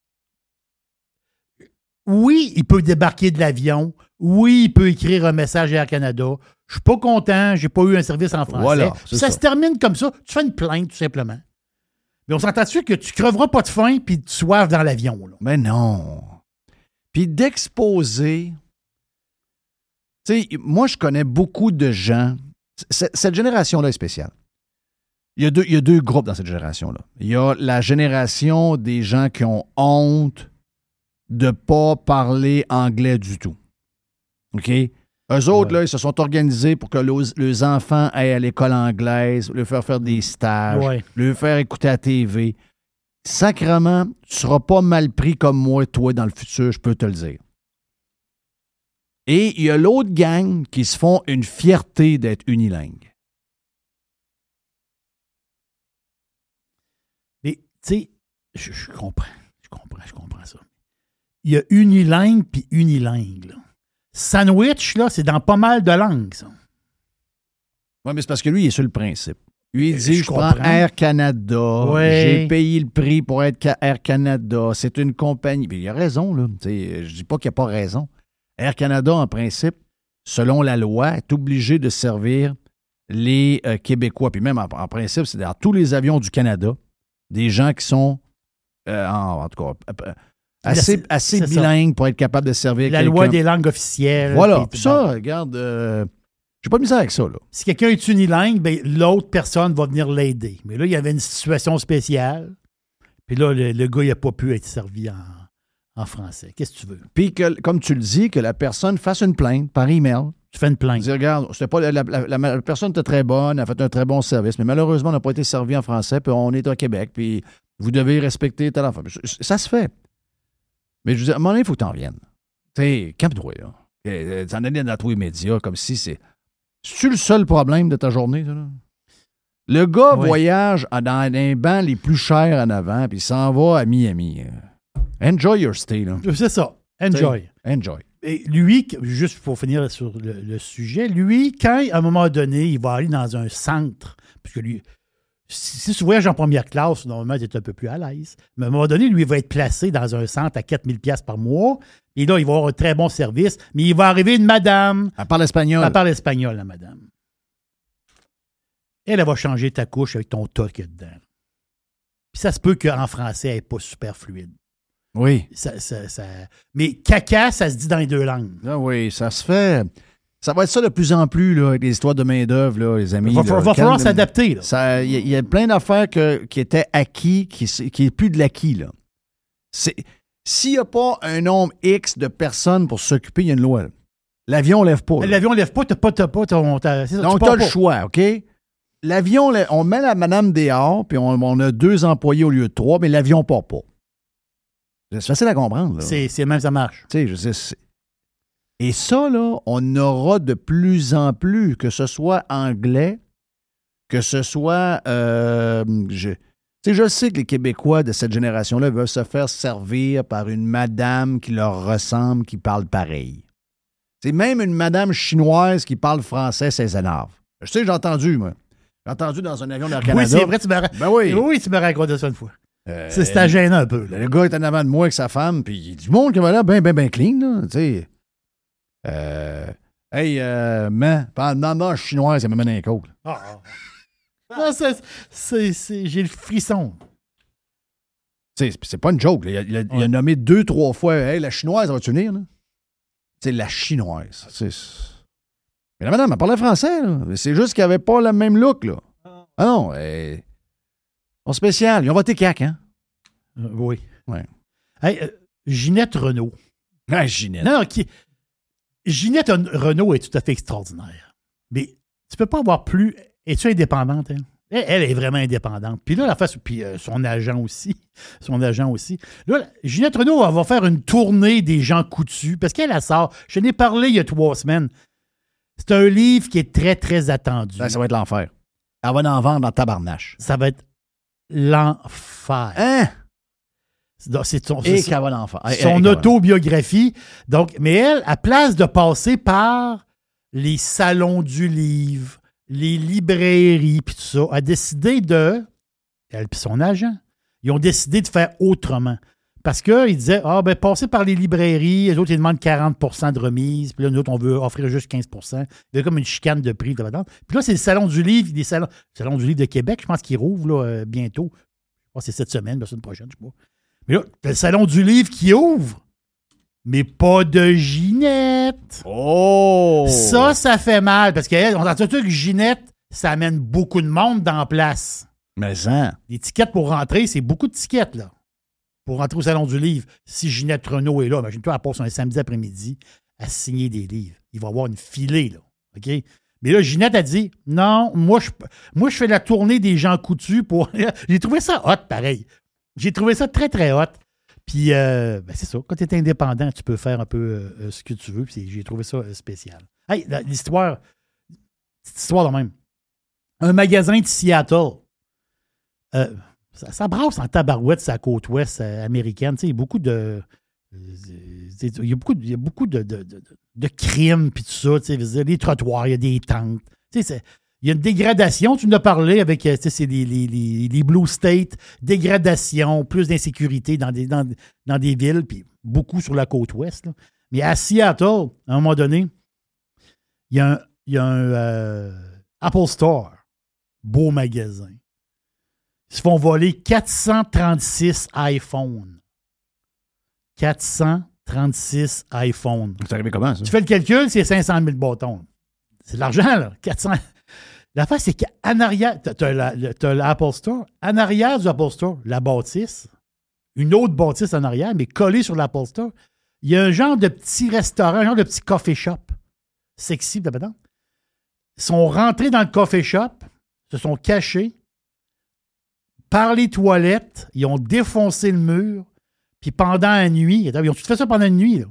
Oui, il peut débarquer de l'avion. Oui, il peut écrire un message à Air Canada. Je ne suis pas content, je n'ai pas eu un service en français. Voilà, ça se termine comme ça. Tu fais une plainte, tout simplement. Mais on s'entend-tu que tu creveras pas de faim puis tu soif dans l'avion, là? Mais non. Puis d'exposer... Tu sais, moi, je connais beaucoup de gens. Cette génération-là est spéciale. Il y a deux groupes dans cette génération-là. Il y a la génération des gens qui ont honte de ne pas parler anglais du tout. OK? Eux autres, ouais. Là, ils se sont organisés pour que leurs enfants aillent à l'école anglaise, leur faire des stages, ouais. Leur faire écouter à la TV. Sacrement, tu ne seras pas mal pris comme moi, toi, dans le futur, je peux te le dire. Et il y a l'autre gang qui se font une fierté d'être unilingue. Mais, tu sais, je comprends ça. Il y a unilingue puis unilingue, là. Sandwich, là, c'est dans pas mal de langues, ça. Oui, mais c'est parce que lui, il est sur le principe. Lui, il dit, je prends Air Canada, J'ai payé le prix pour être Air Canada, c'est une compagnie. Mais il a raison, là. T'sais, je dis pas qu'il n'y a pas raison. Air Canada, en principe, selon la loi, est obligé de servir les Québécois. Puis même, en principe, c'est dans tous les avions du Canada, des gens qui sont, en tout cas, assez bilingues ça. Pour être capables de servir la quelqu'un. Loi des langues officielles. Voilà. Ça, regarde, j'ai pas de misère avec ça, là. Si quelqu'un est unilingue, ben, l'autre personne va venir l'aider. Mais là, il y avait une situation spéciale. Puis là, le gars, il n'a pas pu être servi en français. Qu'est-ce que tu veux? Puis, comme tu le dis, que la personne fasse une plainte par email. Tu fais une plainte. Dire, regarde, c'était pas la personne était très bonne, elle a fait un très bon service, mais malheureusement, on n'a pas été servi en français, puis on est au Québec, puis vous devez respecter ta langue. Ça se fait. Mais je veux dire, à un moment donné, il faut que tu en viennes. Tu sais, calme-toi, là. T'en es dans tous les médias, comme si c'est. C'est-tu le seul problème de ta journée, ça, là? Le gars voyage dans les bancs les plus chers en avant, puis il s'en va à Miami. Enjoy your stay, là. C'est ça. Enjoy. Et lui, juste pour finir sur le sujet, lui, quand, à un moment donné, il va aller dans un centre, puisque lui, si tu voyages en première classe, normalement, tu es un peu plus à l'aise, mais à un moment donné, lui, il va être placé dans un centre à 4 000 $ par mois, et là, il va avoir un très bon service, mais il va arriver une madame. Elle parle espagnol. La madame. Elle va changer ta couche avec ton tas qu'il y a dedans. Puis ça se peut qu'en français, elle n'est pas super fluide. Oui. Ça... Mais caca, ça se dit dans les deux langues. Ah oui, ça se fait. Ça va être ça de plus en plus, là, avec les histoires de main-d'œuvre, là, les amis. Il va falloir s'adapter, là. Il y a plein d'affaires qui étaient acquis, qui n'est plus de l'acquis, là. S'il n'y a pas un nombre X de personnes pour s'occuper, il y a une loi. Là. L'avion ne lève pas. Là. L'avion ne lève pas, tu n'as pas, c'est ça, donc, tu as le choix, OK? L'avion, on met la madame dehors, puis on a 2 employés au lieu de 3, mais l'avion ne part pas. C'est facile à comprendre. Là. C'est même, ça marche. Tu sais, je sais. Et ça, là, on aura de plus en plus, que ce soit anglais, que ce soit... je sais que les Québécois de cette génération-là veulent se faire servir par une madame qui leur ressemble, qui parle pareil. C'est même une madame chinoise qui parle français, ça les énerve. Je sais que j'ai entendu, moi. J'ai entendu dans un avion d'Air Canada. Oui, c'est vrai, tu me racontais ça une fois. C'était gênant un peu. Là. Le gars est en avant de moi avec sa femme, puis il y a du monde qui va là, ben clean, là, tu sais. Mais, maman chinoise, elle me mène un coke. Non, c'est j'ai le frisson. C'est pas une joke. Il a nommé 2-3 fois. Hey, la chinoise, va-tu venir? Là? C'est la chinoise. Mais la madame, elle parlait français. Là. C'est juste qu'elle avait pas le même look. Là. Ah non. Son spécial. Ils ont voté CAQ, hein? Oui. Ouais. Hey, Ginette Renault. Ah, Ginette. Non, Ginette Renault est tout à fait extraordinaire. Mais tu peux pas avoir plus... Es-tu indépendante, hein? Elle est vraiment indépendante. Puis là, son agent aussi. Là, Ginette Renault va faire une tournée des gens coutus parce qu'elle la sort. Je n'ai parlé il y a 3 semaines. C'est un livre qui est très, très attendu. Ça va être l'enfer. Elle va en vendre en tabarnache. Ça va être l'enfer. Hein? Qu'elle va l'enfer. Son autobiographie. Donc, mais elle, à place de passer par les salons du livre, les librairies, puis tout ça, a décidé de... Elle puis son agent. Ils ont décidé de faire autrement. Parce qu'ils disaient, passez par les librairies, les autres, ils demandent 40 % de remise, puis là, nous autres, on veut offrir juste 15 %. Il y a comme une chicane de prix. Puis là, c'est le Salon du livre, le Salon du livre de Québec, je pense qu'il rouvre là, bientôt. Je pense que c'est cette semaine, la semaine prochaine, je sais pas. Mais là, le Salon du livre qui ouvre, mais pas de Ginette. Oh! Ça fait mal. Parce qu'on entend que Ginette, ça amène beaucoup de monde dans la place. Mais ça. Les tickets pour rentrer, c'est beaucoup de tickets, là. Pour rentrer au Salon du livre. Si Ginette Renault est là, imagine-toi, elle passe un samedi après-midi à signer des livres. Il va y avoir une filée, là. OK? Mais là, Ginette a dit, non, moi, je fais la tournée des gens coutus pour... J'ai trouvé ça hot, pareil. J'ai trouvé ça très, très hot. Puis, c'est ça. Quand tu es indépendant, tu peux faire un peu ce que tu veux. Puis j'ai trouvé ça spécial. Hey, l'histoire, petite histoire de même. Un magasin de Seattle. Ça brasse en tabarouette sur la côte ouest américaine. Il y a beaucoup de... Il y a beaucoup de crimes, puis tout ça. Les trottoirs, il y a des tentes. Il y a une dégradation, tu nous as parlé avec c'est les Blue States, dégradation, plus d'insécurité dans des villes, puis beaucoup sur la côte ouest. Là. Mais à Seattle, à un moment donné, il y a un Apple Store, beau magasin. Ils se font voler 436 iPhones. 436 iPhones. C'est arrivé comment, ça? Tu fais le calcul, c'est 500 000 bâtons. C'est de l'argent, là. 400... L'affaire, c'est qu'en arrière, t'as l'Apple Store. En arrière du Apple Store, la bâtisse, une autre bâtisse en arrière, mais collée sur l'Apple Store, il y a un genre de petit restaurant, un genre de petit coffee shop. Sexy, de la pétanque. Ils sont rentrés dans le coffee shop, se sont cachés, par les toilettes, ils ont défoncé le mur, puis pendant la nuit, ils ont tout fait ça pendant une nuit, là.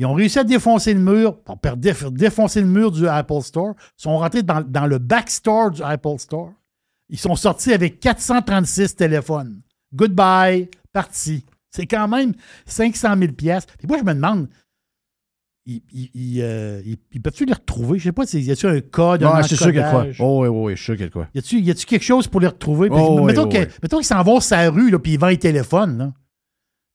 Ils ont réussi à défoncer le mur du Apple Store. Ils sont rentrés dans le backstore du Apple Store. Ils sont sortis avec 436 téléphones. Goodbye, parti. C'est quand même 500 000 piastres. Et moi, je me demande, ils peuvent-tu les retrouver? Je sais pas, y a-tu un code? Non, c'est sûr qu'il y a quoi. Oh, oui, je suis sûr qu'il y a quoi. Y a-tu quelque chose pour les retrouver? Oh, mettons qu'ils s'en vont sur la rue, puis ils vendent les téléphones, là.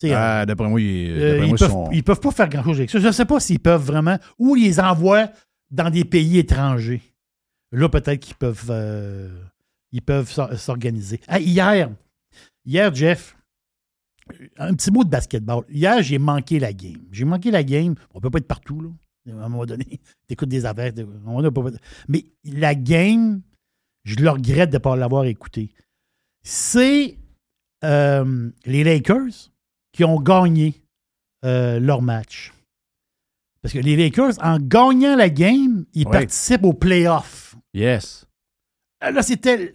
D'après moi, ils peuvent pas faire grand-chose avec ça. Je ne sais pas s'ils peuvent vraiment, ou ils les envoient dans des pays étrangers. Là, peut-être qu'ils peuvent s'organiser. Ah, hier, Jeff, un petit mot de basketball. Hier, j'ai manqué la game. On ne peut pas être partout, là. À un moment donné, t'écoutes des affaires. Mais la game, je le regrette de ne pas l'avoir écoutée. C'est les Lakers qui ont gagné leur match. Parce que les Lakers, en gagnant la game, ils participent aux playoffs. Yes. Là, c'était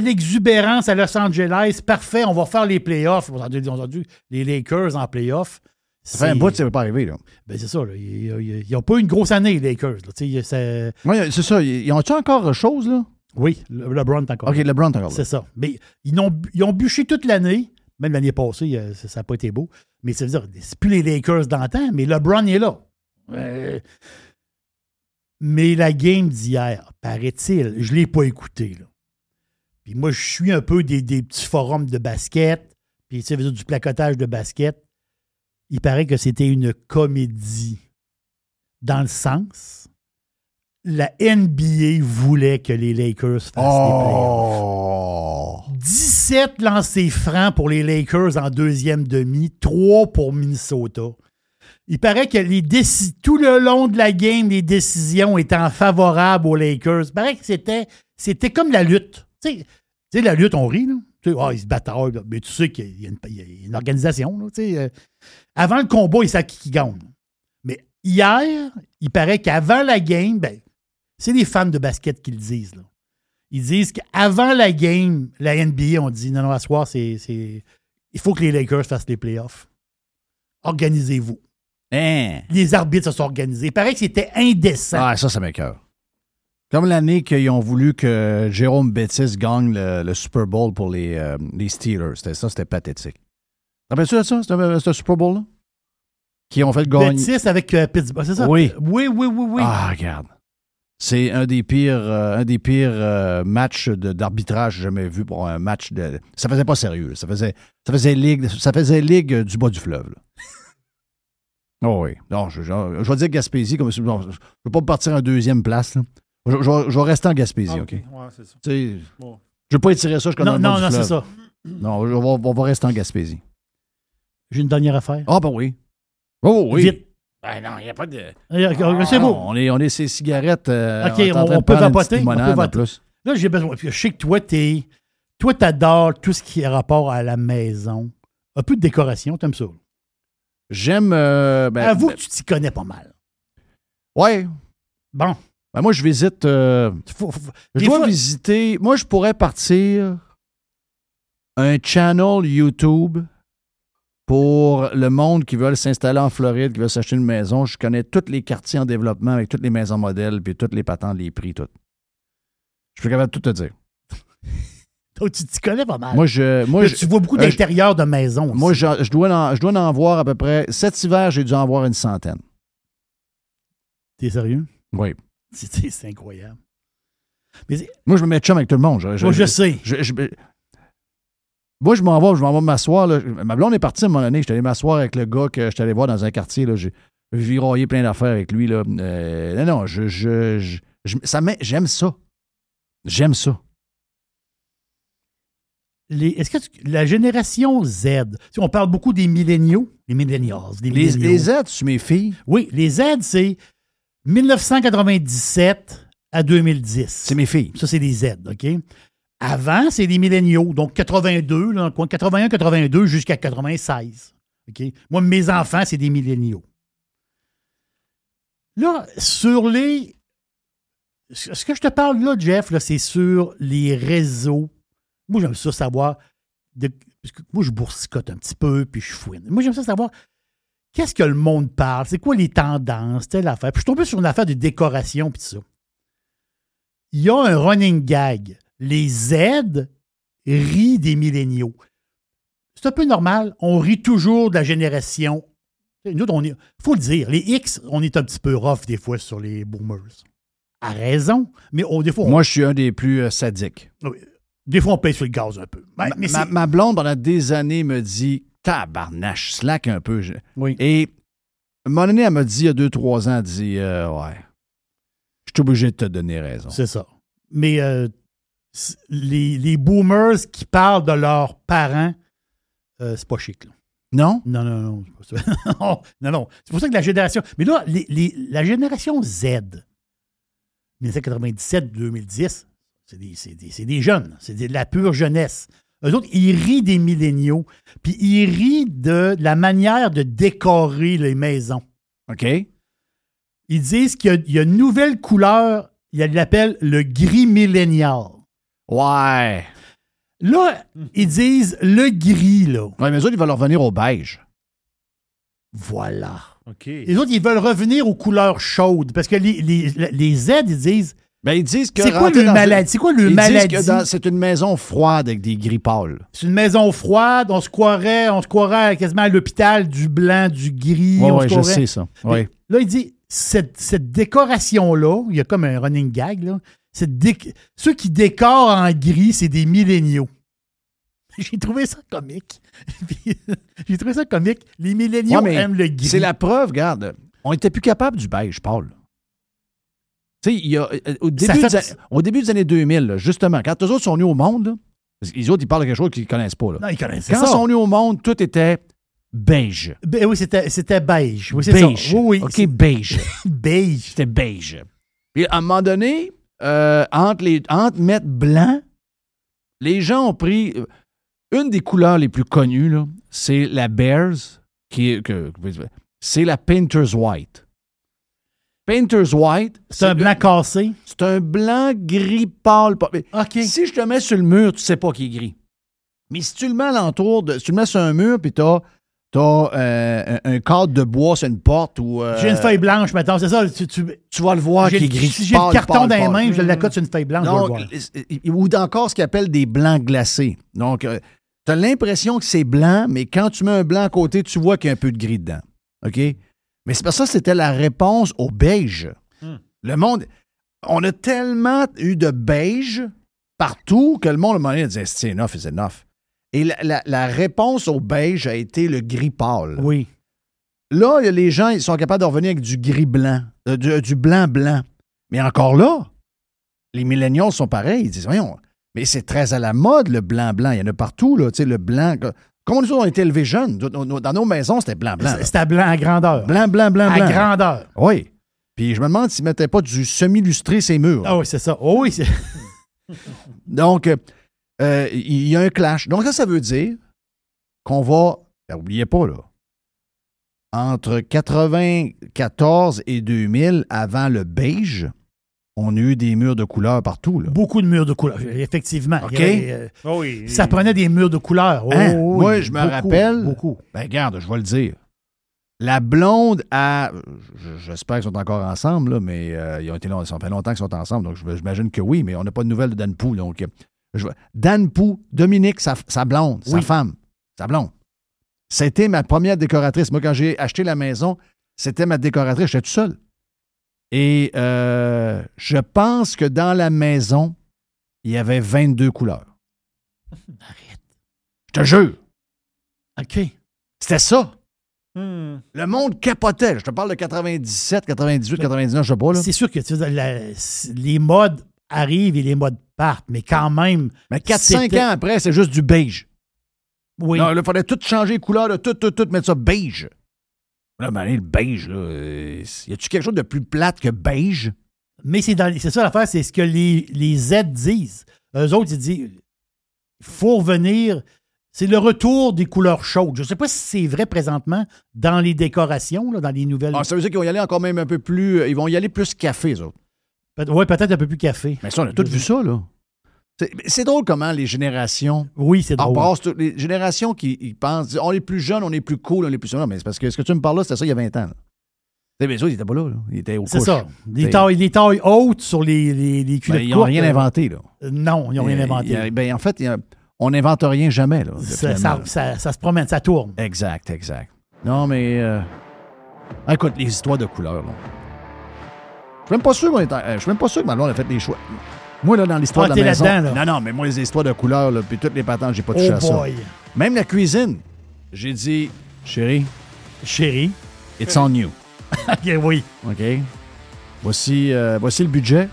l'exubérance à Los Angeles. Parfait, on va faire les playoffs. On a entendu les Lakers en playoffs. Ça fait un bout, ça ne peut pas arriver. Là. Ben, c'est ça. Là. Ils n'ont pas une grosse année, les Lakers. Ça... Oui, c'est ça. Ils ont-tu encore chose, là? Oui, LeBron est encore là. OK, LeBron est encore là. C'est ça. Mais ils ont bûché toute l'année. Même l'année passée, ça n'a pas été beau. Mais ça veut dire, c'est plus les Lakers d'antan, mais LeBron est là. Mais la game d'hier, paraît-il, je ne l'ai pas écouté. Là. Puis moi, je suis un peu des petits forums de basket, puis ça veut dire du placotage de basket. Il paraît que c'était une comédie. Dans le sens, la NBA voulait que les Lakers fassent des playoffs. 17 lancers francs pour les Lakers en deuxième demi, 3 pour Minnesota. Il paraît que tout le long de la game, les décisions étant favorables aux Lakers, il paraît que c'était comme la lutte. Tu sais, la lutte, on rit, là. Ils se battent, mais tu sais qu'il y a une organisation. Là, avant le combat, ils savent qui gagne. Mais hier, il paraît qu'avant la game, c'est les fans de basket qui le disent. Là. Ils disent qu'avant la game, la NBA, on dit non, à soir, il faut que les Lakers fassent les playoffs. Organisez-vous. Hein? Les arbitres se sont organisés. Il paraît que c'était indécent. Ah, ça m'écoeure. Comme l'année qu'ils ont voulu que Jérôme Bettis gagne le Super Bowl pour les Steelers. C'était pathétique. Rappelles-tu de ça, ce Super Bowl-là? Qui ont fait le gagner. Bettis avec Pittsburgh, c'est ça? Oui. Oui. Ah, regarde. C'est un des pires matchs d'arbitrage jamais vu pour un match de. Ça faisait pas sérieux. Ça faisait ligue du bas du fleuve. Là. Oh oui. Non, je vais dire Gaspésie comme si. Bon, je ne veux pas partir en deuxième place, là. Je vais rester en Gaspésie, OK? Ouais, c'est ça. Bon. Je ne vais pas étirer ça, je connais le monde du fleuve. C'est ça. Non, on va rester en Gaspésie. J'ai une dernière affaire. Ah, ben oui. Oh, oui. Vite. Ben non, il n'y a pas de... c'est beau. On est ces cigarettes. OK, on peut vapoter. Là, j'ai besoin. Je sais que toi, t'adores tout ce qui est rapport à la maison. Un peu de décoration, t'aimes ça. J'aime... avoue que tu t'y connais pas mal. Ouais. Bon. Ben moi, je visite. Visiter. Moi, je pourrais partir un channel YouTube pour le monde qui veut s'installer en Floride, qui veut s'acheter une maison. Je connais tous les quartiers en développement avec toutes les maisons modèles, puis toutes les patentes, les prix, tout. Je suis capable de tout te dire. Donc, tu t'y connais pas mal. Tu vois beaucoup d'intérieurs de maisons. Moi, je dois en voir à peu près. Cet hiver, j'ai dû en voir une 100. T'es sérieux? Oui. C'est incroyable. Mais moi, je me mets chum avec tout le monde. Je sais. Moi, je m'en vais m'asseoir. Là. Ma blonde est partie à un moment donné. Je suis allé m'asseoir avec le gars que je suis allé voir dans un quartier. Là. J'ai viraillé plein d'affaires avec lui. Là. J'aime ça. J'aime ça. Est-ce que la génération Z, on parle beaucoup des milléniaux, des millennials. Les Z, c'est mes filles. Oui, les Z, c'est... 1997 à 2010. C'est mes filles. Ça, c'est des Z, OK? Avant, c'est des milléniaux, donc 82, là, 81, 82 jusqu'à 96. OK? Moi, mes enfants, c'est des milléniaux. Là, sur les... Ce que je te parle là, Jeff, là, c'est sur les réseaux. Moi, j'aime ça savoir... Parce que moi, je boursicote un petit peu, puis je fouine. Moi, j'aime ça savoir... Qu'est-ce que le monde parle? C'est quoi les tendances? Telle affaire. Puis je suis tombé sur une affaire de décoration puis tout ça. Il y a un running gag. Les Z rient des milléniaux. C'est un peu normal. On rit toujours de la génération. Nous, il faut le dire. Les X, on est un petit peu rough des fois sur les boomers. À raison. Mais des fois... Moi, je suis un des plus sadiques. Des fois, on paye sur le gaz un peu. Mais ma blonde, pendant des années, me dit... Tabarnache, slack un peu. Oui. Et à un moment donné, elle m'a dit, il y a 2-3 ans, elle dit, je suis obligé de te donner raison. C'est ça. Mais les boomers qui parlent de leurs parents, c'est pas chic. Là. Non? Non. C'est pas ça. non. C'est pour ça que la génération... Mais là, la génération Z, 1997-2010, c'est des jeunes. C'est de la pure jeunesse. Eux autres, ils rient des milléniaux, puis ils rient de la manière de décorer les maisons. OK. Ils disent qu'il y a une nouvelle couleur, ils l'appellent le gris millénial. Ouais. Là, ils disent le gris, là. Ouais, mais eux autres, ils veulent revenir au beige. Voilà. OK. Les autres, ils veulent revenir aux couleurs chaudes. Parce que les Z, ils disent... Ben, ils disent que... C'est quoi le maladie? C'est quoi le maladie? C'est une maison froide avec des gris pâles. C'est une maison froide. On se croirait quasiment à l'hôpital du blanc, du gris. Oui, ouais, je sais ça. Ouais. Là, il dit... Cette décoration-là, il y a comme un running gag, là. Ceux qui décorent en gris, c'est des milléniaux. J'ai trouvé ça comique. Les milléniaux aiment le gris. C'est la preuve, regarde. On n'était plus capable du beige, Paul. Tu sais, au début des années 2000, là, justement, quand eux autres sont nus au monde, là, les autres, ils parlent de quelque chose qu'ils ne connaissent pas. Là. Non, ils connaissent pas. Quand ils sont nus au monde, tout était... beige. Oui, c'était beige. Oui, c'est beige. Ça. Oui, oui. OK, beige. Beige. C'était beige. Puis à un moment donné, entre mettre blanc, les gens ont pris... Une des couleurs les plus connues, là, c'est la Bears, c'est la Painter's White. Painter's White... C'est un blanc cassé? C'est un blanc gris pâle. Okay. Si je te mets sur le mur, tu sais pas qu'il est gris. Mais si tu le mets si tu le mets sur un mur, puis t'as un cadre de bois sur une porte ou... J'ai une feuille blanche, maintenant, c'est ça. Tu vas le voir qui est gris. Si j'ai le carton dans les mains, je la cote sur une feuille blanche, je vais le voir. Ou encore ce qu'ils appellent des blancs glacés. Donc, t'as l'impression que c'est blanc, mais quand tu mets un blanc à côté, tu vois qu'il y a un peu de gris dedans. OK? Mais c'est parce que ça, c'était la réponse au beige. Le monde... On a tellement eu de beige partout que le monde, à un moment donné, disait « C'est enough, c'est enough ». Et la réponse au beige a été le gris pâle. Oui. Là, les gens, ils sont capables de revenir avec du gris blanc, du blanc blanc. Mais encore là, les milléniaux sont pareils. Ils disent, voyons, mais c'est très à la mode, le blanc blanc. Il y en a partout, là, tu sais, le blanc. Comment nous autres, on a été élevés jeunes? Dans nos maisons, c'était blanc blanc. C'était blanc à grandeur. Blanc blanc blanc blanc. À grandeur. Oui. Puis je me demande s'ils ne mettaient pas du semi-lustré ces murs. Ah oui, c'est ça. Oh oui, c'est... Donc... il y a un clash. Donc, ça veut dire qu'on va... N'oubliez pas, là. Entre 94 et 2000, avant le beige, on a eu des murs de couleur partout. Là. Beaucoup de murs de couleur, effectivement. OK. Oui. Ça prenait des murs de couleur. Oh, hein? Oui, moi, je me rappelle... Beaucoup. Ben, regarde, je vais le dire. La blonde à... J'espère qu'ils sont encore ensemble, là, mais ils ont été là, ça fait longtemps qu'ils sont ensemble, donc j'imagine que oui, mais on n'a pas de nouvelles de Dan Pou, donc... Dan Pou, Dominique, sa blonde, oui. sa blonde. C'était ma première décoratrice. Moi, quand j'ai acheté la maison, c'était ma décoratrice. J'étais tout seul. Et je pense que dans la maison, il y avait 22 couleurs. Arrête. Je te jure. OK. C'était ça. Le monde capotait. Je te parle de 97, 98, 99, je sais pas. Là. C'est sûr que les modes arrivent et les modes partent, mais quand même... Mais 4-5 ans après, c'est juste du beige. Oui. Il fallait tout changer les couleurs, là, tout mettre ça beige. Là, ben, le beige, là, y a-tu quelque chose de plus plate que beige? Mais c'est ça l'affaire, c'est ce que les Z disent. Eux autres, ils disent, il faut revenir... C'est le retour des couleurs chaudes. Je ne sais pas si c'est vrai présentement dans les décorations, là, dans les nouvelles... Ah, ça veut dire qu'ils vont y aller encore même un peu plus... Ils vont y aller plus café, eux autres. Oui, peut-être un peu plus café. Mais ça, on a tous vu ça, là. C'est drôle comment les générations... Oui, c'est drôle. Les générations qui pensent, on est plus jeunes, on est plus cool, on est plus... Non, mais c'est parce que ce que tu me parles là, c'était ça il y a 20 ans. Mais ça, ils n'étaient pas là. Ils étaient au couche. C'est ça. Les tailles hautes sur les culottes courtes. Ils n'ont rien inventé, là. Non, ils n'ont rien inventé. En fait, on n'invente rien jamais, là. Ça se promène, ça tourne. Exact. Non, mais... Écoute, les histoires de couleurs, là. Je suis même pas sûr que ma blonde a fait les choix. Moi, là, dans l'histoire de la maison... Là. Non, mais moi, les histoires de couleurs, là, puis toutes les patentes, j'ai pas touché à ça. Même la cuisine, j'ai dit, chérie, it's on you. OK, oui. OK. Voici le budget.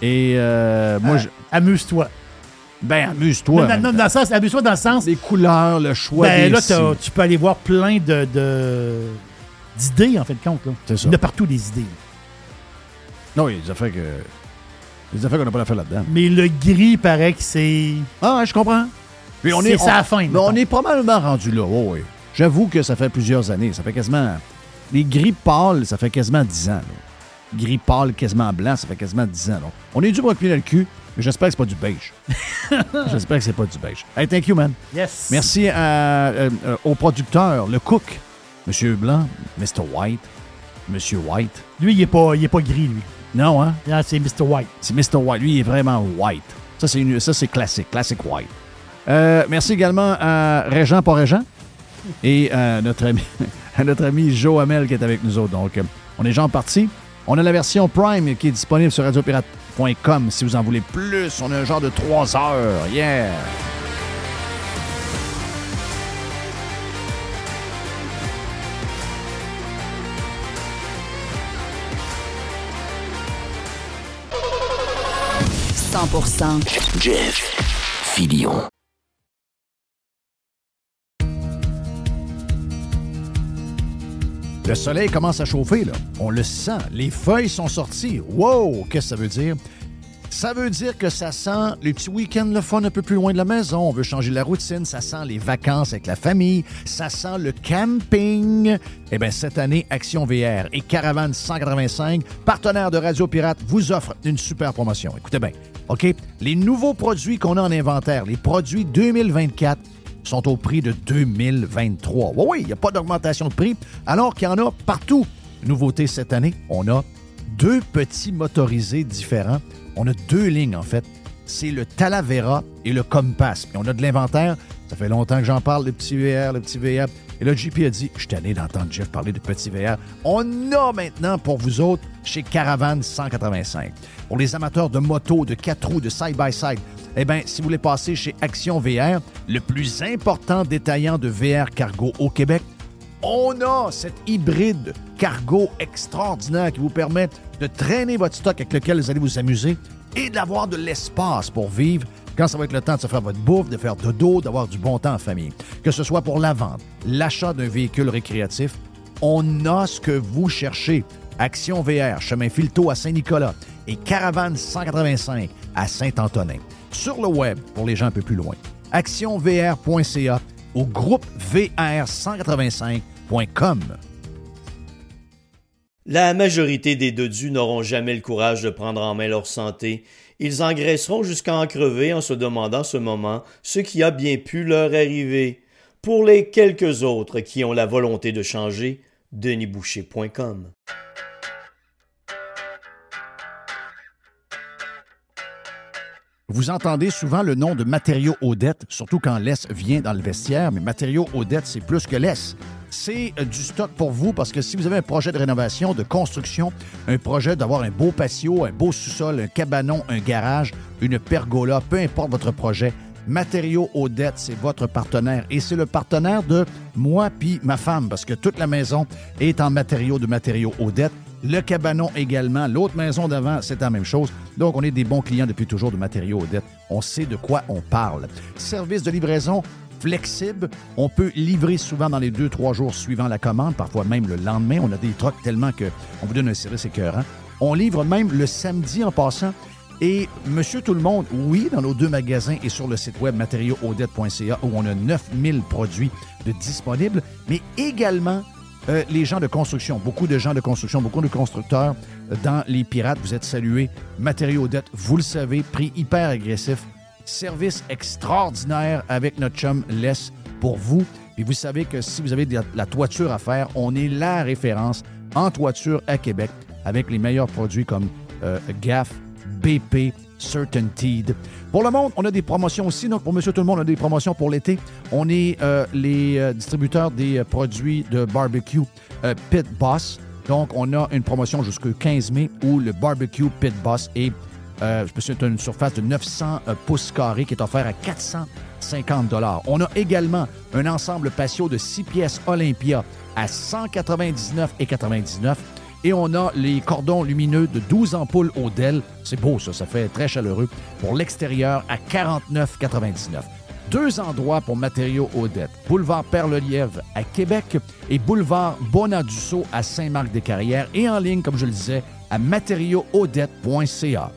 Et moi, amuse-toi. Ben, amuse-toi. Non, dans le sens, amuse-toi dans le sens... Les couleurs, le choix des... Ben là, tu peux aller voir plein d'idées, en fait, de compte. Là. C'est ça. De partout, des idées. Non, il y a des affaires qu'on n'a pas l'affaire là-dedans. Mais le gris, paraît que c'est... Ah, je comprends. Puis c'est ça à la fin. Mais on est probablement rendu là, oui. J'avoue que ça fait plusieurs années. Ça fait quasiment... Les gris pâles, ça fait quasiment 10 ans. Là. gris pâle, quasiment blanc. Ça fait quasiment 10 ans. Donc, on est dû pour le pied dans le cul, mais j'espère que c'est pas du beige. J'espère que c'est pas du beige. Hey, thank you, man. Yes. Merci au producteur, le cook, Monsieur Blanc, Mr. White, Monsieur White. Lui, il est pas gris, lui. Non, hein? Non, c'est Mr. White. C'est Mr. White. Lui, il est vraiment white. Ça, c'est classique. Classique white. Merci également à Régent, pas Régent, et à notre ami Joe Hamel qui est avec nous autres. Donc, on est déjà en partie. On a la version Prime qui est disponible sur radiopirate.com si vous en voulez plus. On a un genre de 3 heures. Yeah! Jeff Fillion. Le soleil commence à chauffer, là. On le sent. Les feuilles sont sorties. Wow! Qu'est-ce que ça veut dire? Ça veut dire que ça sent le petit week-end, le fun un peu plus loin de la maison. On veut changer la routine. Ça sent les vacances avec la famille. Ça sent le camping. Eh bien, cette année, Action VR et Caravane 185, partenaires de Radio Pirate, vous offrent une super promotion. Écoutez bien, OK? Les nouveaux produits qu'on a en inventaire, les produits 2024, sont au prix de 2023. Oui, oui, il n'y a pas d'augmentation de prix, alors qu'il y en a partout. Nouveauté cette année, on a 2 petits motorisés différents. On a 2 lignes, en fait. C'est le Talavera et le Compass. Et on a de l'inventaire. Ça fait longtemps que j'en parle, le petit VR. Et là, JP a dit, je suis tanné d'entendre Jeff parler de petit VR. On a maintenant pour vous autres chez Caravane 185. Pour les amateurs de moto, de 4 roues, de side-by-side, eh bien, si vous voulez passer chez Action VR, le plus important détaillant de VR cargo au Québec, on a cet hybride cargo extraordinaire qui vous permet de traîner votre stock avec lequel vous allez vous amuser et d'avoir de l'espace pour vivre quand ça va être le temps de se faire votre bouffe, de faire dodo, d'avoir du bon temps en famille. Que ce soit pour la vente, l'achat d'un véhicule récréatif, on a ce que vous cherchez. Action VR, chemin Filteau à Saint-Nicolas et Caravane 185 à Saint-Antonin. Sur le web, pour les gens un peu plus loin, actionvr.ca au groupe VR185.com. La majorité des dodus n'auront jamais le courage de prendre en main leur santé. Ils engraisseront jusqu'à en crever en se demandant ce moment ce qui a bien pu leur arriver. Pour les quelques autres qui ont la volonté de changer, denisboucher.com. Vous entendez souvent le nom de Matériaux Odette, surtout quand l'S vient dans le vestiaire, mais Matériaux Odette, c'est plus que l'S. C'est du stock pour vous parce que si vous avez un projet de rénovation, de construction, un projet d'avoir un beau patio, un beau sous-sol, un cabanon, un garage, une pergola, peu importe votre projet, Matériaux Odette, c'est votre partenaire. Et c'est le partenaire de moi puis ma femme parce que toute la maison est en matériaux de Matériaux Odette. Le cabanon également. L'autre maison d'avant, c'est la même chose. Donc, on est des bons clients depuis toujours de Matériaux Odette. On sait de quoi on parle. Service de livraison flexible. On peut livrer souvent dans les 2-3 jours suivant la commande, parfois même le lendemain. On a des trucks tellement qu'on vous donne un service écœurant. On livre même le samedi en passant. Et Monsieur Tout-le-Monde, oui, dans nos 2 magasins et sur le site web matériauxodette.ca où on a 9000 produits de disponibles, mais également... les gens de construction, beaucoup de constructeurs dans les Pirates, vous êtes salués. Matériaux Odette, vous le savez, prix hyper agressif. Service extraordinaire avec notre chum Les pour vous. Puis vous savez que si vous avez de la toiture à faire, on est la référence en toiture à Québec avec les meilleurs produits comme GAF, BP, Certainteed. Pour le monde, on a des promotions aussi. Donc, pour Monsieur Tout-le-Monde, on a des promotions pour l'été. On est les distributeurs des produits de barbecue Pit Boss. Donc, on a une promotion jusqu'au 15 mai où le barbecue Pit Boss est une surface de 900 pouces carrés qui est offerte à 450 $. On a également un ensemble patio de 6 pièces Olympia à 199,99 $. Et on a les cordons lumineux de 12 ampoules Odelle. C'est beau, ça fait très chaleureux. Pour l'extérieur, à 49,99 $. 2 endroits pour Matériaux Odette. Boulevard Perle-Lièvre à Québec et boulevard Bonadusseau à Saint-Marc-des-Carrières. Et en ligne, comme je le disais, à matériauxodette.ca.